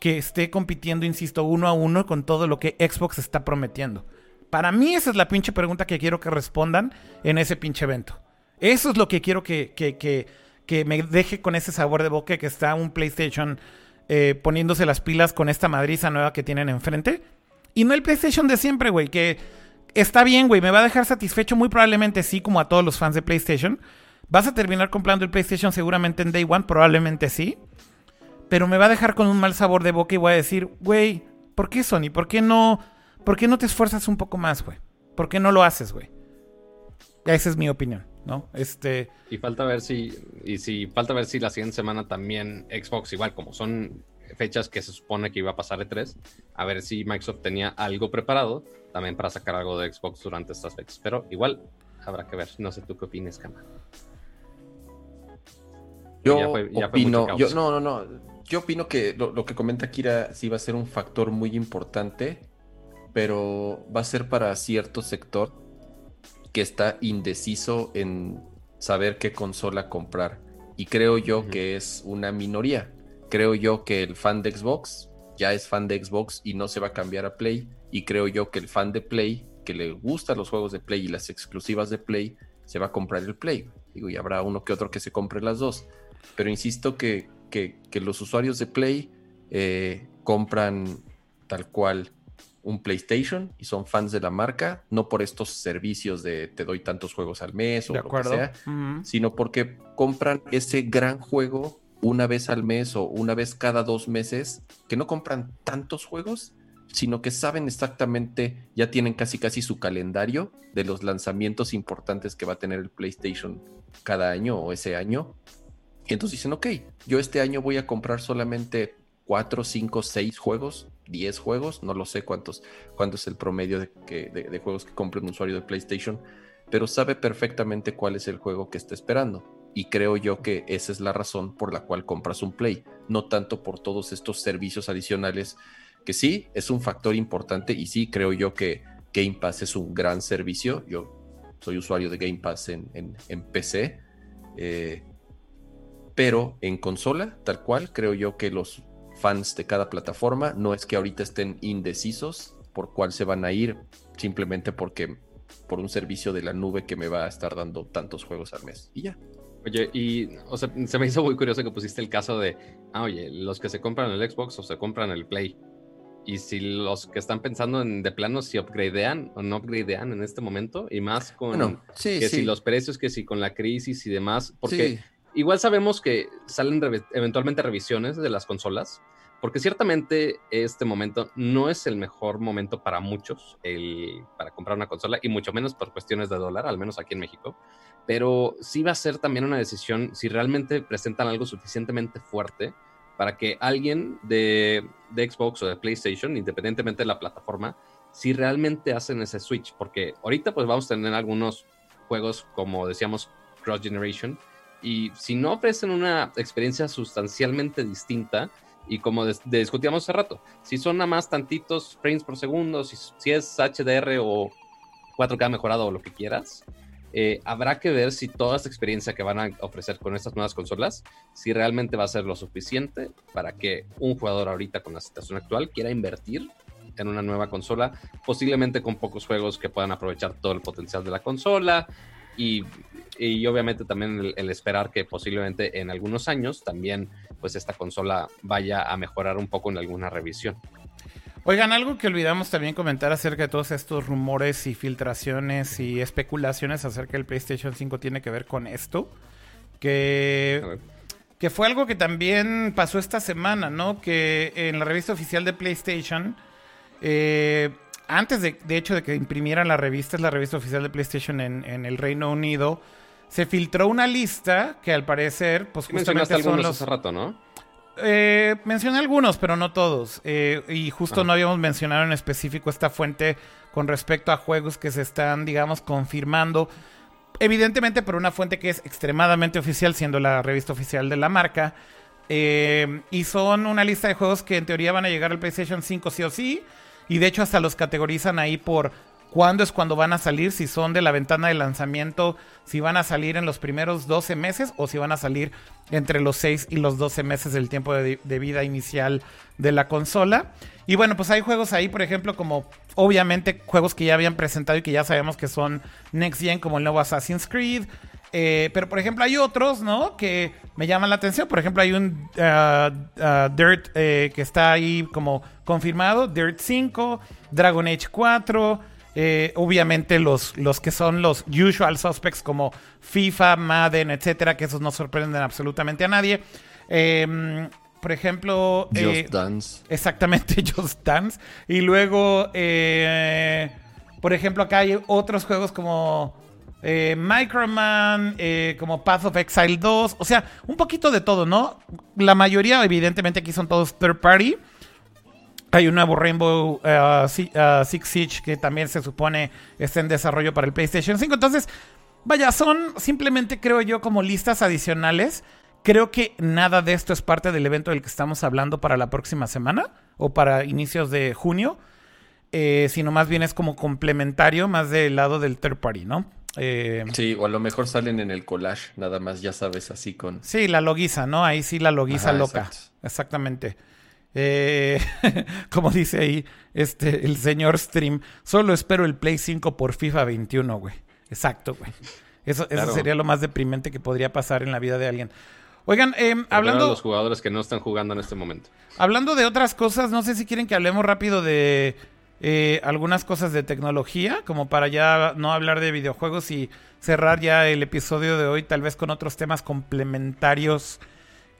que esté compitiendo, insisto, uno a uno con todo lo que Xbox está prometiendo? Para mí esa es la pinche pregunta que quiero que respondan en ese pinche evento. Eso es lo que quiero que, que, que, que me deje con ese sabor de boca, que está un PlayStation eh, poniéndose las pilas con esta madriza nueva que tienen enfrente. Y no el PlayStation de siempre, güey, que está bien, güey, me va a dejar satisfecho muy probablemente, sí, como a todos los fans de PlayStation. Vas a terminar comprando el PlayStation seguramente en Day One, probablemente sí. Pero me va a dejar con un mal sabor de boca y voy a decir, güey, ¿por qué, Sony? ¿Por qué no, por qué no te esfuerzas un poco más, güey? ¿Por qué no lo haces, güey? Esa es mi opinión, ¿no? Este... Y falta ver si, y si falta ver si la siguiente semana también Xbox, igual como son fechas que se supone que iba a pasar E tres, a ver si Microsoft tenía algo preparado también para sacar algo de Xbox durante estas fechas. Pero igual habrá que ver. No sé tú qué opinas, Cama. Yo ya fue, ya opino, yo, no, no, no. Yo opino que lo, lo que comenta Kira sí va a ser un factor muy importante, pero va a ser para cierto sector que está indeciso en saber qué consola comprar. Y creo yo uh-huh. que es una minoría. Creo yo que el fan de Xbox ya es fan de Xbox y no se va a cambiar a Play. Y creo yo que el fan de Play, que le gustan los juegos de Play y las exclusivas de Play, se va a comprar el Play. Digo, y habrá uno que otro que se compre las dos. Pero insisto que, que, que los usuarios de Play eh, compran tal cual un PlayStation y son fans de la marca, no por estos servicios de te doy tantos juegos al mes o de lo acuerdo. Que sea, mm-hmm. sino porque compran ese gran juego una vez al mes o una vez cada dos meses, que no compran tantos juegos, sino que saben exactamente, ya tienen casi casi su calendario de los lanzamientos importantes que va a tener el PlayStation cada año o ese año. Y entonces dicen, ok, yo este año voy a comprar solamente cuatro, cinco, seis juegos, diez juegos, no lo sé cuántos, cuánto es el promedio de, que, de, de juegos que compra un usuario de PlayStation, pero sabe perfectamente cuál es el juego que está esperando. Y creo yo que esa es la razón por la cual compras un Play, no tanto por todos estos servicios adicionales, que sí, es un factor importante. Y sí, creo yo que Game Pass es un gran servicio. Yo soy usuario de Game Pass en, en, en P C, eh, pero en consola, tal cual, creo yo que los fans de cada plataforma no es que ahorita estén indecisos por cuál se van a ir, simplemente porque por un servicio de la nube que me va a estar dando tantos juegos al mes y ya. Oye, y o sea, se me hizo muy curioso que pusiste el caso de, ah, oye, los que se compran el Xbox o se compran el Play. y si los que están pensando en de plano si upgradean o no upgradean en este momento, y más con bueno, sí, que sí. si los precios, que si con la crisis y demás, porque sí. igual sabemos que salen re- eventualmente revisiones de las consolas, porque ciertamente este momento no es el mejor momento para muchos el, para comprar una consola, y mucho menos por cuestiones de dólar, al menos aquí en México, pero sí va a ser también una decisión si realmente presentan algo suficientemente fuerte para que alguien de, de Xbox o de PlayStation, independientemente de la plataforma, si realmente hacen ese switch, porque ahorita pues vamos a tener algunos juegos, como decíamos, cross-generation, y si no ofrecen una experiencia sustancialmente distinta, y como de, de discutíamos hace rato, si son nada más tantitos frames por segundo, si, si es H D R o cuatro K mejorado o lo que quieras, Eh, habrá que ver si toda esta experiencia que van a ofrecer con estas nuevas consolas, si realmente va a ser lo suficiente para que un jugador ahorita con la situación actual quiera invertir en una nueva consola, posiblemente con pocos juegos que puedan aprovechar todo el potencial de la consola, y, y obviamente también el, el esperar que posiblemente en algunos años también pues esta consola vaya a mejorar un poco en alguna revisión. Oigan, algo que olvidamos también comentar acerca de todos estos rumores y filtraciones y especulaciones acerca del PlayStation cinco tiene que ver con esto, que, que fue algo que también pasó esta semana, ¿no? Que en la revista oficial de PlayStation, eh, antes de, de hecho de que imprimieran la revista, es la revista oficial de PlayStation en, en el Reino Unido, se filtró una lista que al parecer, pues justamente son los... hace rato, ¿no? Eh, mencioné algunos, pero no todos. Eh, y justo ah. no habíamos mencionado en específico esta fuente con respecto a juegos que se están, digamos, confirmando. Evidentemente por una fuente que es extremadamente oficial, siendo la revista oficial de la marca. Eh, y son una lista de juegos que en teoría van a llegar al PlayStation cinco sí o sí. Y de hecho hasta los categorizan ahí por cuándo es cuando van a salir, si son de la ventana de lanzamiento, si van a salir en los primeros doce meses o si van a salir entre los seis y los doce meses del tiempo de, de vida inicial de la consola. Y bueno, pues hay juegos ahí, por ejemplo, como obviamente juegos que ya habían presentado y que ya sabemos que son Next Gen, como el nuevo Assassin's Creed. Eh, pero por ejemplo hay otros, ¿no?, que me llaman la atención. Por ejemplo hay un uh, uh, Dirt eh, que está ahí como confirmado, Dirt cinco, Dragon Age cuatro... Eh, obviamente los, los que son los usual suspects como FIFA, Madden, etcétera, que esos no sorprenden absolutamente a nadie. Eh, por ejemplo... Just eh, Dance. Exactamente, Just Dance. Y luego, eh, por ejemplo, acá hay otros juegos como eh, Microman, eh, como Path of Exile dos. O sea, un poquito de todo, ¿no? La mayoría, evidentemente, aquí son todos third party. Hay un nuevo Rainbow uh, si- uh, Six Siege que también se supone está en desarrollo para el PlayStation cinco. Entonces, vaya, son simplemente, creo yo, como listas adicionales. Creo que nada de esto es parte del evento del que estamos hablando para la próxima semana o para inicios de junio, eh, sino más bien es como complementario, más del lado del third party, ¿no? Eh, sí, o a lo mejor salen en el collage, nada más, ya sabes, así con... Sí, la loguiza, ¿no? Ahí sí la loguiza loca. Exacto. Exactamente. Eh, como dice ahí este, el señor Stream, solo espero el Play cinco por FIFA veintiuno, güey. Exacto, güey. Eso, claro. eso sería lo más deprimente que podría pasar en la vida de alguien. Oigan, eh, hablando de los jugadores que no están jugando en este momento. Hablando de otras cosas, no sé si quieren que hablemos rápido de eh, algunas cosas de tecnología, como para ya no hablar de videojuegos y cerrar ya el episodio de hoy, tal vez con otros temas complementarios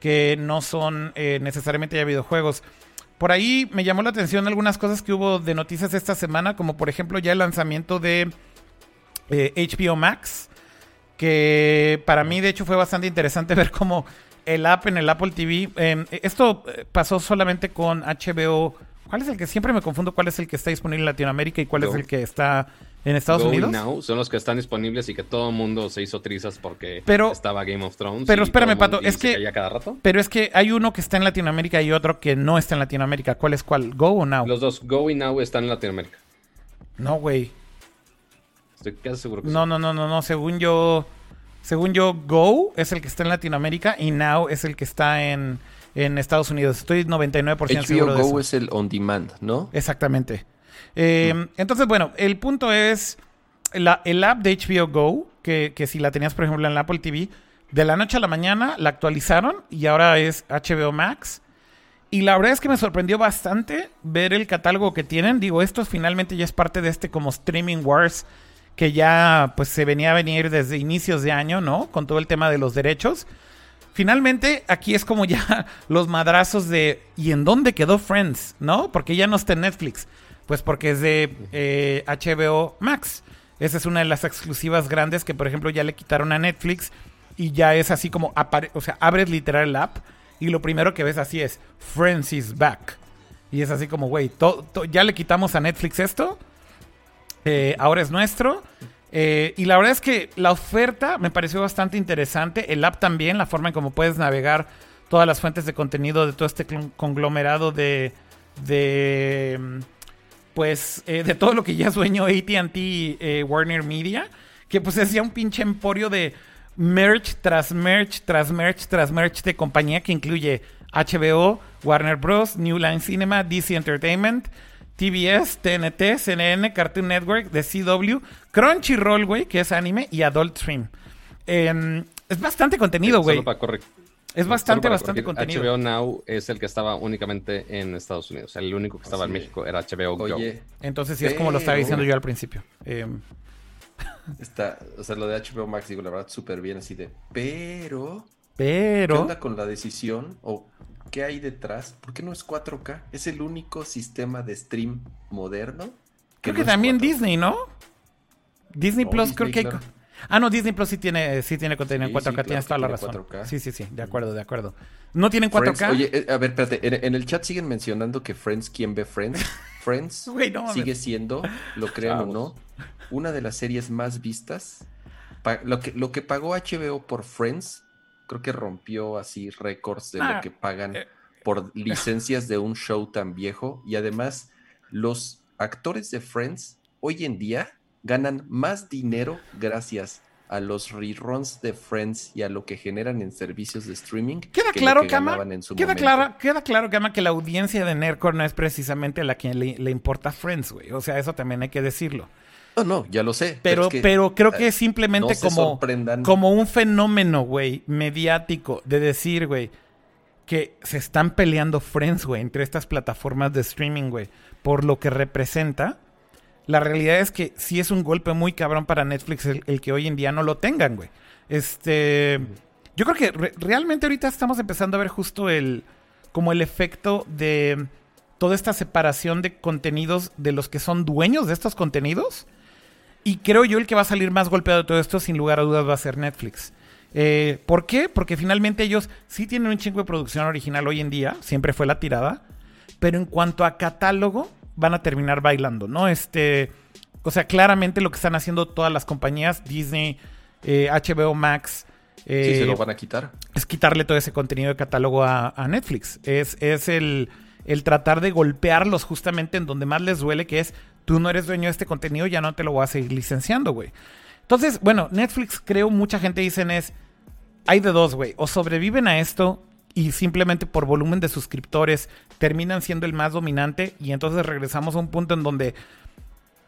que no son eh, necesariamente ya videojuegos. Por ahí me llamó la atención algunas cosas que hubo de noticias esta semana, como por ejemplo ya el lanzamiento de eh, H B O Max, que para mí de hecho fue bastante interesante ver cómo el app en el Apple T V... Eh, esto pasó solamente con H B O... ¿Cuál es el que? Siempre me confundo cuál es el que está disponible en Latinoamérica y cuál Go. es el que está en Estados Go Unidos. Now son los que están disponibles y que todo el mundo se hizo trizas porque pero, estaba Game of Thrones. Pero espérame, Pato, es que cada rato. Pero es que hay uno que está en Latinoamérica y otro que no está en Latinoamérica. ¿Cuál es cuál? ¿Go o Now? Los dos, Go y Now, están en Latinoamérica. No, güey. Estoy casi seguro que no, sí. No, no, no, no. Según yo, según yo, Go es el que está en Latinoamérica y Now es el que está en... en Estados Unidos. Estoy noventa y nueve por ciento seguro de eso. H B O Go es el on demand, ¿no? Exactamente. Eh, mm. Entonces, bueno, el punto es la, el app de H B O Go, que, que si la tenías, por ejemplo, en la Apple T V, de la noche a la mañana la actualizaron y ahora es H B O Max. Y la verdad es que me sorprendió bastante ver el catálogo que tienen. Digo, esto finalmente ya es parte de este como Streaming Wars que ya pues se venía a venir desde inicios de año, ¿no? Con todo el tema de los derechos. Finalmente, aquí es como ya los madrazos de... ¿Y en dónde quedó Friends? ¿No? Porque ya no está en Netflix. Pues porque es de eh, H B O Max. Esa es una de las exclusivas grandes que, por ejemplo, ya le quitaron a Netflix. Y ya es así como... Apare- o sea, abres literal el app y lo primero que ves así es... Friends is back. Y es así como, güey, to- to- ya le quitamos a Netflix esto. Eh, ahora es nuestro. Eh, y la verdad es que la oferta me pareció bastante interesante. El app también, la forma en cómo puedes navegar todas las fuentes de contenido de todo este conglomerado de... de pues eh, de todo lo que ya sueñó A T and T y eh, Warner Media. Que pues es ya un pinche emporio de merch tras merch tras merch tras merch de compañía que incluye H B O, Warner Bros., New Line Cinema, D C Entertainment... T B S, T N T, C N N, Cartoon Network, The C W, Crunchyroll, güey, que es anime, y Adult Swim. Eh, es bastante contenido, güey. Sí, corre- es bastante, bastante contenido. H B O Now es el que estaba únicamente en Estados Unidos. El único que estaba Así en México es. Era H B O Oye, Go. Entonces, sí, es como lo estaba diciendo yo al principio. Eh... Está, o sea, lo de H B O Max, digo, la verdad, súper bien, así de... Pero... Pero... ¿Qué onda con la decisión o...? Oh. ¿Qué hay detrás? ¿Por qué no es cuatro K? Es el único sistema de stream moderno. Que creo que no también cuatro K. Disney, ¿no? Disney no, Plus Disney, creo que... Claro. Ah, no, Disney Plus sí tiene, sí tiene contenido sí, en cuatro K. Sí, claro, tienes toda la razón. cuatro K. Sí, sí, sí. De acuerdo, de acuerdo. ¿No tienen cuatro K? Friends, oye, a ver, espérate. En, en el chat siguen mencionando que Friends, ¿quién ve Friends? Friends Wey, no, sigue siendo, lo crean Vamos. o no, una de las series más vistas. Pa- lo, que, lo que pagó H B O por Friends... Creo que rompió así récords de ah, lo que pagan eh, por licencias de un show tan viejo. Y además, los actores de Friends hoy en día ganan más dinero gracias a los reruns de Friends y a lo que generan en servicios de streaming. Queda que claro, que Kama, en su queda, clara, queda claro, Kama, que la audiencia de Nerdcore no es precisamente la que le, le importa Friends, güey. O sea, eso también hay que decirlo. No, no, ya lo sé. Pero, pero, es que, pero creo que es simplemente no como, como un fenómeno, güey, mediático de decir, güey, que se están peleando Friends, güey, entre estas plataformas de streaming, güey, por lo que representa. La realidad es que sí es un golpe muy cabrón para Netflix el, el que hoy en día no lo tengan, güey. Este, yo creo que re- realmente ahorita estamos empezando a ver justo el, como el efecto de toda esta separación de contenidos de los que son dueños de estos contenidos. Y creo yo el que va a salir más golpeado de todo esto, sin lugar a dudas, va a ser Netflix. Eh, ¿Por qué? Porque finalmente ellos sí tienen un chingo de producción original hoy en día. Siempre fue la tirada. Pero en cuanto a catálogo, van a terminar bailando, ¿no? Este, o sea, claramente lo que están haciendo todas las compañías, Disney, eh, H B O Max... Eh, sí, se lo van a quitar. Es quitarle todo ese contenido de catálogo a, a Netflix. Es, es el... el tratar de golpearlos justamente en donde más les duele, que es, tú no eres dueño de este contenido, ya no te lo voy a seguir licenciando, güey. Entonces, bueno, Netflix, creo, mucha gente dicen es, hay de dos, güey. O sobreviven a esto y simplemente por volumen de suscriptores terminan siendo el más dominante y entonces regresamos a un punto en donde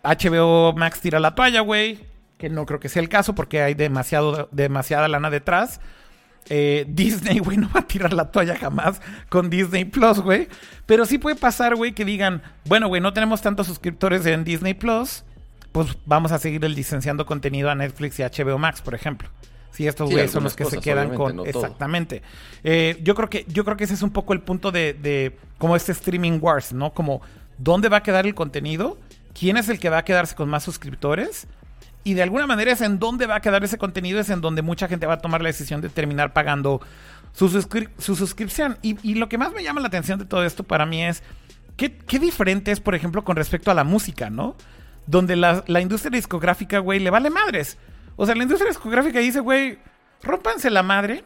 H B O Max tira la toalla, güey, que no creo que sea el caso porque hay demasiado, demasiada lana detrás. Eh, Disney, güey, no va a tirar la toalla jamás con Disney Plus, güey. Pero sí puede pasar, güey, que digan, bueno, güey, no tenemos tantos suscriptores en Disney Plus, pues vamos a seguir licenciando contenido a Netflix y H B O Max, por ejemplo. Si estos güeyes sí, son los que cosas, se quedan con... No exactamente. Eh, yo creo que, yo creo que ese es un poco el punto de, de como este streaming wars, ¿no? Como, ¿dónde va a quedar el contenido? ¿Quién es el que va a quedarse con más suscriptores? Y de alguna manera es en donde va a quedar ese contenido, es en donde mucha gente va a tomar la decisión de terminar pagando su, suscri- su suscripción. Y, y lo que más me llama la atención de todo esto para mí es qué, qué diferente es, por ejemplo, con respecto a la música, ¿no? Donde la, la industria discográfica, güey, le vale madres. O sea, la industria discográfica dice, güey, rómpanse la madre,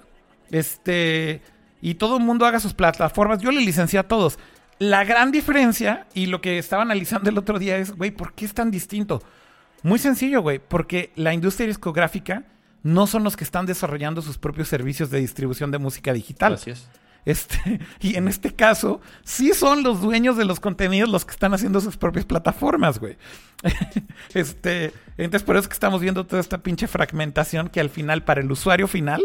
este, y todo el mundo haga sus plataformas. Yo le licencié a todos. La gran diferencia, y lo que estaba analizando el otro día es, güey, ¿por qué es tan distinto? Muy sencillo, güey, porque la industria discográfica no son los que están desarrollando sus propios servicios de distribución de música digital. Así es. Este, y en este caso, sí son los dueños de los contenidos los que están haciendo sus propias plataformas, güey. Este, entonces, por eso es que estamos viendo toda esta pinche fragmentación que al final, para el usuario final,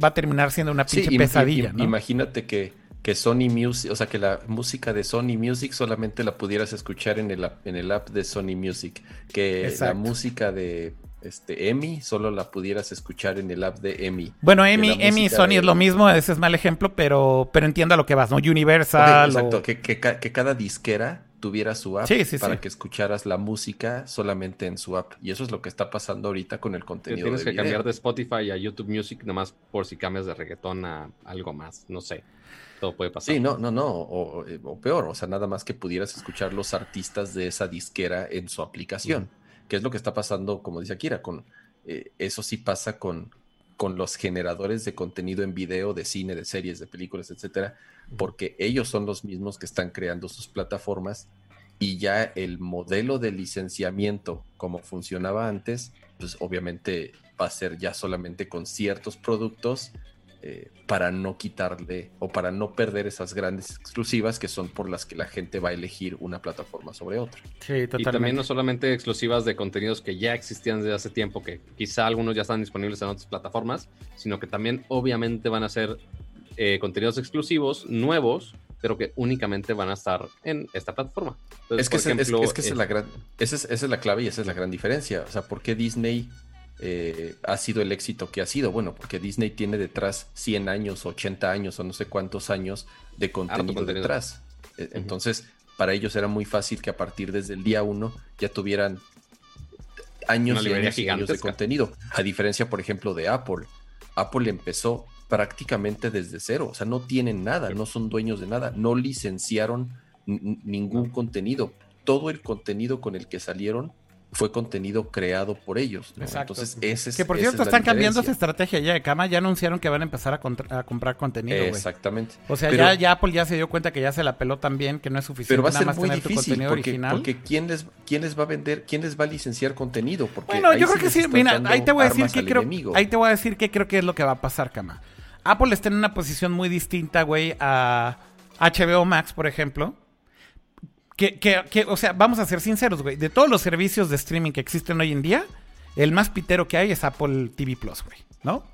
va a terminar siendo una pinche sí, pesadilla, im- ¿no? Imagínate que que Sony Music, o sea, que la música de Sony Music solamente la pudieras escuchar en el en el app de Sony Music, que Exacto. la música de este Emi solo la pudieras escuchar en el app de Emi. Bueno, Emi, Emi y Sony de... es lo mismo, ese es mal ejemplo, pero pero entiendo a lo que vas, ¿no? Universal. Okay, exacto, o... que, que, que cada disquera tuviera su app sí, sí, para sí. que escucharas la música solamente en su app. Y eso es lo que está pasando ahorita con el contenido. Te tienes de que video. cambiar de Spotify a YouTube Music nomás por si cambias de reggaetón a algo más, no sé. Todo puede pasar. Sí, no, no, no. O, o peor, o sea, nada más que pudieras escuchar los artistas de esa disquera en su aplicación. Mm. Que es lo que está pasando, como dice Akira, con eh, eso sí pasa con, con los generadores de contenido en video, de cine, de series, de películas, etcétera, porque ellos son los mismos que están creando sus plataformas y ya el modelo de licenciamiento, como funcionaba antes, pues obviamente va a ser ya solamente con ciertos productos eh, para no quitarle o para no perder esas grandes exclusivas que son por las que la gente va a elegir una plataforma sobre otra. Sí, totalmente. Y también no solamente exclusivas de contenidos que ya existían desde hace tiempo, que quizá algunos ya están disponibles en otras plataformas, sino que también obviamente van a ser... Eh, contenidos exclusivos, nuevos, pero que únicamente van a estar en esta plataforma. Entonces, es que, por ejemplo, es, es que esa, eh, es la gran, esa, es, esa es la clave y esa es la gran diferencia. O sea, ¿por qué Disney eh, ha sido el éxito que ha sido? Bueno, porque Disney tiene detrás cien años, ochenta años o no sé cuántos años de contenido, contenido. detrás. Uh-huh. Entonces, para ellos era muy fácil que a partir desde el día uno ya tuvieran años y años, y años de contenido. A diferencia, por ejemplo, de Apple. Apple empezó prácticamente desde cero, o sea, no tienen nada, no son dueños de nada, no licenciaron n- ningún contenido, todo el contenido con el que salieron fue contenido creado por ellos, ¿no? Entonces ese es, que por cierto es están cambiando su estrategia ya de cama, ya anunciaron que van a empezar a, contra- a comprar contenido, güey. Exactamente. O sea, pero, ya, ya Apple ya se dio cuenta que ya se la peló también, que no es suficiente. Pero va a ser nada más muy tener difícil, tu contenido porque, original. Porque quién les, quién les va a vender, quién les va a licenciar contenido, porque bueno, yo creo que sí, mira, ahí te voy a decir que creo, enemigo. ahí te voy a decir que creo que es lo que va a pasar, cama. Apple está en una posición muy distinta, güey, a H B O Max, por ejemplo. Que, que, que, o sea, vamos a ser sinceros, güey. De todos los servicios de streaming que existen hoy en día, el más pitero que hay es Apple T V Plus, güey, ¿no?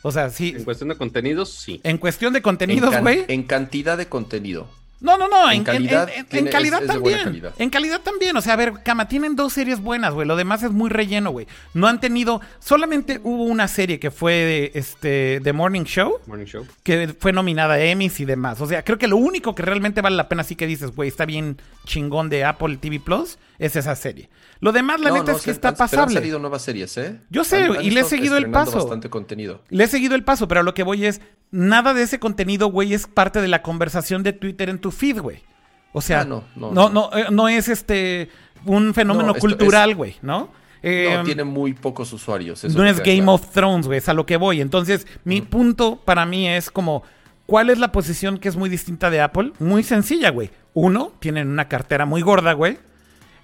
O sea, sí. En cuestión de contenidos, sí. En cuestión de contenidos, en can- güey. En cantidad de contenido. No, no, no. En, en calidad, en, en, tiene, en calidad es, también. Es calidad. En calidad también. O sea, a ver, cama, tienen dos series buenas, güey. Lo demás es muy relleno, güey. No han tenido... Solamente hubo una serie que fue de, este, The Morning Show. Morning Show. Que fue nominada a Emmys y demás. O sea, creo que lo único que realmente vale la pena, sí que dices, güey, está bien chingón de Apple T V Plus, es esa serie. Lo demás, la no, neta, no, es que han, está pasable. Pero han salido nuevas series, ¿eh? Yo sé, han, han y le he seguido el paso. Bastante contenido. Le he seguido el paso, pero lo que voy es... Nada de ese contenido, güey, es parte de la conversación de Twitter en tu feed, güey. O sea, ah, no, no, no, no, no, no es este un fenómeno no, cultural, güey, ¿no? Eh, no, tiene muy pocos usuarios. Eso no es Game claro. of Thrones, güey, es a lo que voy. Entonces, mi uh-huh. punto para mí es como, ¿cuál es la posición que es muy distinta de Apple? Muy sencilla, güey. Uno, tienen una cartera muy gorda, güey.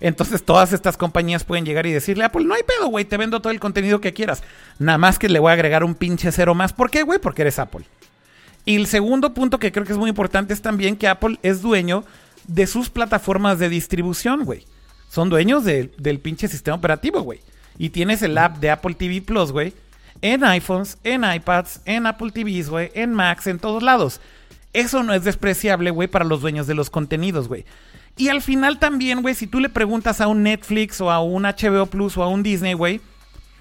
Entonces todas estas compañías pueden llegar y decirle, Apple, no hay pedo, güey, te vendo todo el contenido que quieras. Nada más que le voy a agregar un pinche cero más. ¿Por qué, güey? Porque eres Apple. Y el segundo punto que creo que es muy importante es también que Apple es dueño de sus plataformas de distribución, güey. Son dueños de, del pinche sistema operativo, güey. Y tienes el app de Apple T V Plus, güey, en iPhones, en iPads, en Apple T Vs, güey, en Macs, en todos lados. Eso no es despreciable, güey, para los dueños de los contenidos, güey. Y al final también, güey, si tú le preguntas a un Netflix o a un H B O Plus o a un Disney, güey,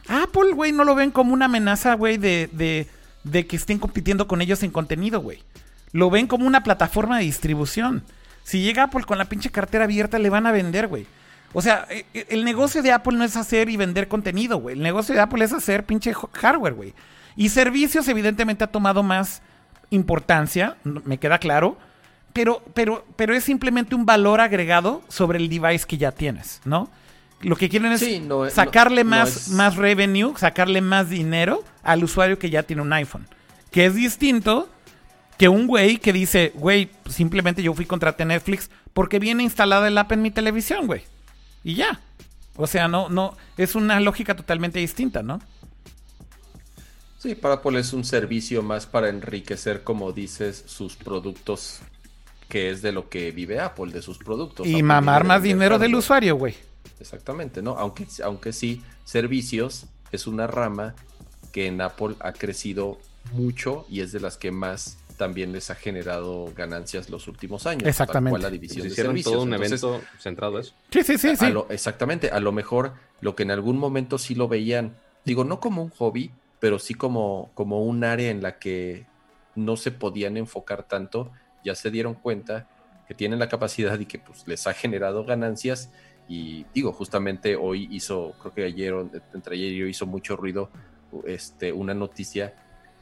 Apple, güey, no lo ven como una amenaza, güey, de, de, de que estén compitiendo con ellos en contenido, güey. Lo ven como una plataforma de distribución. Si llega Apple con la pinche cartera abierta, le van a vender, güey. O sea, el negocio de Apple no es hacer y vender contenido, güey. El negocio de Apple es hacer pinche hardware, güey. Y servicios, evidentemente, ha tomado más importancia, me queda claro. Pero, pero, pero es simplemente un valor agregado sobre el device que ya tienes, ¿no? Lo que quieren es sí, no, sacarle no, más, no es... más revenue, sacarle más dinero al usuario que ya tiene un iPhone. Que es distinto que un güey que dice, güey, simplemente yo fui contraté Netflix porque viene instalada el app en mi televisión, güey. Y ya. O sea, no, no, es una lógica totalmente distinta, ¿no? Sí, para Apple es un servicio más para enriquecer, como dices, sus productos, que es de lo que vive Apple, de sus productos. Y Apple mamar más dinero del usuario, güey. Exactamente, ¿no? Aunque, aunque sí, servicios es una rama que en Apple ha crecido mucho y es de las que más también les ha generado ganancias los últimos años. Exactamente. Tal cual la división de servicios. Todo un Entonces, evento centrado a eso. Sí, sí, sí. sí. A lo, exactamente. A lo mejor lo que en algún momento sí lo veían, digo, no como un hobby, pero sí como, como un área en la que no se podían enfocar tanto, ya se dieron cuenta que tienen la capacidad y que pues les ha generado ganancias. Y digo, justamente hoy hizo, creo que ayer, entre ayer y hoy hizo mucho ruido este, una noticia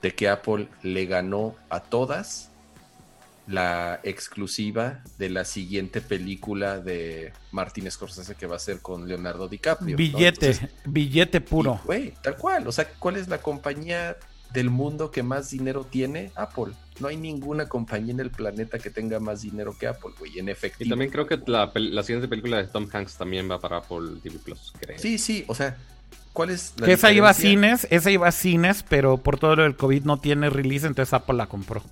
de que Apple le ganó a todas la exclusiva de la siguiente película de Martin Scorsese que va a ser con Leonardo DiCaprio. Billete, ¿no? Entonces, billete puro. Güey, tal cual. O sea, ¿cuál es la compañía del mundo que más dinero tiene? Apple. No hay ninguna compañía en el planeta que tenga más dinero que Apple, güey, en efectivo. Y también creo que la, la siguiente película de Tom Hanks también va para Apple T V Plus, creo. Sí, sí, o sea, ¿cuál es la diferencia? Esa iba a cines, esa iba a cines, pero por todo lo del COVID no tiene release, entonces Apple la compró.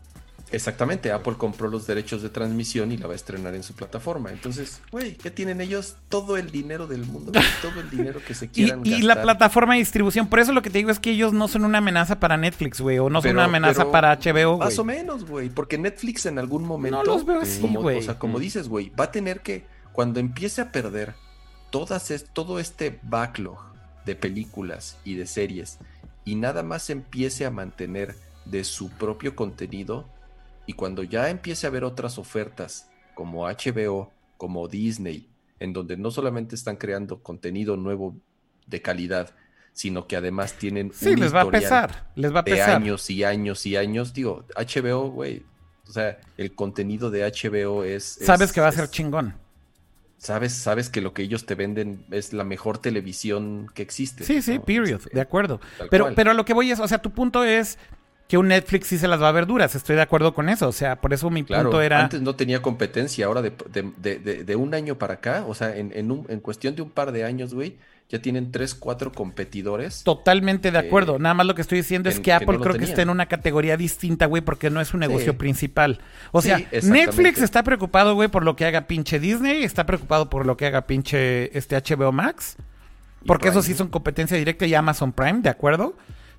Exactamente, Apple compró los derechos de transmisión y la va a estrenar en su plataforma. Entonces, güey, ¿qué tienen ellos? Todo el dinero del mundo, güey, todo el dinero que se quieran y, gastar. Y la plataforma de distribución, por eso lo que te digo es que ellos no son una amenaza para Netflix, güey, o no son pero, una amenaza pero, para H B O, güey. Más o menos, güey, porque Netflix en algún momento... No los veo así, güey. O sea, como dices, güey, va a tener que, cuando empiece a perder todas es, todo este backlog de películas y de series y nada más empiece a mantener de su propio contenido... Y cuando ya empiece a haber otras ofertas como H B O, como Disney, en donde no solamente están creando contenido nuevo de calidad, sino que además tienen sí, un les historial va a pesar, les va a de pesar. años y años y años. Digo, H B O, güey, o sea, el contenido de H B O es... es sabes que va a es, ser chingón. Sabes, sabes que lo que ellos te venden es la mejor televisión que existe. Sí, ¿no? sí, period, de acuerdo. Pero, pero lo que voy es, o sea, tu punto es... que un Netflix sí se las va a ver duras, estoy de acuerdo con eso, o sea, por eso mi claro, punto era... Antes no tenía competencia, ahora de, de, de, de, de un año para acá, o sea, en, en, un, en cuestión de un par de años, güey, ya tienen tres, cuatro competidores. Totalmente de acuerdo, eh, nada más lo que estoy diciendo en, es que Apple que no creo tenían. que está en una categoría distinta, güey, porque no es su negocio sí. principal. O sí, sea, Netflix está preocupado, güey, por lo que haga pinche Disney, está preocupado por lo que haga pinche este H B O Max, porque eso sí son competencia directa y Amazon Prime, ¿de acuerdo?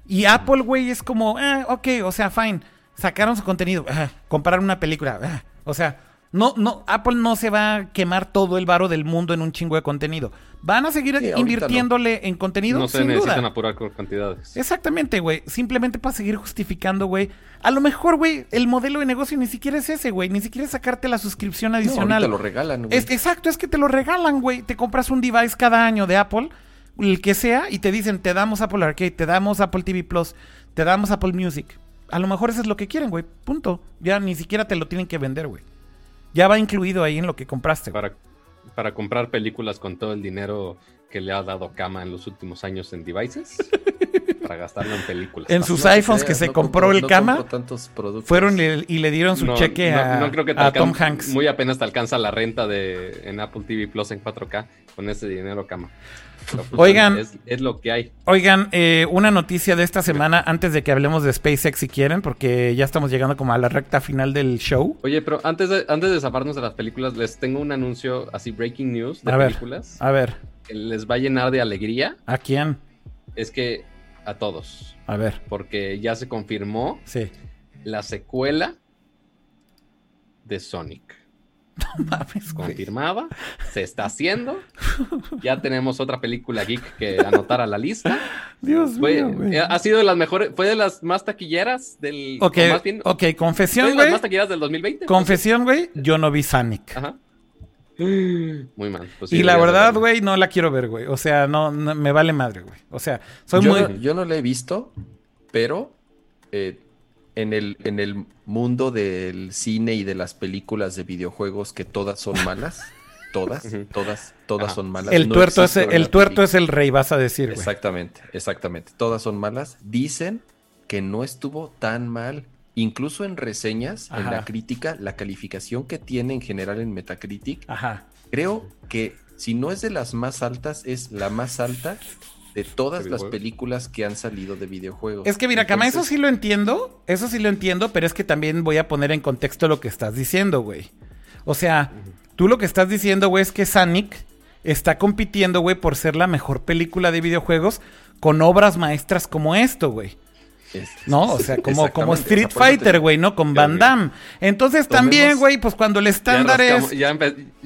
Y Apple, güey, es como, eh, ok, o sea, fine, sacaron su contenido, eh, compraron una película, eh, o sea, no, no, Apple no se va a quemar todo el varo del mundo en un chingo de contenido. Van a seguir sí, invirtiéndole no. en contenido, no se sin necesitan duda. apurar con cantidades. Exactamente, güey, simplemente para seguir justificando, güey. A lo mejor, güey, el modelo de negocio ni siquiera es ese, güey, ni siquiera es sacarte la suscripción adicional. No, ahorita lo regalan, güey. Es, exacto, es que te lo regalan, güey, te compras un device cada año de Apple... el que sea, y te dicen, te damos Apple Arcade, te damos Apple T V Plus, te damos Apple Music. A lo mejor eso es lo que quieren, güey, punto. Ya ni siquiera te lo tienen que vender, güey. Ya va incluido ahí en lo que compraste. Para, para comprar películas con todo el dinero que le ha dado Kama en los últimos años en devices, para gastarlo en películas. En sus no, iPhones no, que se no compró, compró el no Kama, compró fueron y, y le dieron su no, cheque no, a, no creo que a Tom Hanks. Muy apenas te alcanza la renta de en Apple T V Plus en cuatro K con ese dinero, Kama. Oigan, es, es lo que hay. Oigan, eh, una noticia de esta semana antes de que hablemos de SpaceX, si quieren, porque ya estamos llegando como a la recta final del show. Oye, pero antes de, antes de zaparnos de las películas, les tengo un anuncio así, breaking news de a películas. Ver, a ver. Que les va a llenar de alegría. ¿A quién? Es que a todos. A ver. Porque ya se confirmó sí. la secuela de Sonic. No mames, güey. Confirmaba, se está haciendo. Ya tenemos otra película geek que anotar a la lista. Dios fue, mío, güey. Ha sido de las mejores, fue de las más taquilleras del... Ok, más bien, okay confesión, güey. De las más taquilleras del dos mil veinte. Confesión, güey, yo no vi Sonic. Ajá. Muy mal. Pues sí, y la verdad, güey, no la quiero ver, güey. O sea, no, no me vale madre, güey. O sea, soy yo, muy... Yo no la he visto, pero... Eh, En el, en el mundo del cine y de las películas de videojuegos que todas son malas, todas, todas, todas ah, son malas. El, no tuerto, es, el tuerto es el rey, vas a decir, güey. Exactamente, exactamente, todas son malas. Dicen que no estuvo tan mal, incluso en reseñas, Ajá. en la crítica, la calificación que tiene en general en Metacritic, Ajá. creo que si no es de las más altas, es la más alta de todas las películas que han salido de videojuegos. Es que mira, Kama, eso sí lo entiendo, eso sí lo entiendo, pero es que también voy a poner en contexto lo que estás diciendo, güey. O sea, uh-huh. tú lo que estás diciendo, güey, es que Sonic está compitiendo, güey, por ser la mejor película de videojuegos con obras maestras como esto, güey. No, o sea, como, como Street Fighter, güey, ¿no? Con Van Damme. Entonces también, güey, pues cuando el estándar ya es... Ya,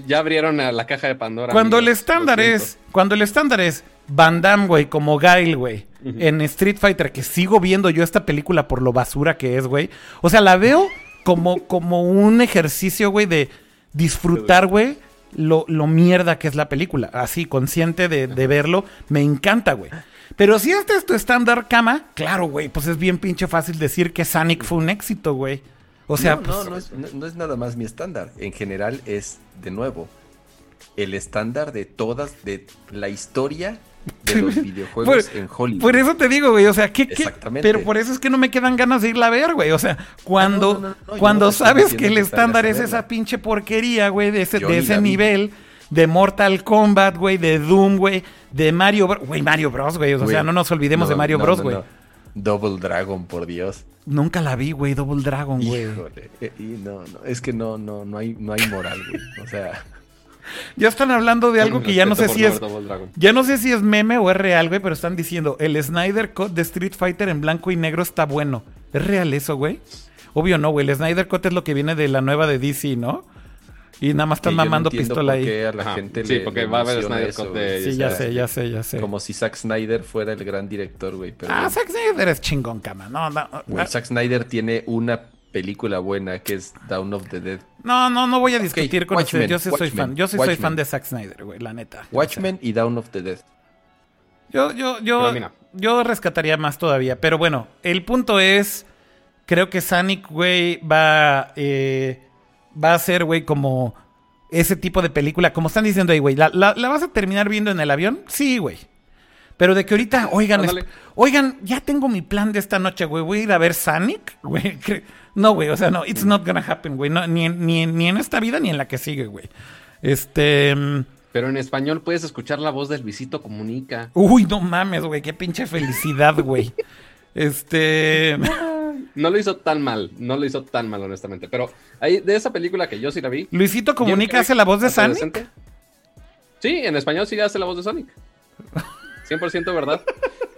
ya abrieron a la caja de Pandora. Cuando amigos, el estándar es... Cuando el estándar es Van Damme, güey, como Gail, güey, uh-huh. en Street Fighter, que sigo viendo yo esta película por lo basura que es, güey. O sea, la veo como, como un ejercicio, güey, de disfrutar, güey, lo, lo mierda que es la película. Así, consciente de, de verlo. Me encanta, güey. Pero si este es tu estándar, cama, claro, güey, pues es bien pinche fácil decir que Sonic fue un éxito, güey. O sea, no, pues... No, no es, no, no es nada más mi estándar. En general es, de nuevo, el estándar de todas, de la historia de los videojuegos por, en Hollywood. Por eso te digo, güey, o sea, ¿qué, qué? Pero por eso es que no me quedan ganas de irla a ver, güey. O sea, cuando, no, no, no, no, cuando no sabes que el que estándar es esa pinche porquería, güey, de ese, de ese nivel... Vi. De Mortal Kombat, güey, de Doom, güey, de Mario Bros. Güey, Mario Bros, güey. O wey, sea, no nos olvidemos no, de Mario no, Bros, güey. No, no. Double Dragon, por Dios. Nunca la vi, güey, Double Dragon, güey. Híjole. Y no, no, es que no, no, no hay, no hay moral, güey. O sea. Ya están hablando de algo que ya no sé si es. Ya no sé si es meme o es real, güey, pero están diciendo, el Snyder Cut de Street Fighter en blanco y negro está bueno. ¿Es real eso, güey? Obvio no, güey. El Snyder Cut es lo que viene de la nueva de D C, ¿no? Y nada más están mamando no pistola ahí. A la gente sí, le, porque le va a haber Snyder eso, Cut de... Sí, ya sé, ya sé, ya sé. Como si Zack Snyder fuera el gran director, güey. Ah, wey. Zack Snyder es chingón, cama. No, no, wey, Zack Snyder tiene una película buena que es Dawn of the Dead. No, no, no voy a discutir okay, con Watchmen, usted. Yo sí Watchmen, soy fan. Yo sí Watchmen. soy fan de Zack Snyder, güey, la neta. Watchmen o sea. Y Dawn of the Dead. Yo, yo, yo, yo, yo rescataría más todavía. Pero bueno, el punto es... Creo que Sonic, güey, va... Eh, va a ser, güey, como ese tipo de película. Como están diciendo ahí, güey. ¿la, la, ¿La vas a terminar viendo en el avión? Sí, güey. Pero de que ahorita, oigan, es, oigan, ya tengo mi plan de esta noche, güey. Voy a ir a ver Sonic, güey. No, güey, o sea, no. It's not gonna happen, güey. No, ni, ni, ni en esta vida ni en la que sigue, güey. Este... Pero en español puedes escuchar la voz del Luisito Comunica. Uy, no mames, güey. Qué pinche felicidad, güey. Este... No lo hizo tan mal, no lo hizo tan mal, honestamente. Pero ahí, de esa película que yo sí la vi... ¿Luisito Comunica hace la voz de Sonic? Sí, en español sí hace la voz de Sonic. cien por ciento verdad.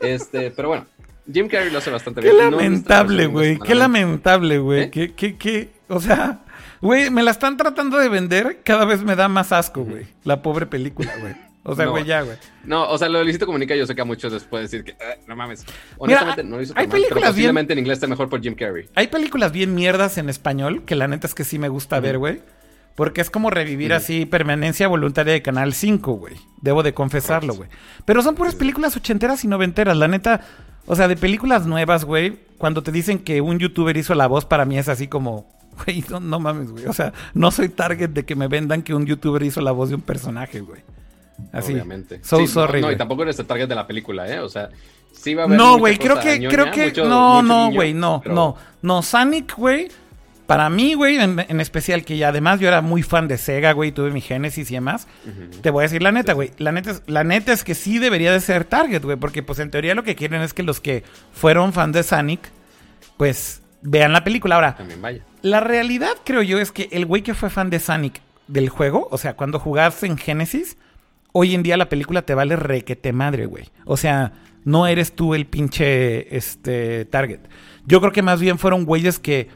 Este, pero bueno, Jim Carrey lo hace bastante bien. Qué lamentable, güey, qué lamentable, güey. Qué, qué, qué, o sea... Güey, me la están tratando de vender, cada vez me da más asco, güey. La pobre película, güey. O sea, güey, no, ya, güey. No, o sea, lo de Luisito Comunica yo sé que a muchos les puede decir que... Eh, no mames. Honestamente, mira, no lo hizo tan mal, pero posiblemente bien, en inglés está mejor por Jim Carrey. Hay películas bien mierdas en español, que la neta es que sí me gusta uh-huh. ver, güey. Porque es como revivir uh-huh. así permanencia voluntaria de Canal cinco, güey. Debo de confesarlo, güey. Pero son puras películas ochenteras y noventeras. La neta, o sea, de películas nuevas, güey, cuando te dicen que un youtuber hizo la voz, para mí es así como... Güey, no, no mames, güey. O sea, no soy target de que me vendan que un youtuber hizo la voz de un personaje, güey. Así. Obviamente. So sí, sorry. No, no y tampoco eres el target de la película, ¿eh? O sea, sí va a haber. No, güey, creo que. Ñoña, creo que mucho, no, mucho no, niño, güey, no, pero... no. No, Sonic, güey. Para mí, güey, en, en especial, que ya además yo era muy fan de Sega, güey, tuve mi Genesis y demás. Uh-huh. Te voy a decir la neta, sí. güey. La neta, es, la neta es que sí debería de ser target, güey, porque pues en teoría lo que quieren es que los que fueron fan de Sonic, pues vean la película. Ahora. También vaya. La realidad, creo yo, es que el güey que fue fan de Sonic del juego, o sea, cuando jugabas en Genesis, hoy en día la película te vale requete madre, güey. O sea, no eres tú el pinche este, target. Yo creo que más bien fueron güeyes que...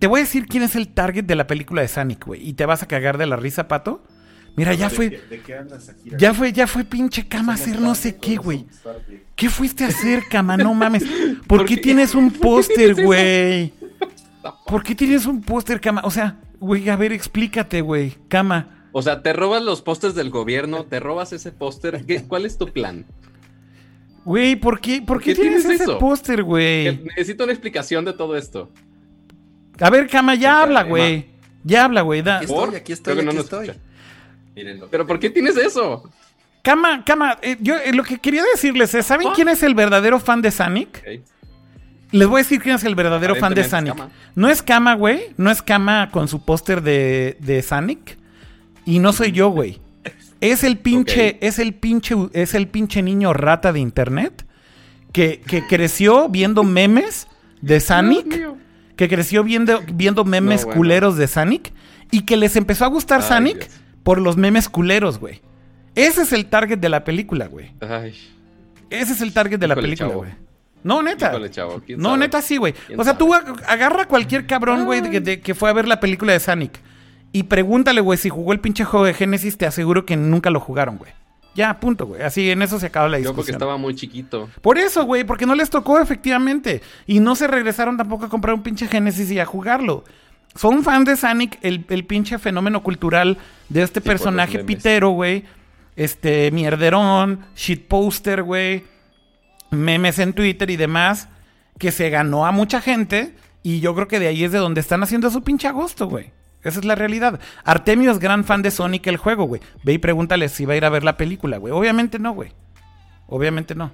Te voy a decir quién es el target de la película de Sonic, güey. Y te vas a cagar de la risa, Pato. Mira, ya fue... ¿De qué, de qué andas aquí, ya fue, ya fue pinche Cama a hacer no sé qué, güey. ¿Qué fuiste a hacer, Cama? No mames. ¿Por, ¿Por qué tienes un póster, güey? ¿Por qué tienes un póster, Cama? O sea, güey, a ver, explícate, güey, Cama. O sea, te robas los pósters del gobierno, te robas ese póster. ¿Cuál es tu plan? Güey, ¿por qué, por qué, ¿Qué tienes, tienes ese póster, güey? Necesito una explicación de todo esto. A ver, Cama, ya habla, güey. Ya habla, güey. Da... Aquí estoy, aquí estoy, aquí no estoy. Mírenlo. ¿Pero por qué tienes eso? Cama, Cama, eh, yo eh, lo que quería decirles es, ¿saben ¿Ah? quién es el verdadero fan de Sonic? Okay. Les voy a decir quién es el verdadero fan de Sonic. Cama. No es Cama, güey. No es Cama con su póster de, de Sonic. Y no soy yo, güey. Es el pinche, okay. es el pinche, es el pinche niño rata de internet que, que creció viendo memes de Sonic. Que creció viendo, viendo memes no, bueno. culeros de Sonic. Y que les empezó a gustar Ay, Sonic Dios. por los memes culeros, güey. Ese es el target de la película, güey. Ese es el target de Híjole, la película, güey. No, neta. Híjole, chavo, ¿quién no, sabe? Neta, sí, güey. O sea, sabe? Tú agarra a cualquier cabrón, güey, de, de, que fue a ver la película de Sonic. Y pregúntale, güey, si jugó el pinche juego de Genesis, te aseguro que nunca lo jugaron, güey. Ya, punto, güey. Así, en eso se acaba la discusión. Yo porque estaba muy chiquito. Por eso, güey, porque no les tocó, efectivamente. Y no se regresaron tampoco a comprar un pinche Genesis y a jugarlo. Son fan de Sonic, el, el pinche fenómeno cultural de este sí, personaje pitero, güey. Este, mierderón, shitposter, güey. Memes en Twitter y demás. Que se ganó a mucha gente. Y yo creo que de ahí es de donde están haciendo su pinche agosto, güey. Esa es la realidad. Artemio es gran fan de Sonic el juego, güey. Ve y pregúntale si va a ir a ver la película, güey. Obviamente no, güey. Obviamente no.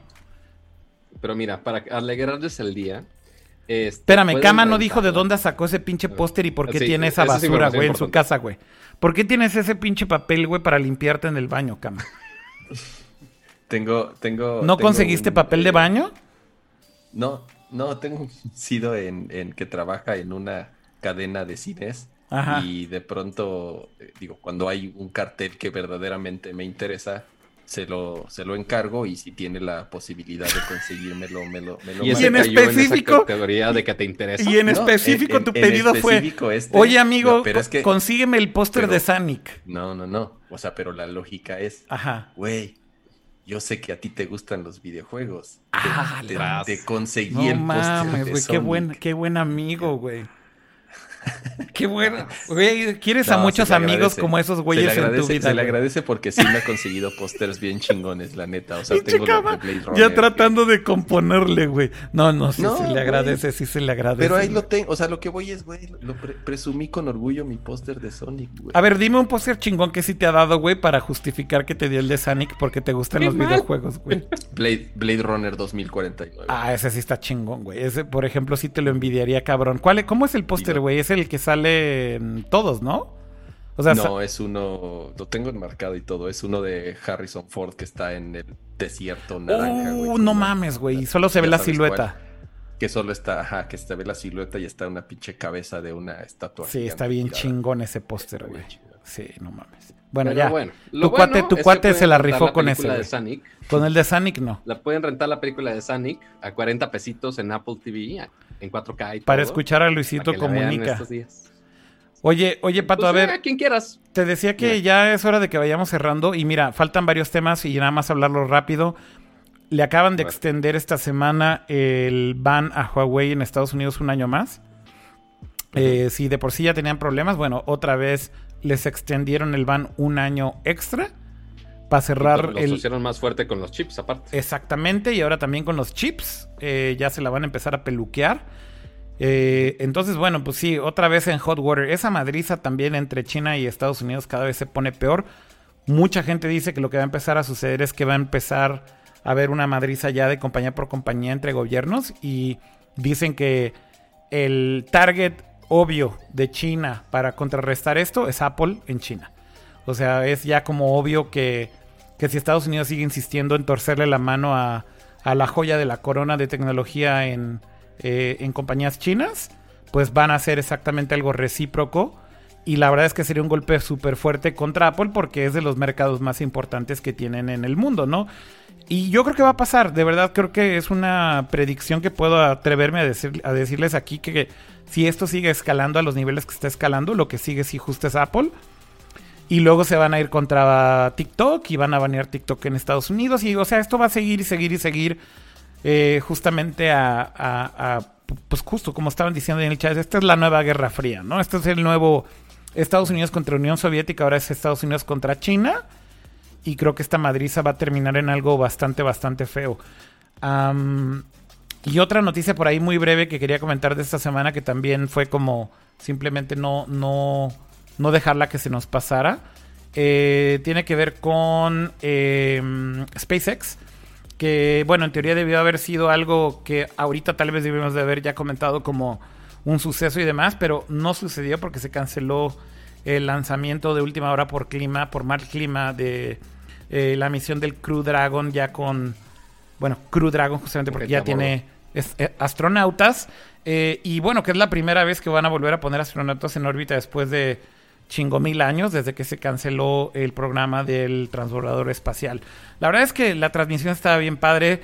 Pero mira, para alegrarles el día... Este, Espérame, Kama no dijo de dónde sacó ese pinche póster y por qué sí, tiene esa basura, güey, en su casa, güey. ¿Por qué tienes ese pinche papel, güey, para limpiarte en el baño, Kama? Tengo, tengo... ¿No tengo conseguiste un, papel eh, de baño? No, no, tengo un sido en, en que trabaja en una cadena de cines. Ajá. Y de pronto, digo, cuando hay un cartel que verdaderamente me interesa, se lo, se lo encargo y si tiene la posibilidad de conseguírmelo, me lo, me lo. Y en específico, en esa categoría de que te interesa. Y en no, específico en, tu en, pedido en específico fue, este, oye amigo, no, pero es que, consígueme el póster de Sonic. No, no, no, o sea, pero la lógica es, ajá, güey, yo sé que a ti te gustan los videojuegos. Ah, te, las... te conseguí no, el póster de güey, Sonic. Qué buen, qué buen amigo, güey. Qué bueno, güey, quieres no, a muchos amigos como esos güeyes agradece, en tu vida. Se le güey. agradece porque sí me ha conseguido pósters bien chingones, la neta. O sea, tengo los de Blade Runner, ya tratando de componerle, güey. No, no, sí no, se le agradece, güey. sí se le agradece. Pero ahí güey. lo tengo, o sea, lo que voy es, güey, lo pre- presumí con orgullo mi póster de Sonic, güey. A ver, dime un póster chingón que sí te ha dado, güey, para justificar que te dio el de Sonic porque te gustan Qué los mal. videojuegos, güey. Blade, Blade Runner dos mil cuarenta y nueve. Ah, ese sí está chingón, güey. Ese, por ejemplo, sí te lo envidiaría, cabrón. ¿Cuál, ¿Cómo es el póster, güey? Es el que sale en todos, ¿no? O sea, no, es uno... Lo tengo enmarcado y todo. Es uno de Harrison Ford que está en el desierto naranja, güey. Uh, no mames, güey. Solo se ve la silueta. Que solo está... Ajá, que se ve la silueta y está una pinche cabeza de una estatua. Sí, está bien chingón ese póster, güey. Sí, no mames. Bueno, ya. Tu cuate, tu cuate se la rifó con ese. Con el de Sonic, no. La pueden rentar la película de Sonic a cuarenta pesitos en Apple T V. En cuatro K y todo, para escuchar a Luisito Comunica. Oye, oye, Pato, pues, a ver. Eh, quien quieras. Te decía que mira. ya es hora de que vayamos cerrando. Y mira, faltan varios temas y nada más hablarlo rápido. Le acaban de extender esta semana el ban a Huawei en Estados Unidos un año más. Eh, si de por sí ya tenían problemas, bueno, otra vez les extendieron el ban un año extra. Para cerrar el... Los pusieron más fuerte con los chips, aparte. Exactamente, y ahora también con los chips. Eh, ya se la van a empezar a peluquear. Eh, entonces, bueno, pues sí, otra vez en hot water. Esa madriza también entre China y Estados Unidos cada vez se pone peor. Mucha gente dice que lo que va a empezar a suceder es que va a empezar a haber una madriza ya de compañía por compañía entre gobiernos. Y dicen que el target obvio de China para contrarrestar esto es Apple en China. O sea, es ya como obvio que... que si Estados Unidos sigue insistiendo en torcerle la mano a, a la joya de la corona de tecnología en, eh, en compañías chinas, pues van a hacer exactamente algo recíproco. Y la verdad es que sería un golpe súper fuerte contra Apple porque es de los mercados más importantes que tienen en el mundo, ¿no? Y yo creo que va a pasar. De verdad, creo que es una predicción que puedo atreverme a, decir, a decirles aquí que, que si esto sigue escalando a los niveles que está escalando, lo que sigue sí justo es Apple. Y luego se van a ir contra TikTok y van a banear TikTok en Estados Unidos. Y, o sea, esto va a seguir y seguir y seguir eh, justamente a, a, a... Pues justo como estaban diciendo en el chat, esta es la nueva Guerra Fría, ¿no? Este es el nuevo Estados Unidos contra Unión Soviética, ahora es Estados Unidos contra China. Y creo que esta madriza va a terminar en algo bastante, bastante feo. Um, y otra noticia por ahí muy breve que quería comentar de esta semana que también fue como simplemente no... no No dejarla que se nos pasara. Eh, tiene que ver con eh, SpaceX. Que, bueno, en teoría debió haber sido algo que ahorita tal vez debimos de haber ya comentado como un suceso y demás. Pero no sucedió porque se canceló el lanzamiento de última hora por clima, por mal clima de eh, la misión del Crew Dragon ya con... Bueno, Crew Dragon justamente porque ya tiene es, eh, astronautas. Eh, y bueno, que es la primera vez que van a volver a poner astronautas en órbita después de... chingo mil años desde que se canceló el programa del transbordador espacial. La verdad es que la transmisión estaba bien padre.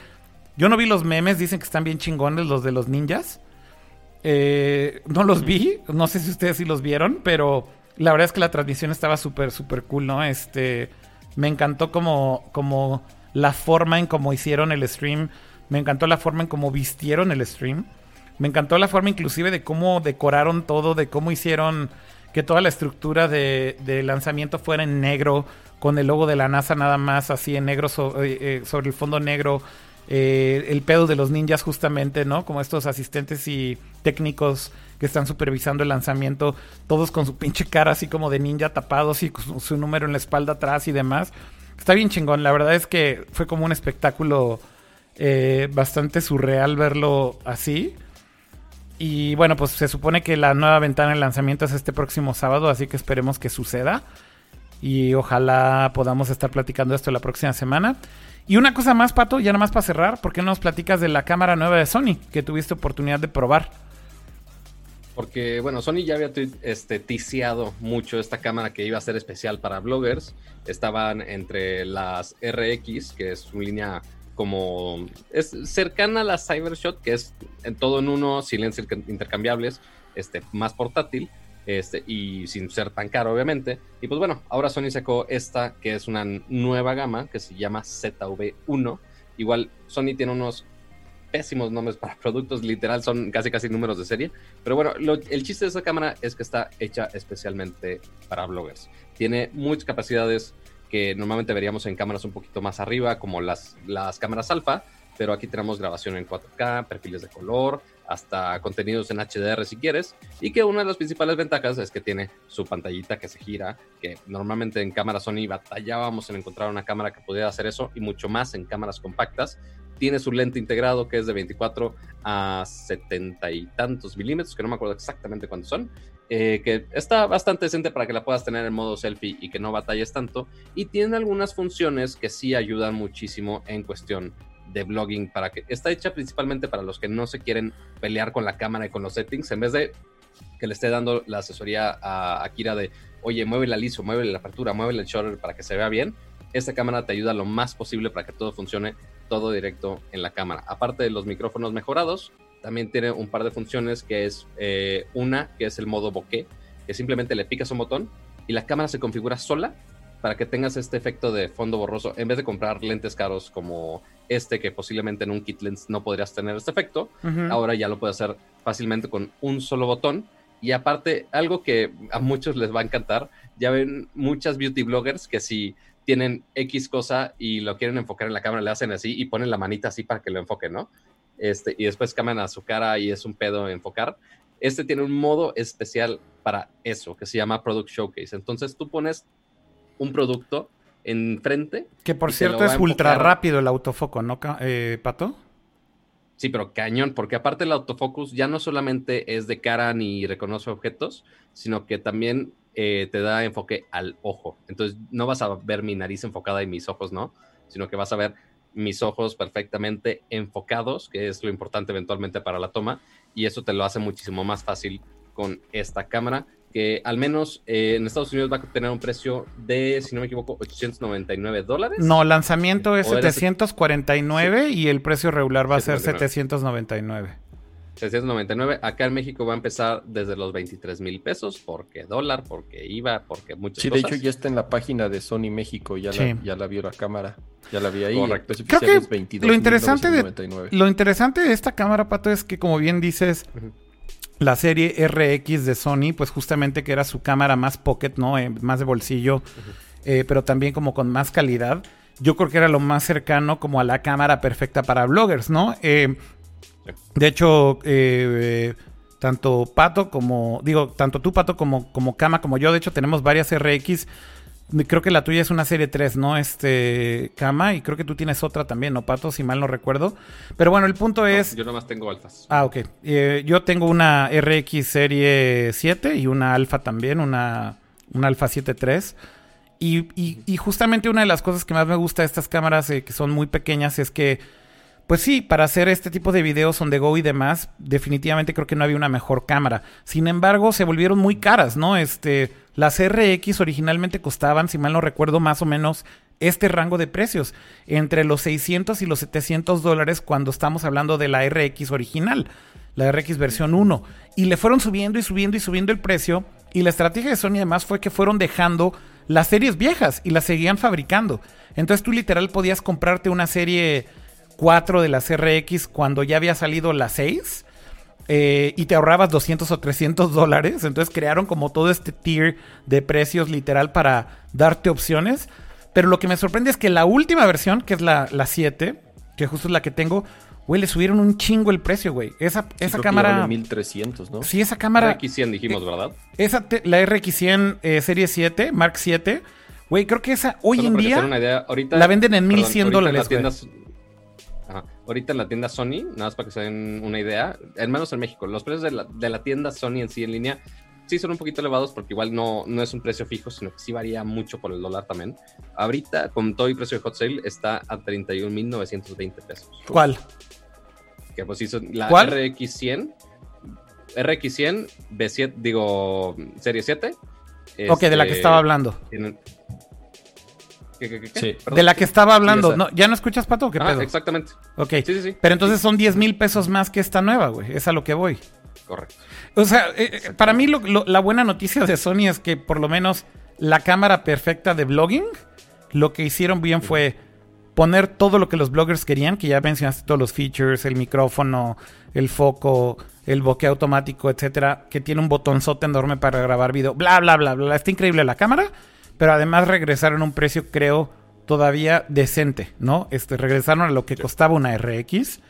Yo no vi los memes, dicen que están bien chingones los de los ninjas. Eh, no los vi, no sé si ustedes sí los vieron, pero la verdad es que la transmisión estaba súper, súper cool, ¿no? Este, me encantó como, como la forma en cómo hicieron el stream, me encantó la forma en cómo vistieron el stream, me encantó la forma inclusive de cómo decoraron todo, de cómo hicieron que toda la estructura de, de lanzamiento fuera en negro, con el logo de la NASA nada más, así en negro, sobre, eh, sobre el fondo negro. Eh, el pedo de los ninjas justamente, ¿no? Como estos asistentes y técnicos que están supervisando el lanzamiento, todos con su pinche cara así como de ninja tapados y con su número en la espalda atrás y demás. Está bien chingón, la verdad es que fue como un espectáculo eh, bastante surreal verlo así. Y bueno, pues se supone que la nueva ventana de lanzamiento es este próximo sábado, así que esperemos que suceda. Y ojalá podamos estar platicando esto la próxima semana. Y una cosa más, Pato, ya nomás para cerrar, ¿por qué no nos platicas de la cámara nueva de Sony que tuviste oportunidad de probar? Porque, bueno, Sony ya había este, ticiado mucho esta cámara que iba a ser especial para bloggers. Estaban entre las R X, que es una línea como... es cercana a la CyberShot, que es en todo en uno, silencios intercambiables, este, más portátil. Este, y sin ser tan caro, obviamente. Y pues bueno, ahora Sony sacó esta, que es una nueva gama, que se llama Z V uno. Igual, Sony tiene unos pésimos nombres para productos, literal, son casi casi números de serie. Pero bueno, lo, el chiste de esta cámara es que está hecha especialmente para bloggers. Tiene muchas capacidades que normalmente veríamos en cámaras un poquito más arriba, como las, las cámaras alfa, pero aquí tenemos grabación en cuatro K, perfiles de color, hasta contenidos en H D R si quieres, y que una de las principales ventajas es que tiene su pantallita que se gira, que normalmente en cámara Sony batallábamos en encontrar una cámara que pudiera hacer eso, y mucho más en cámaras compactas. Tiene su lente integrado que es de veinticuatro a setenta y tantos milímetros, que no me acuerdo exactamente cuántos son, eh, que está bastante decente para que la puedas tener en modo selfie y que no batalles tanto, y tiene algunas funciones que sí ayudan muchísimo en cuestión de blogging, para que está hecha principalmente para los que no se quieren pelear con la cámara y con los settings, en vez de que le esté dando la asesoría a Akira de, oye, muévele el I S O, muévele la apertura, muévele el shutter para que se vea bien. Esta cámara te ayuda lo más posible para que todo funcione, todo directo en la cámara. Aparte de los micrófonos mejorados, también tiene un par de funciones, que es eh, una, que es el modo bokeh, que simplemente le picas un botón y la cámara se configura sola para que tengas este efecto de fondo borroso, en vez de comprar lentes caros como este, que posiblemente en un kit lens no podrías tener este efecto. Uh-huh. Ahora ya lo puedes hacer fácilmente con un solo botón. Y aparte, algo que a muchos les va a encantar, ya ven muchas beauty bloggers que si tienen X cosa y lo quieren enfocar en la cámara, le hacen así y ponen la manita así para que lo enfoquen, ¿no? Este, y después cambian a su cara y es un pedo enfocar. Este tiene un modo especial para eso, que se llama Product Showcase. Entonces tú pones un producto enfrente. Que por cierto es ultra rápido el autofoco, ¿no, eh, Pato? Sí, pero cañón, porque aparte el autofocus ya no solamente es de cara ni reconoce objetos, sino que también eh, te da enfoque al ojo. Entonces no vas a ver mi nariz enfocada y mis ojos, ¿no? Sino que vas a ver mis ojos perfectamente enfocados, que es lo importante eventualmente para la toma, y eso te lo hace muchísimo más fácil con esta cámara, que al menos eh, en Estados Unidos va a tener un precio de, si no me equivoco, ochocientos noventa y nueve dólares. No, lanzamiento es setecientos cuarenta y nueve, sí. Y el precio regular va a ser setecientos noventa y nueve. setecientos noventa y nueve. Acá en México va a empezar desde los veintitrés mil pesos, porque dólar, porque I V A, porque muchas sí, cosas. Sí, de hecho ya está en la página de Sony México, ya, sí. la, ya la vio la cámara, ya la vi ahí. Correcto. El precio oficial es veintidós mil novecientos noventa y nueve. Lo interesante de, lo interesante de esta cámara, Pato, es que como bien dices... Uh-huh. La serie R X de Sony, pues justamente que era su cámara más pocket, ¿no? Eh, más de bolsillo, uh-huh. eh, pero también como con más calidad. Yo creo que era lo más cercano como a la cámara perfecta para bloggers, ¿no? Eh, de hecho, eh, eh, tanto Pato como... Digo, tanto tú, Pato, como, como Kama, como yo. De hecho, tenemos varias R X. Creo que la tuya es una serie tres, ¿no? Este, Kama, y creo que tú tienes otra también, ¿no, Pato? Si mal no recuerdo. Pero bueno, el punto es... No, yo nomás tengo alfas. Ah, ok. Eh, yo tengo una R X serie siete y una alfa también, una, una alfa siete punto tres. Y, y, y justamente una de las cosas que más me gusta de estas cámaras, eh, que son muy pequeñas, es que, pues sí, para hacer este tipo de videos on the go y demás, definitivamente creo que no había una mejor cámara. Sin embargo, se volvieron muy caras, ¿no? Este... Las R X originalmente costaban, si mal no recuerdo, más o menos este rango de precios, entre los seiscientos y los setecientos dólares cuando estamos hablando de la R X original, la R X versión uno, y le fueron subiendo y subiendo y subiendo el precio, y la estrategia de Sony además fue que fueron dejando las series viejas y las seguían fabricando. Entonces tú literal podías comprarte una serie cuatro de las R X cuando ya había salido la seis, Eh, y te ahorrabas doscientos o trescientos dólares. Entonces crearon como todo este tier de precios literal para darte opciones. Pero lo que me sorprende es que la última versión, que es la, la siete, que justo es la que tengo, güey, le subieron un chingo el precio, güey. Esa, sí, esa cámara... Vale mil trescientos, ¿no? Sí, esa cámara... R X cien dijimos, eh, ¿verdad? Esa te, la R X cien eh, serie siete, Mark siete. Güey, creo que esa hoy Solo en día una idea, ahorita, la venden en perdón, mil cien dólares, güey. Tiendas... Ajá. Ahorita en la tienda Sony, nada más para que se den una idea, al menos en México, los precios de la, de la tienda Sony en sí en línea sí son un poquito elevados porque igual no, no es un precio fijo, sino que sí varía mucho por el dólar también. Ahorita, con todo el precio de Hot Sale, está a treinta y un mil novecientos veinte pesos. ¿Cuál? Que pues hizo la ¿Cuál? R X cien, R X cien, B siete, digo, serie siete. Este, ok, de la que estaba hablando. Tienen, ¿Qué, qué, qué? Sí. De la que estaba hablando. No, ¿ya no escuchas, Pato, o qué pedo? Ah, exactamente. Ok. Sí, sí, sí. Pero entonces son diez mil pesos más que esta nueva, güey. Es a lo que voy. Correcto. O sea, eh, para mí lo, lo, la buena noticia de Sony es que por lo menos la cámara perfecta de blogging, lo que hicieron bien fue poner todo lo que los bloggers querían, que ya mencionaste todos los features, el micrófono, el foco, el bokeh automático, etcétera, que tiene un botonzote enorme para grabar video, bla, bla, bla, bla. Está increíble la cámara. Pero además regresaron a un precio, creo, todavía decente, ¿no? Este, regresaron a lo que costaba una R X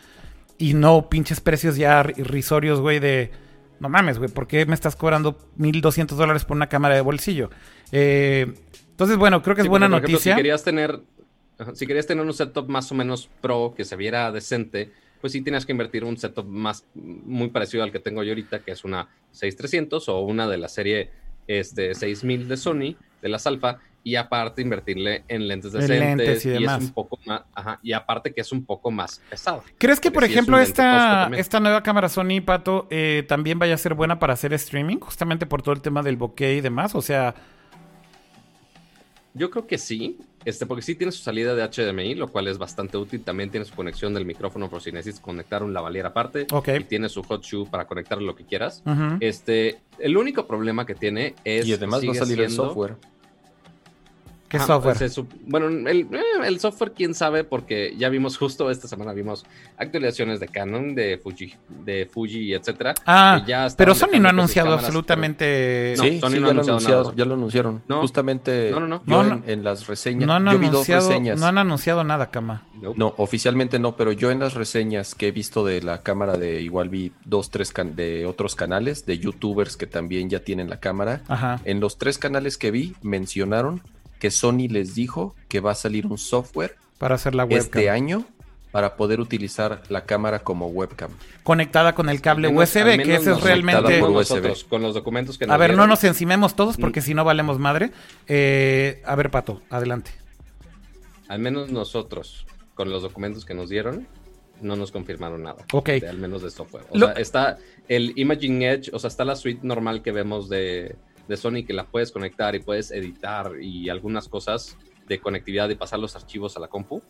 y no pinches precios ya irrisorios, güey, de... No mames, güey, ¿por qué me estás cobrando mil doscientos dólares por una cámara de bolsillo? Eh, entonces, bueno, creo que es sí, buena por ejemplo, noticia. Si querías tener, si querías tener un setup más o menos pro que se viera decente, pues sí tienes que invertir un setup más muy parecido al que tengo yo ahorita, que es una seis mil trescientos o una de la serie este, seis mil de Sony, de las alfa, y aparte invertirle en lentes decentes lentes y, y demás. Es un poco más, ajá, y aparte que es un poco más pesado. ¿Crees que, por sí ejemplo, es esta, esta nueva cámara Sony, Pato, eh, también vaya a ser buena para hacer streaming? Justamente por todo el tema del bokeh y demás, o sea... Yo creo que sí, este, porque sí tiene su salida de H D M I, lo cual es bastante útil. También tiene su conexión del micrófono por si necesitas conectar un lavalier aparte. Okay. Y tiene su hot shoe para conectar lo que quieras. Uh-huh. Este, el único problema que tiene es... Y además va a salir siendo... el software. ¿Qué ah, software? Pues eso, bueno, el, el software quién sabe, porque ya vimos justo esta semana, vimos actualizaciones de Canon, de Fuji, de Fuji, etcétera. Ah, ya pero Sony no ha anunciado absolutamente... Pero... No, sí, Sony sí, no ha anunciado nada. Ya lo anunciaron. No, justamente no, no, no. Yo no, en, en las reseñas, no han yo vi dos reseñas. No han anunciado nada, Kama. Nope. No, oficialmente no, pero yo en las reseñas que he visto de la cámara, de igual vi dos, tres can- de otros canales, de youtubers que también ya tienen la cámara. Ajá. En los tres canales que vi mencionaron que Sony les dijo que va a salir un software para hacer la webcam este año para poder utilizar la cámara como webcam. Conectada con el cable menos, U S B, que ese es realmente... Con, nosotros, con los documentos que nos A ver, dieron. No nos encimemos todos porque mm. si no valemos madre. Eh, a ver, Pato, adelante. Al menos nosotros, con los documentos que nos dieron, no nos confirmaron nada. Ok. De, al menos de software. O Lo... sea, está el Imaging Edge, o sea, está la suite normal que vemos de... de Sony, que la puedes conectar y puedes editar y algunas cosas de conectividad y pasar los archivos a la compu,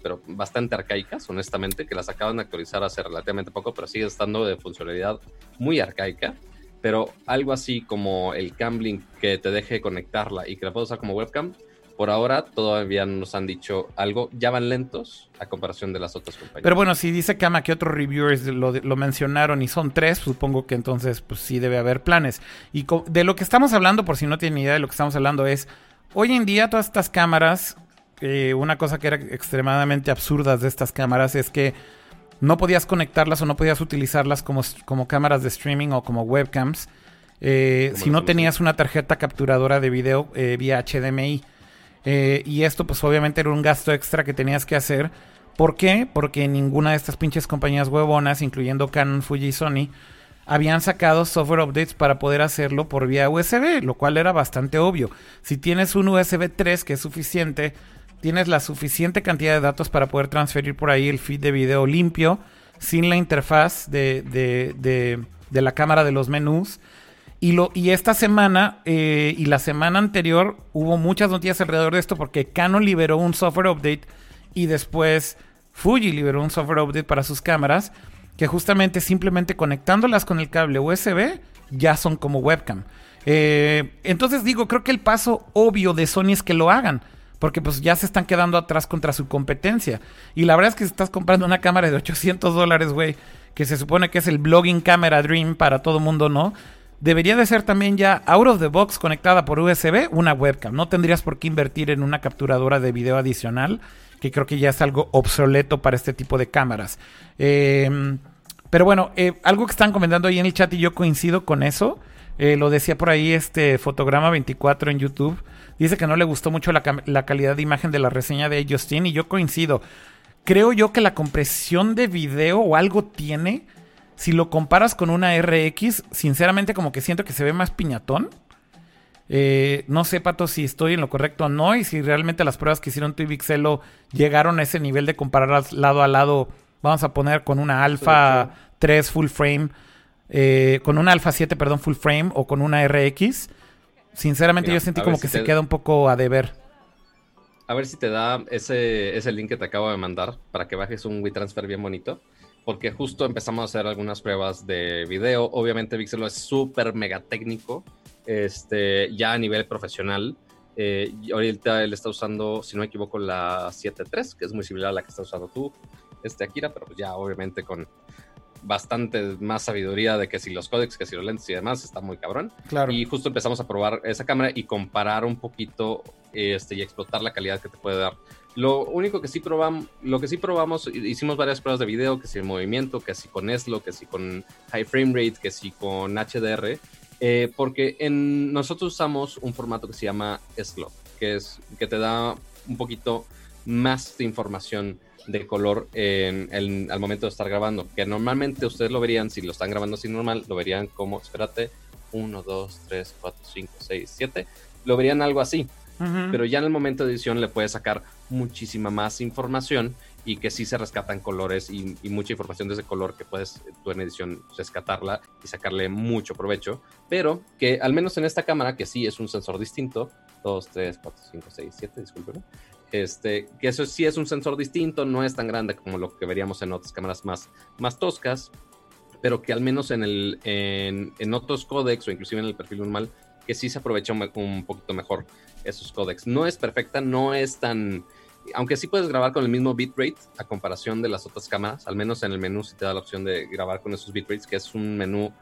pero bastante arcaicas, honestamente, que las acaban de actualizar hace relativamente poco, pero sigue estando de funcionalidad muy arcaica. Pero algo así como el Cam Link que te deje conectarla y que la puedas usar como webcam, por ahora todavía no nos han dicho algo. Ya van lentos a comparación de las otras compañías. Pero bueno, si dice Kama que otros reviewers lo, lo mencionaron y son tres, supongo que entonces pues sí debe haber planes. Y co- de lo que estamos hablando, por si no tienen idea de lo que estamos hablando, es hoy en día todas estas cámaras, eh, una cosa que era extremadamente absurda de estas cámaras es que no podías conectarlas o no podías utilizarlas como, como cámaras de streaming o como webcams eh, si no tenías una tarjeta capturadora de video eh, vía H D M I. Eh, y esto pues obviamente era un gasto extra que tenías que hacer. ¿Por qué? Porque ninguna de estas pinches compañías huevonas, incluyendo Canon, Fuji y Sony, habían sacado software updates para poder hacerlo por vía U S B, lo cual era bastante obvio. Si tienes un U S B tres que es suficiente, tienes la suficiente cantidad de datos para poder transferir por ahí el feed de video limpio, sin la interfaz de, de, de, de la cámara de los menús. Y, lo, y esta semana eh, y la semana anterior hubo muchas noticias alrededor de esto porque Canon liberó un software update y después Fuji liberó un software update para sus cámaras que justamente simplemente conectándolas con el cable U S B ya son como webcam. Eh, entonces digo, creo que el paso obvio de Sony es que lo hagan porque pues ya se están quedando atrás contra su competencia. Y la verdad es que si estás comprando una cámara de ochocientos dólares, güey, que se supone que es el blogging camera dream para todo mundo, ¿no? Debería de ser también ya out of the box conectada por U S B una webcam. No tendrías por qué invertir en una capturadora de video adicional, que creo que ya es algo obsoleto para este tipo de cámaras. Eh, pero bueno, eh, algo que están comentando ahí en el chat y yo coincido con eso. Eh, lo decía por ahí este Fotograma veinticuatro en YouTube. Dice que no le gustó mucho la, la calidad de imagen de la reseña de Justin y yo coincido. Creo yo que la compresión de video o algo tiene... Si lo comparas con una R X, sinceramente como que siento que se ve más piñatón. Eh, no sé, Pato, si estoy en lo correcto o no. Y si realmente las pruebas que hicieron tú y Vixelo llegaron a ese nivel de comparar lado a lado. Vamos a poner con una Alpha sí, sí. tres full frame. Eh, con una Alpha siete, perdón, full frame. O con una R X. Sinceramente mira, yo sentí como si que te... se queda un poco a deber. A ver si te da ese, ese link que te acabo de mandar. Para que bajes un WeTransfer bien bonito. Porque justo empezamos a hacer algunas pruebas de video. Obviamente Vixelo es súper mega técnico, este, ya a nivel profesional. Eh, ahorita él está usando, si no me equivoco, la siete punto tres, que es muy similar a la que está usando tú, este, Akira, pero pues ya obviamente con bastante más sabiduría de que si los códecs, que si los lentes y demás, está muy cabrón. Claro. Y justo empezamos a probar esa cámara y comparar un poquito este, y explotar la calidad que te puede dar. Lo único que sí probamos, lo que sí probamos, hicimos varias pruebas de video, que si el movimiento, que si con S L O, que si con High Frame Rate, que si con H D R, eh, porque en, nosotros usamos un formato que se llama S L O, que es que te da un poquito más de información de color en, en, al momento de estar grabando, que normalmente ustedes lo verían, si lo están grabando así normal, lo verían como, espérate, uno, dos, tres, cuatro, cinco, seis, siete, lo verían algo así. Uh-huh. Pero ya en el momento de edición le puedes sacar muchísima más información y que sí se rescatan colores y, y mucha información de ese color que puedes tú en edición rescatarla y sacarle mucho provecho, pero que al menos en esta cámara, que sí es un sensor distinto, dos, tres, cuatro, cinco, seis, siete, discúlpeme, este, que eso sí es un sensor distinto, no es tan grande como lo que veríamos en otras cámaras más, más toscas, pero que al menos en, el, en, en otros códecs o inclusive en el perfil normal que sí se aprovecha un, un poquito mejor esos códecs. No es perfecta, no es tan... Aunque sí puedes grabar con el mismo bitrate a comparación de las otras cámaras, al menos en el menú sí te da la opción de grabar con esos bitrates, que es un menú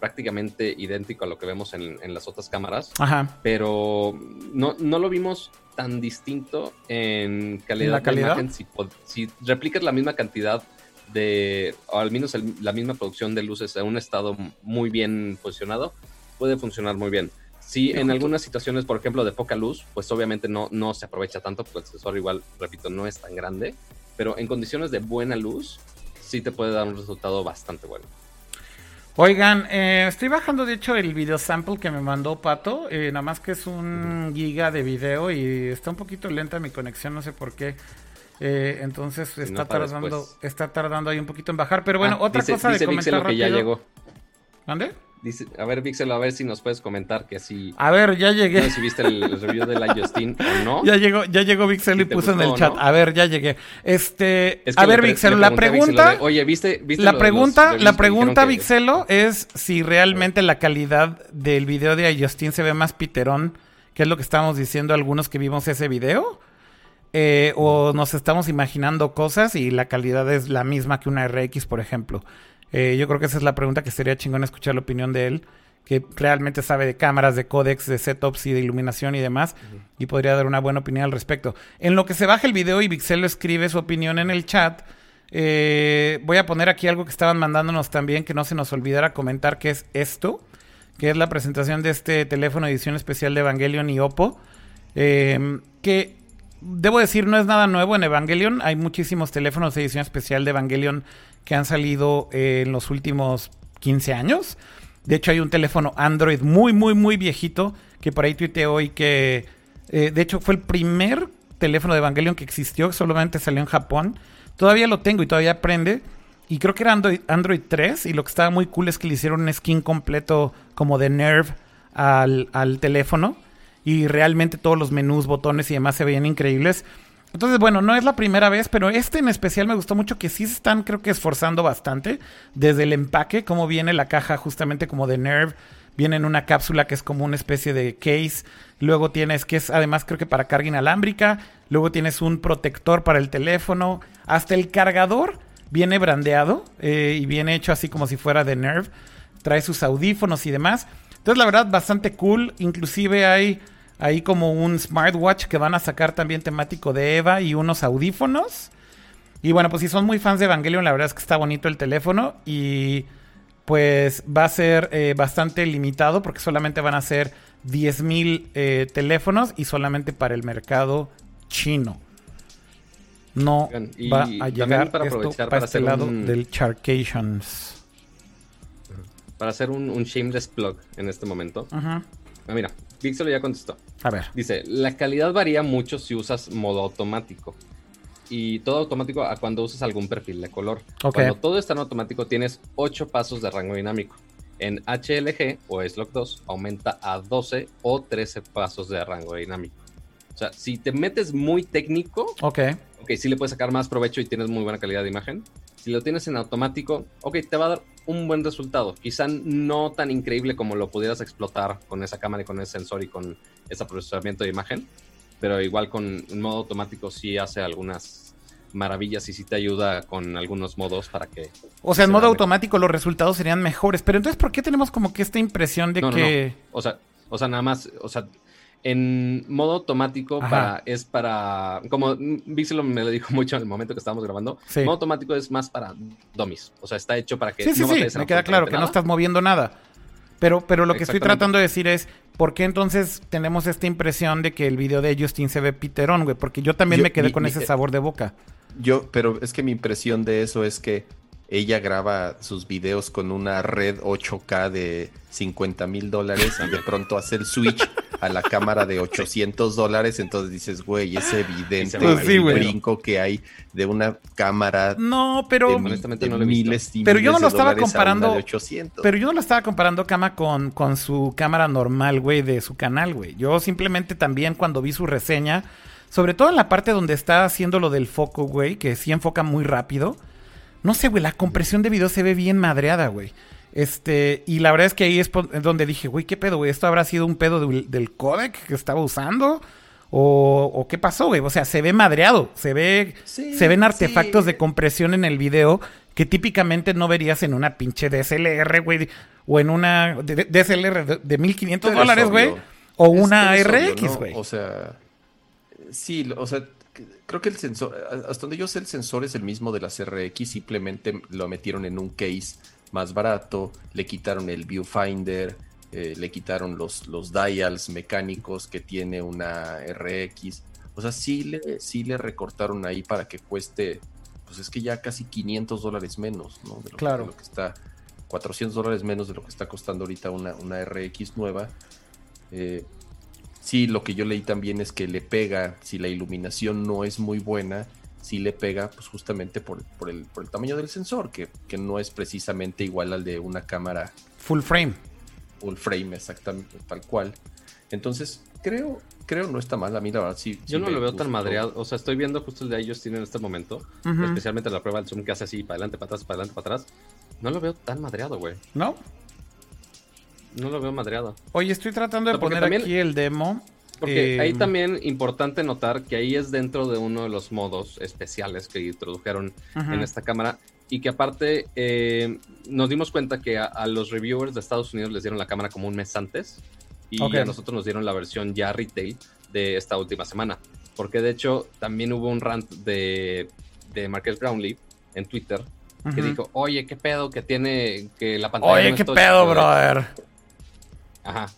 prácticamente idéntico a lo que vemos en, en las otras cámaras. Ajá. Pero no, no lo vimos tan distinto en calidad, ¿la calidad? De imagen. Si, si replicas la misma cantidad de... o al menos el, la misma producción de luces a un estado muy bien posicionado, puede funcionar muy bien. Sí, en algunas situaciones, por ejemplo, de poca luz, pues obviamente no, no se aprovecha tanto, porque el sensor igual, repito, no es tan grande, pero en condiciones de buena luz, sí te puede dar un resultado bastante bueno. Oigan, eh, estoy bajando, de hecho, el video sample que me mandó Pato, eh, nada más que es un giga de video y está un poquito lenta mi conexión, no sé por qué. Eh, entonces si está no tardando después. está tardando ahí un poquito en bajar, pero bueno, ah, otra dice, cosa dice de comentar rápido. Que ya llegó. ¿Dónde? Dice, a ver, Vixelo, a ver si nos puedes comentar que si... A ver, ya llegué. No sé si viste el, el review de la Justin o no. Ya llegó, ya llegó Vixelo y puso en el chat. ¿No? A ver, ya llegué. Este, es que a ver, pre- Vixelo, la pregunta... De, Oye, ¿viste, viste la, los, pregunta, los la pregunta, Vixelo, que... es si realmente la calidad del video de Justin se ve más piterón, que es lo que estábamos diciendo algunos que vimos ese video, eh, o nos estamos imaginando cosas y la calidad es la misma que una R X, por ejemplo. Eh, yo creo que esa es la pregunta que sería chingón escuchar la opinión de él, que realmente sabe de cámaras, de códecs, de setups y de iluminación y demás, uh-huh. y podría dar una buena opinión al respecto. En lo que se baja el video y Vixelo escribe su opinión en el chat, eh, voy a poner aquí algo que estaban mandándonos también, que no se nos olvidara comentar, que es esto, que es la presentación de este teléfono edición especial de Evangelion y Oppo, eh, que... Debo decir, no es nada nuevo en Evangelion. Hay muchísimos teléfonos de edición especial de Evangelion que han salido eh, en los últimos quince años. De hecho, hay un teléfono Android muy, muy, muy viejito que por ahí tuiteé hoy que... Eh, de hecho, fue el primer teléfono de Evangelion que existió, que solamente salió en Japón. Todavía lo tengo y todavía prende. Y creo que era Android, Android tres. Y lo que estaba muy cool es que le hicieron un skin completo como de Nerve al, al teléfono. Y realmente todos los menús, botones y demás se veían increíbles. Entonces, bueno, no es la primera vez, pero este en especial me gustó mucho, que sí se están, creo que, esforzando bastante. Desde el empaque, cómo viene la caja justamente como de Nerve. Viene en una cápsula que es como una especie de case. Luego tienes, que es además creo que para carga inalámbrica. Luego tienes un protector para el teléfono. Hasta el cargador viene brandeado eh, y viene hecho así como si fuera de Nerve. Trae sus audífonos y demás. Entonces, la verdad, bastante cool. Inclusive hay ahí como un smartwatch que van a sacar también temático de Eva y unos audífonos. Y bueno, pues si son muy fans de Evangelion, la verdad es que está bonito el teléfono. Y pues va a ser eh, bastante limitado, porque solamente van a ser diez mil eh, teléfonos y solamente para el mercado chino. No y va a llegar para esto para, para este lado un, del Charcations. Para hacer un, un shameless plug en este momento. Ajá. Ah, mira, Pixel ya contestó. A ver. Dice, la calidad varía mucho si usas modo automático. Y todo automático a cuando usas algún perfil de color. Okay. Cuando todo está en automático tienes ocho pasos de rango dinámico. En H L G o S L O C dos aumenta a doce o trece pasos de rango dinámico. O sea, si te metes muy técnico, okay. ok, sí le puedes sacar más provecho y tienes muy buena calidad de imagen. Si lo tienes en automático, ok, te va a dar un buen resultado. Quizá no tan increíble como lo pudieras explotar con esa cámara y con ese sensor y con ese procesamiento de imagen. Pero igual con modo automático sí hace algunas maravillas y sí te ayuda con algunos modos para que... O sea, en modo automático los resultados serían mejores. Pero entonces, ¿por qué tenemos como que esta impresión de no, que...? No, no. O sea, o sea, nada más... O sea, en modo automático para, es para... Como Víxelo me lo dijo mucho en el momento que estábamos grabando. Sí. Modo automático es más para dummies. O sea, está hecho para que... Sí, sí, no sí. Me queda claro que nada. No estás moviendo nada. Pero, pero lo que estoy tratando de decir es, ¿por qué entonces tenemos esta impresión de que el video de Justin se ve piterón, güey? Porque yo también yo, me quedé mi, con mi, ese sabor de boca. Yo, pero es que mi impresión de eso es que ella graba sus videos con una red ocho K de cincuenta mil dólares y de pronto hace el switch a la cámara de ochocientos dólares. Entonces dices, güey, es evidente pues sí, el güey. brinco que hay de una cámara. No, pero. De, honestamente de no lo he visto. Miles y pero miles yo no lo estaba comparando. De ochocientos. Pero yo no lo estaba comparando, Kama, con, con su cámara normal, güey, de su canal, güey. Yo simplemente también cuando vi su reseña, sobre todo en la parte donde está haciendo lo del foco, güey, que sí enfoca muy rápido. No sé, güey, la compresión de video se ve bien madreada, güey. Este, y la verdad es que ahí es donde dije, güey, ¿qué pedo, güey? ¿Esto habrá sido un pedo de, del codec que estaba usando? ¿O, o qué pasó, güey? O sea, se ve madreado. Se ve, sí, se ven artefactos sí. de compresión en el video que típicamente no verías en una pinche D S L R, güey. O en una de, de, D S L R de, de mil quinientos dólares, güey. O una R X, güey. ¿No? O sea, sí, o sea... Creo que el sensor, hasta donde yo sé, el sensor es el mismo de las R X, simplemente lo metieron en un case más barato, le quitaron el viewfinder, eh, le quitaron los, los dials mecánicos que tiene una R X. O sea, sí le, sí le recortaron ahí para que cueste, pues es que ya casi quinientos dólares menos, ¿no? De lo, claro. De lo que está, cuatrocientos dólares menos de lo que está costando ahorita una, una R X nueva. Eh, Sí, lo que yo leí también es que le pega, si la iluminación no es muy buena, sí le pega pues justamente por, por, el, por el tamaño del sensor, que, que no es precisamente igual al de una cámara... Full frame. Full frame, exactamente, tal cual. Entonces, creo, creo no está mal, a mí la verdad sí... Yo sí no lo veo gustó. Tan madreado, o sea, estoy viendo justo el de Justin en este momento, uh-huh. especialmente la prueba del zoom que hace así, para adelante, para atrás, para adelante, para atrás. No lo veo tan madreado, güey. ¿No? No lo veo madreado. Oye, estoy tratando de poner también, aquí el demo. Porque eh... ahí también importante notar que ahí es dentro de uno de los modos especiales que introdujeron uh-huh. en esta cámara. Y que aparte eh, nos dimos cuenta que a, a los reviewers de Estados Unidos les dieron la cámara como un mes antes. Y okay. a nosotros nos dieron la versión ya retail de esta última semana. Porque de hecho también hubo un rant de, de Marquez Brownlee en Twitter. Uh-huh. Que dijo, oye, qué pedo que tiene que la pantalla... Oye, no qué pedo, chico, brother. Ajá,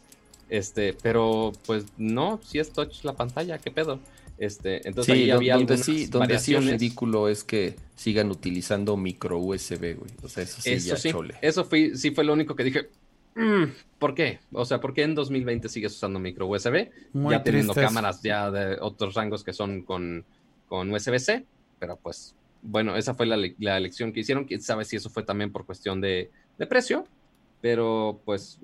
este, pero pues no, si es touch la pantalla, qué pedo, este, entonces sí, ahí había donde sí, donde sí es ridículo es que sigan utilizando micro U S B, güey, o sea, eso sí eso ya sí, chole. Eso fue, sí fue lo único que dije, mm, ¿por qué? O sea, ¿por qué en dos mil veinte sigues usando micro U S B? Muy ya teniendo cámaras ya de otros rangos que son con, con U S B-C, pero pues bueno, esa fue la, la elección que hicieron. Quién sabe si eso fue también por cuestión de, de precio, pero pues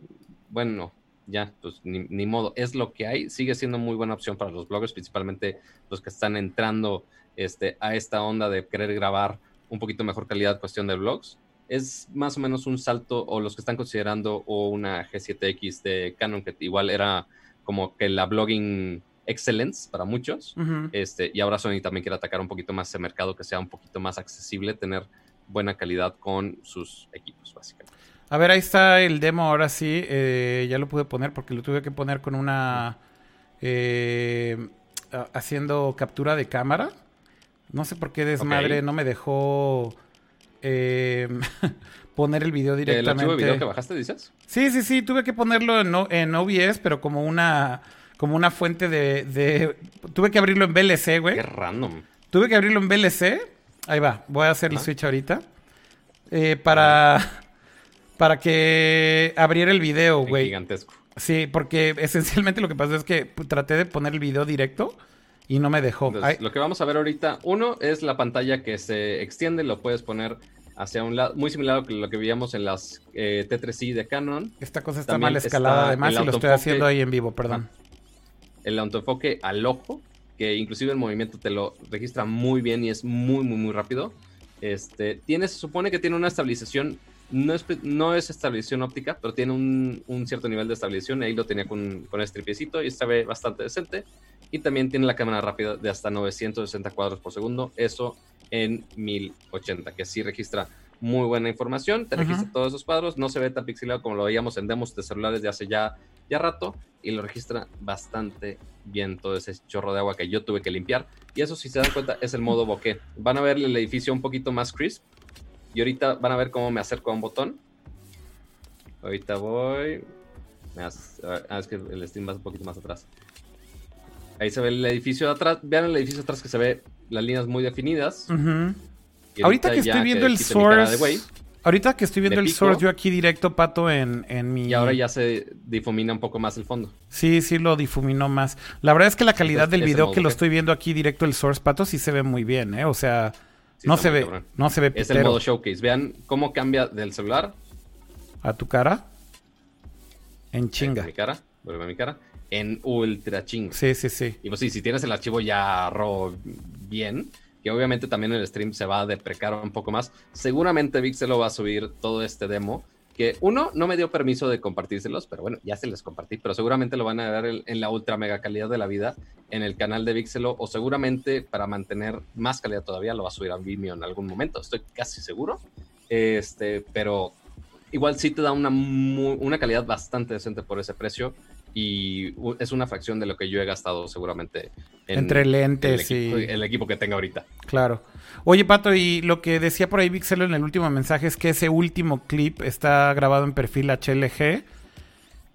bueno, ya, pues ni, ni modo, es lo que hay. Sigue siendo muy buena opción para los bloggers, principalmente los que están entrando este, a esta onda de querer grabar un poquito mejor calidad cuestión de blogs. Es más o menos un salto, o los que están considerando o una G siete X de Canon, que igual era como que la blogging excellence para muchos, uh-huh. este, y ahora Sony también quiere atacar un poquito más ese mercado, que sea un poquito más accesible, tener buena calidad con sus equipos, básicamente. A ver, ahí está el demo, ahora sí, eh, ya lo pude poner porque lo tuve que poner con una... Eh, haciendo captura de cámara. No sé por qué desmadre, okay. no me dejó... Eh, poner el video directamente. ¿El último video que bajaste, dices? Sí, sí, sí. Tuve que ponerlo en, o, en O B S, pero como una como una fuente de, de... Tuve que abrirlo en V L C, güey. Qué random. Tuve que abrirlo en V L C. Ahí va. Voy a hacer el switch ahorita. Eh, para... Ah. Para que abriera el video, es güey. Gigantesco. Sí, porque esencialmente lo que pasó es que traté de poner el video directo y no me dejó. Entonces, lo que vamos a ver ahorita, uno, es la pantalla que se extiende. Lo puedes poner hacia un lado, muy similar a lo que veíamos en las eh, T tres I de Canon. Esta cosa está también mal escalada, está además, y lo estoy haciendo ahí en vivo, perdón. El autoenfoque al ojo, que inclusive el movimiento te lo registra muy bien y es muy, muy, muy rápido. Este, tiene, se supone que tiene una estabilización, no es, no es estabilización óptica, pero tiene un, un cierto nivel de estabilización. Ahí lo tenía con, con este tripiecito y se ve bastante decente. Y también tiene la cámara rápida de hasta novecientos sesenta cuadros por segundo. Eso en mil ochenta, que sí registra muy buena información. Te uh-huh. registra todos esos cuadros. No se ve tan pixelado como lo veíamos en demos de celulares de hace ya, ya rato. Y lo registra bastante bien todo ese chorro de agua que yo tuve que limpiar. Y eso, si se dan cuenta, es el modo bokeh. Van a ver el edificio un poquito más crisp. Y ahorita van a ver cómo me acerco a un botón. Ahorita voy... Me hace... Ah, es que el Steam va un poquito más atrás. Ahí se ve el edificio de atrás. Vean el edificio de atrás, que se ve las líneas muy definidas. Uh-huh. Ahorita, ahorita que estoy viendo que el source... Wey, ahorita que estoy viendo el pico, source, yo aquí directo, Pato, en, en mi... Y ahora ya se difumina un poco más el fondo. Sí, sí, lo difuminó más. La verdad es que la calidad Entonces, del video que lo estoy viendo aquí directo, el source, Pato, sí se ve muy bien, ¿eh? O sea... Sí, no, se ve, no se ve pitero. Es el modo showcase. Vean cómo cambia del celular a tu cara. En chinga. En mi cara. Vuelve a mi cara. En ultra chinga. Sí, sí, sí. Y pues sí, si tienes el archivo ya ro bien, que obviamente también el stream se va a deprecar un poco más. Seguramente Vixelo va a subir todo este demo. Que uno, no me dio permiso de compartírselos, pero bueno, ya se les compartí, pero seguramente lo van a ver en la ultra mega calidad de la vida en el canal de Vixelo, o seguramente para mantener más calidad todavía lo va a subir a Vimeo en algún momento, estoy casi seguro, este, pero igual sí te da una, mu- una calidad bastante decente por ese precio, y es una fracción de lo que yo he gastado seguramente en, entre lentes el equipo, y el equipo que tenga ahorita. Claro. Oye, Pato, y lo que decía por ahí Vixelo en el último mensaje es que ese último clip está grabado en perfil H L G,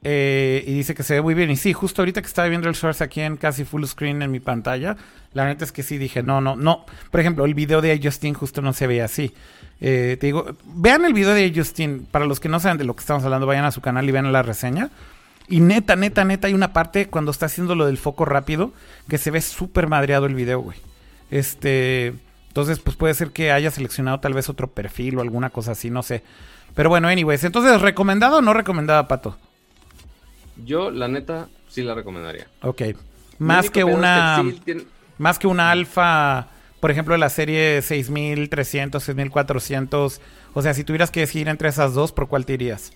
eh, y dice que se ve muy bien. Y sí, justo ahorita que estaba viendo el source aquí en casi full screen en mi pantalla, la neta es que sí dije, no, no, no. Por ejemplo, el video de Justin justo no se veía así. Eh, te digo, vean el video de Justin. Para los que no saben de lo que estamos hablando, vayan a su canal y vean la reseña. Y neta, neta, neta, hay una parte cuando está haciendo lo del foco rápido que se ve súper madreado el video, güey. Este, entonces, pues puede ser que haya seleccionado tal vez otro perfil o alguna cosa así, no sé. Pero bueno, anyways, entonces, ¿recomendado o no recomendada, Pato? Yo, la neta, sí la recomendaría. Ok. Más que una... Es que sí tiene... Más que una alfa, por ejemplo, la serie seis mil trescientos, seis mil cuatrocientos. O sea, si tuvieras que decidir entre esas dos, ¿por cuál te irías?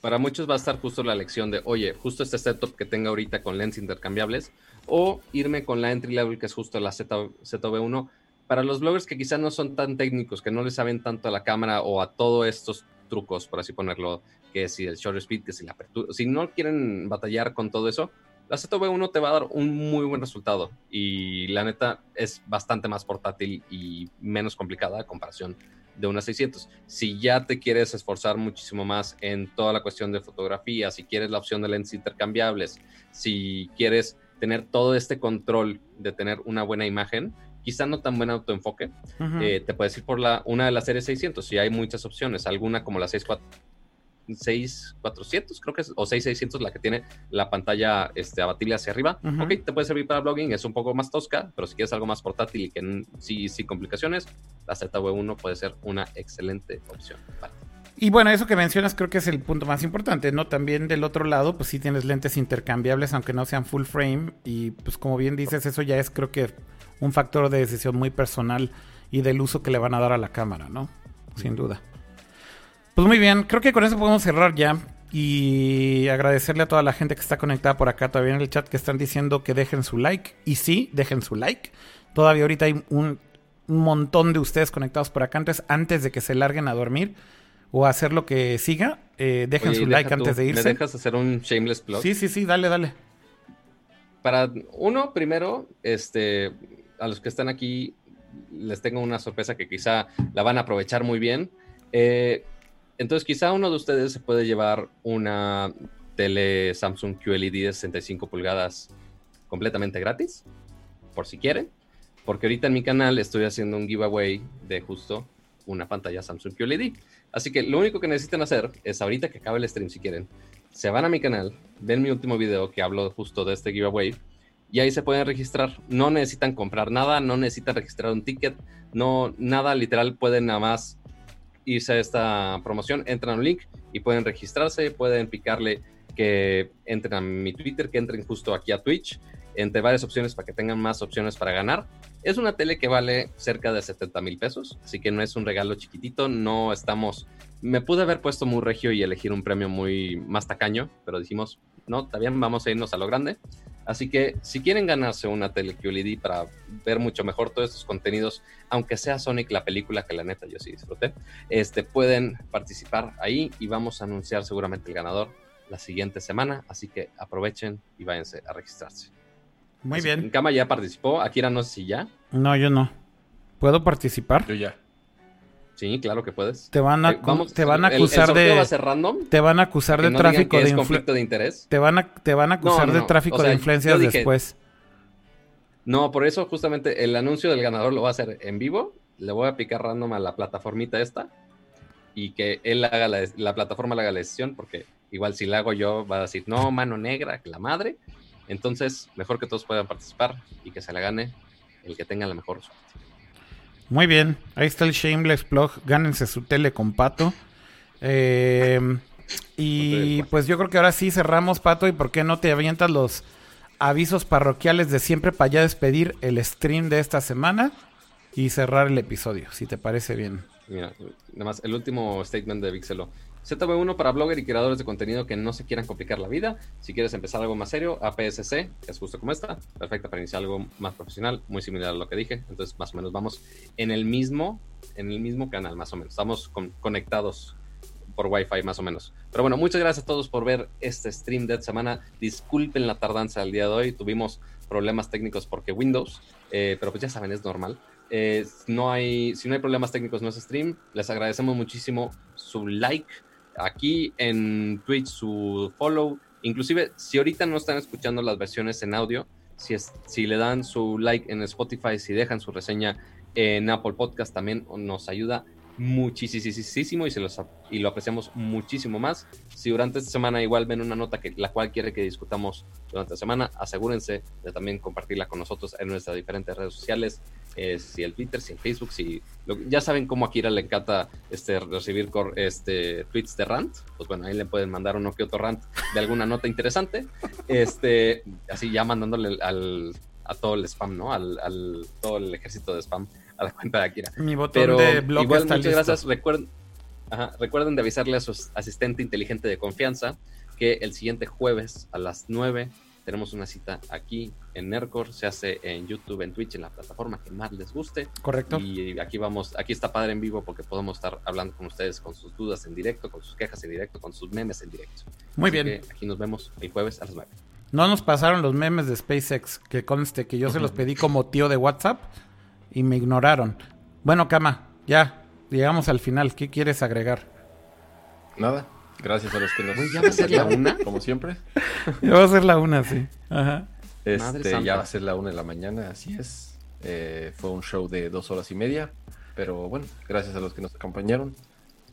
Para muchos va a estar justo la elección de, oye, justo este setup que tenga ahorita con lentes intercambiables, o irme con la entry level, que es justo la Z V uno. Para los bloggers que quizás no son tan técnicos, que no les saben tanto a la cámara o a todos estos trucos, por así ponerlo, que si el shutter speed, que si la apertura, si no quieren batallar con todo eso, la Z V uno te va a dar un muy buen resultado. Y la neta es bastante más portátil y menos complicada a comparación de unas seiscientos. Si ya te quieres esforzar muchísimo más en toda la cuestión de fotografía, si quieres la opción de lentes intercambiables, si quieres tener todo este control de tener una buena imagen, quizá no tan buen autoenfoque, uh-huh. eh, te puedes ir por la, una de las series seiscientos. Si hay muchas opciones, alguna como la seiscientos cuarenta seis mil cuatrocientos, creo que es, o seis mil seiscientos, la que tiene la pantalla este, abatible hacia arriba. Uh-huh. Ok, te puede servir para blogging, es un poco más tosca, pero si quieres algo más portátil y que n- sí, sí complicaciones, la Z V uno puede ser una excelente opción para ti. Y bueno, eso que mencionas creo que es el punto más importante, ¿no? También del otro lado, pues sí tienes lentes intercambiables, aunque no sean full frame, y pues como bien dices, eso ya es creo que un factor de decisión muy personal y del uso que le van a dar a la cámara, ¿no? Sin duda. Pues muy bien, creo que con eso podemos cerrar ya y agradecerle a toda la gente que está conectada por acá todavía en el chat, que están diciendo que dejen su like, y sí, dejen su like. Todavía ahorita hay un, un montón de ustedes conectados por acá, entonces antes de que se larguen a dormir o hacer lo que siga, eh, dejen Oye, su like antes tú, de irse. ¿Me dejas hacer un shameless plug? Sí, sí, sí, dale, dale. Para uno, primero, este, a los que están aquí, les tengo una sorpresa que quizá la van a aprovechar muy bien. Eh, entonces, quizá uno de ustedes se puede llevar una tele Samsung Q L E D de sesenta y cinco pulgadas completamente gratis, por si quieren. Porque ahorita en mi canal estoy haciendo un giveaway de justo una pantalla Samsung Q L E D. Así que lo único que necesitan hacer es, ahorita que acabe el stream, si quieren, se van a mi canal, ven mi último video que hablo justo de este giveaway, y ahí se pueden registrar. No necesitan comprar nada, no necesitan registrar un ticket, no, nada, literal, pueden nada más irse a esta promoción, entran a un link y pueden registrarse, pueden picarle que entren a mi Twitter, que entren justo aquí a Twitch, entre varias opciones para que tengan más opciones para ganar. Es una tele que vale cerca de setenta mil pesos, así que no es un regalo chiquitito, no estamos... Me pude haber puesto muy regio y elegir un premio muy más tacaño, pero dijimos, no, también vamos a irnos a lo grande. Así que si quieren ganarse una tele Q L E D para ver mucho mejor todos estos contenidos, aunque sea Sonic la película, que la neta yo sí disfruté, este, pueden participar ahí y vamos a anunciar seguramente el ganador la siguiente semana, así que aprovechen y váyanse a registrarse. Muy así, bien. Kama ya participó. Akira, no sé si ya. No, yo no. ¿Puedo participar? Yo ya. Sí, claro que puedes. Te van a, eh, vamos, te van a acusar el, el de... va a ser random. Te van a acusar de no tráfico de influencias. de interés. Te van a, te van a acusar no, no, de tráfico o sea, de influencias dije, después. No, por eso justamente el anuncio del ganador lo va a hacer en vivo. Le voy a picar random a la plataformita esta. Y que él haga la, la plataforma la haga la decisión. Porque igual si la hago yo va a decir, no, mano negra, la madre. Entonces, mejor que todos puedan participar y que se la gane el que tenga la mejor suerte. Muy bien, ahí está el Shameless Plug. Gánense su tele con Pato. Eh, y pues yo creo que ahora sí cerramos, Pato. ¿Y por qué no te avientas los avisos parroquiales de siempre para ya despedir el stream de esta semana y cerrar el episodio, si te parece bien? Mira, nada más el último statement de Vixelo. Z V uno para blogger y creadores de contenido que no se quieran complicar la vida. Si quieres empezar algo más serio, A P S C es justo como esta, perfecta para iniciar algo más profesional, muy similar a lo que dije. Entonces, más o menos vamos en el mismo, en el mismo canal, más o menos. Estamos con, conectados por Wi-Fi, más o menos. Pero bueno, muchas gracias a todos por ver este stream de esta semana. Disculpen la tardanza del día de hoy. Tuvimos problemas técnicos porque Windows, eh, pero pues ya saben, es normal. Eh, no hay, si no hay problemas técnicos, no es stream. Les agradecemos muchísimo su like aquí en Twitch, su follow, inclusive si ahorita no están escuchando las versiones en audio, si, es, si le dan su like en Spotify, si dejan su reseña en Apple Podcast, también nos ayuda muchísimo y, se los, y lo apreciamos muchísimo más. Si durante esta semana igual ven una nota que la cual quiere que discutamos durante la semana, asegúrense de también compartirla con nosotros en nuestras diferentes redes sociales, eh, si el Twitter, si el Facebook, si lo, ya saben cómo a Kira le encanta este, recibir cor, este, tweets de rant, pues bueno, ahí le pueden mandar uno que otro rant de alguna nota interesante, este, así ya mandándole al, a todo el spam, ¿no? Al, al todo el ejército de spam a la cuenta de Akira. Mi botón Pero de blog igual, está muchas listo. Gracias. Recuerden, ajá, recuerden de avisarle a su asistente inteligente de confianza que el siguiente jueves a las nueve tenemos una cita aquí en Nerdcore. Se hace en YouTube, en Twitch, en la plataforma que más les guste. Correcto. Y aquí vamos, aquí está padre en vivo porque podemos estar hablando con ustedes con sus dudas en directo, con sus quejas en directo, con sus memes en directo. Muy Así bien. Que aquí nos vemos el jueves a las nueve. No nos pasaron los memes de SpaceX, que conste que yo se los pedí como tío de WhatsApp. Y me ignoraron. Bueno, Kama, ya llegamos al final. ¿Qué quieres agregar? Nada. Gracias a los que nos... Ya va a ser la una, como siempre. Ya va a ser la una, sí. Ajá. Este, ya va a ser la una de la mañana, así es. Eh, fue un show de dos horas y media. Pero bueno, gracias a los que nos acompañaron.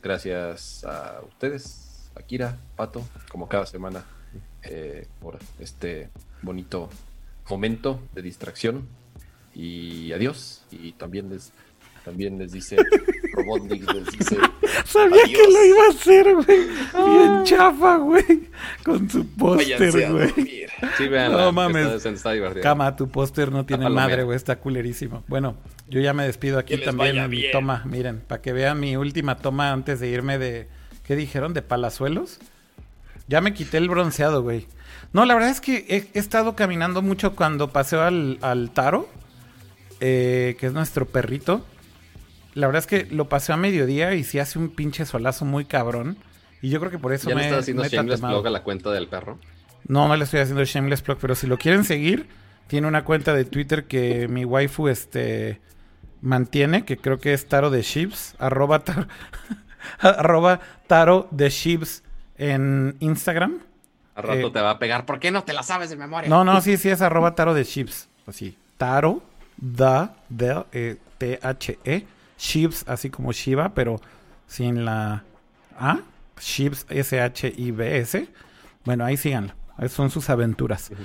Gracias a ustedes. Akira, Pato, como cada semana, eh, por este bonito momento de distracción. Y adiós. Y también les, también les dice Robotnik, les dice sabía adiós. Que lo iba a hacer, güey. Bien chafa, güey. Con su póster, güey. Sí, vean, no mames. Está, está Cama, tu póster no tiene madre, güey. Está culerísimo. Bueno, yo ya me despido aquí también en mi toma. Miren, para que vean mi última toma antes de irme de... ¿Qué dijeron? ¿De Palazuelos? Ya me quité el bronceado, güey. No, la verdad es que he, he estado caminando mucho cuando paseo al, al Taro, eh, que es nuestro perrito. La verdad es que lo paseo a mediodía y sí hace un pinche solazo muy cabrón. Y yo creo que por eso me... ¿Ya le estás haciendo shameless plug a la cuenta del perro? No, no le estoy haciendo shameless plug, pero si lo quieren seguir, tiene una cuenta de Twitter que mi waifu este, mantiene, que creo que es Taro de Chips, arroba Taro... arroba Taro de Chips en Instagram. A rato eh, te va a pegar. ¿Por qué no te la sabes de memoria? No, no, sí, sí, es arroba Taro de Chips. Así. Taro, da, de, eh, T-H-E. Chips, así como Shiva, pero sin la A. Chips, S-H-I-B-S. Bueno, ahí síganlo. Son sus aventuras. Uh-huh.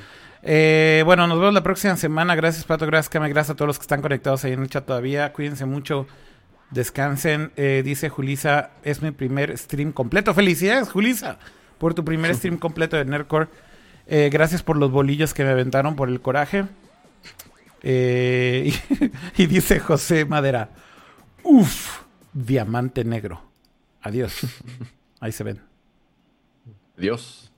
Eh, bueno, nos vemos la próxima semana. Gracias, Pato. Gracias, Kame. Gracias a todos los que están conectados ahí en el chat todavía. Cuídense mucho. Descansen, eh, dice Julisa, es mi primer stream completo. Felicidades, Julisa, por tu primer stream completo de Nerdcore. Eh, gracias por los bolillos que me aventaron, por el coraje. Eh, y, y dice José Madera, uff, diamante negro. Adiós. Ahí se ven. Adiós.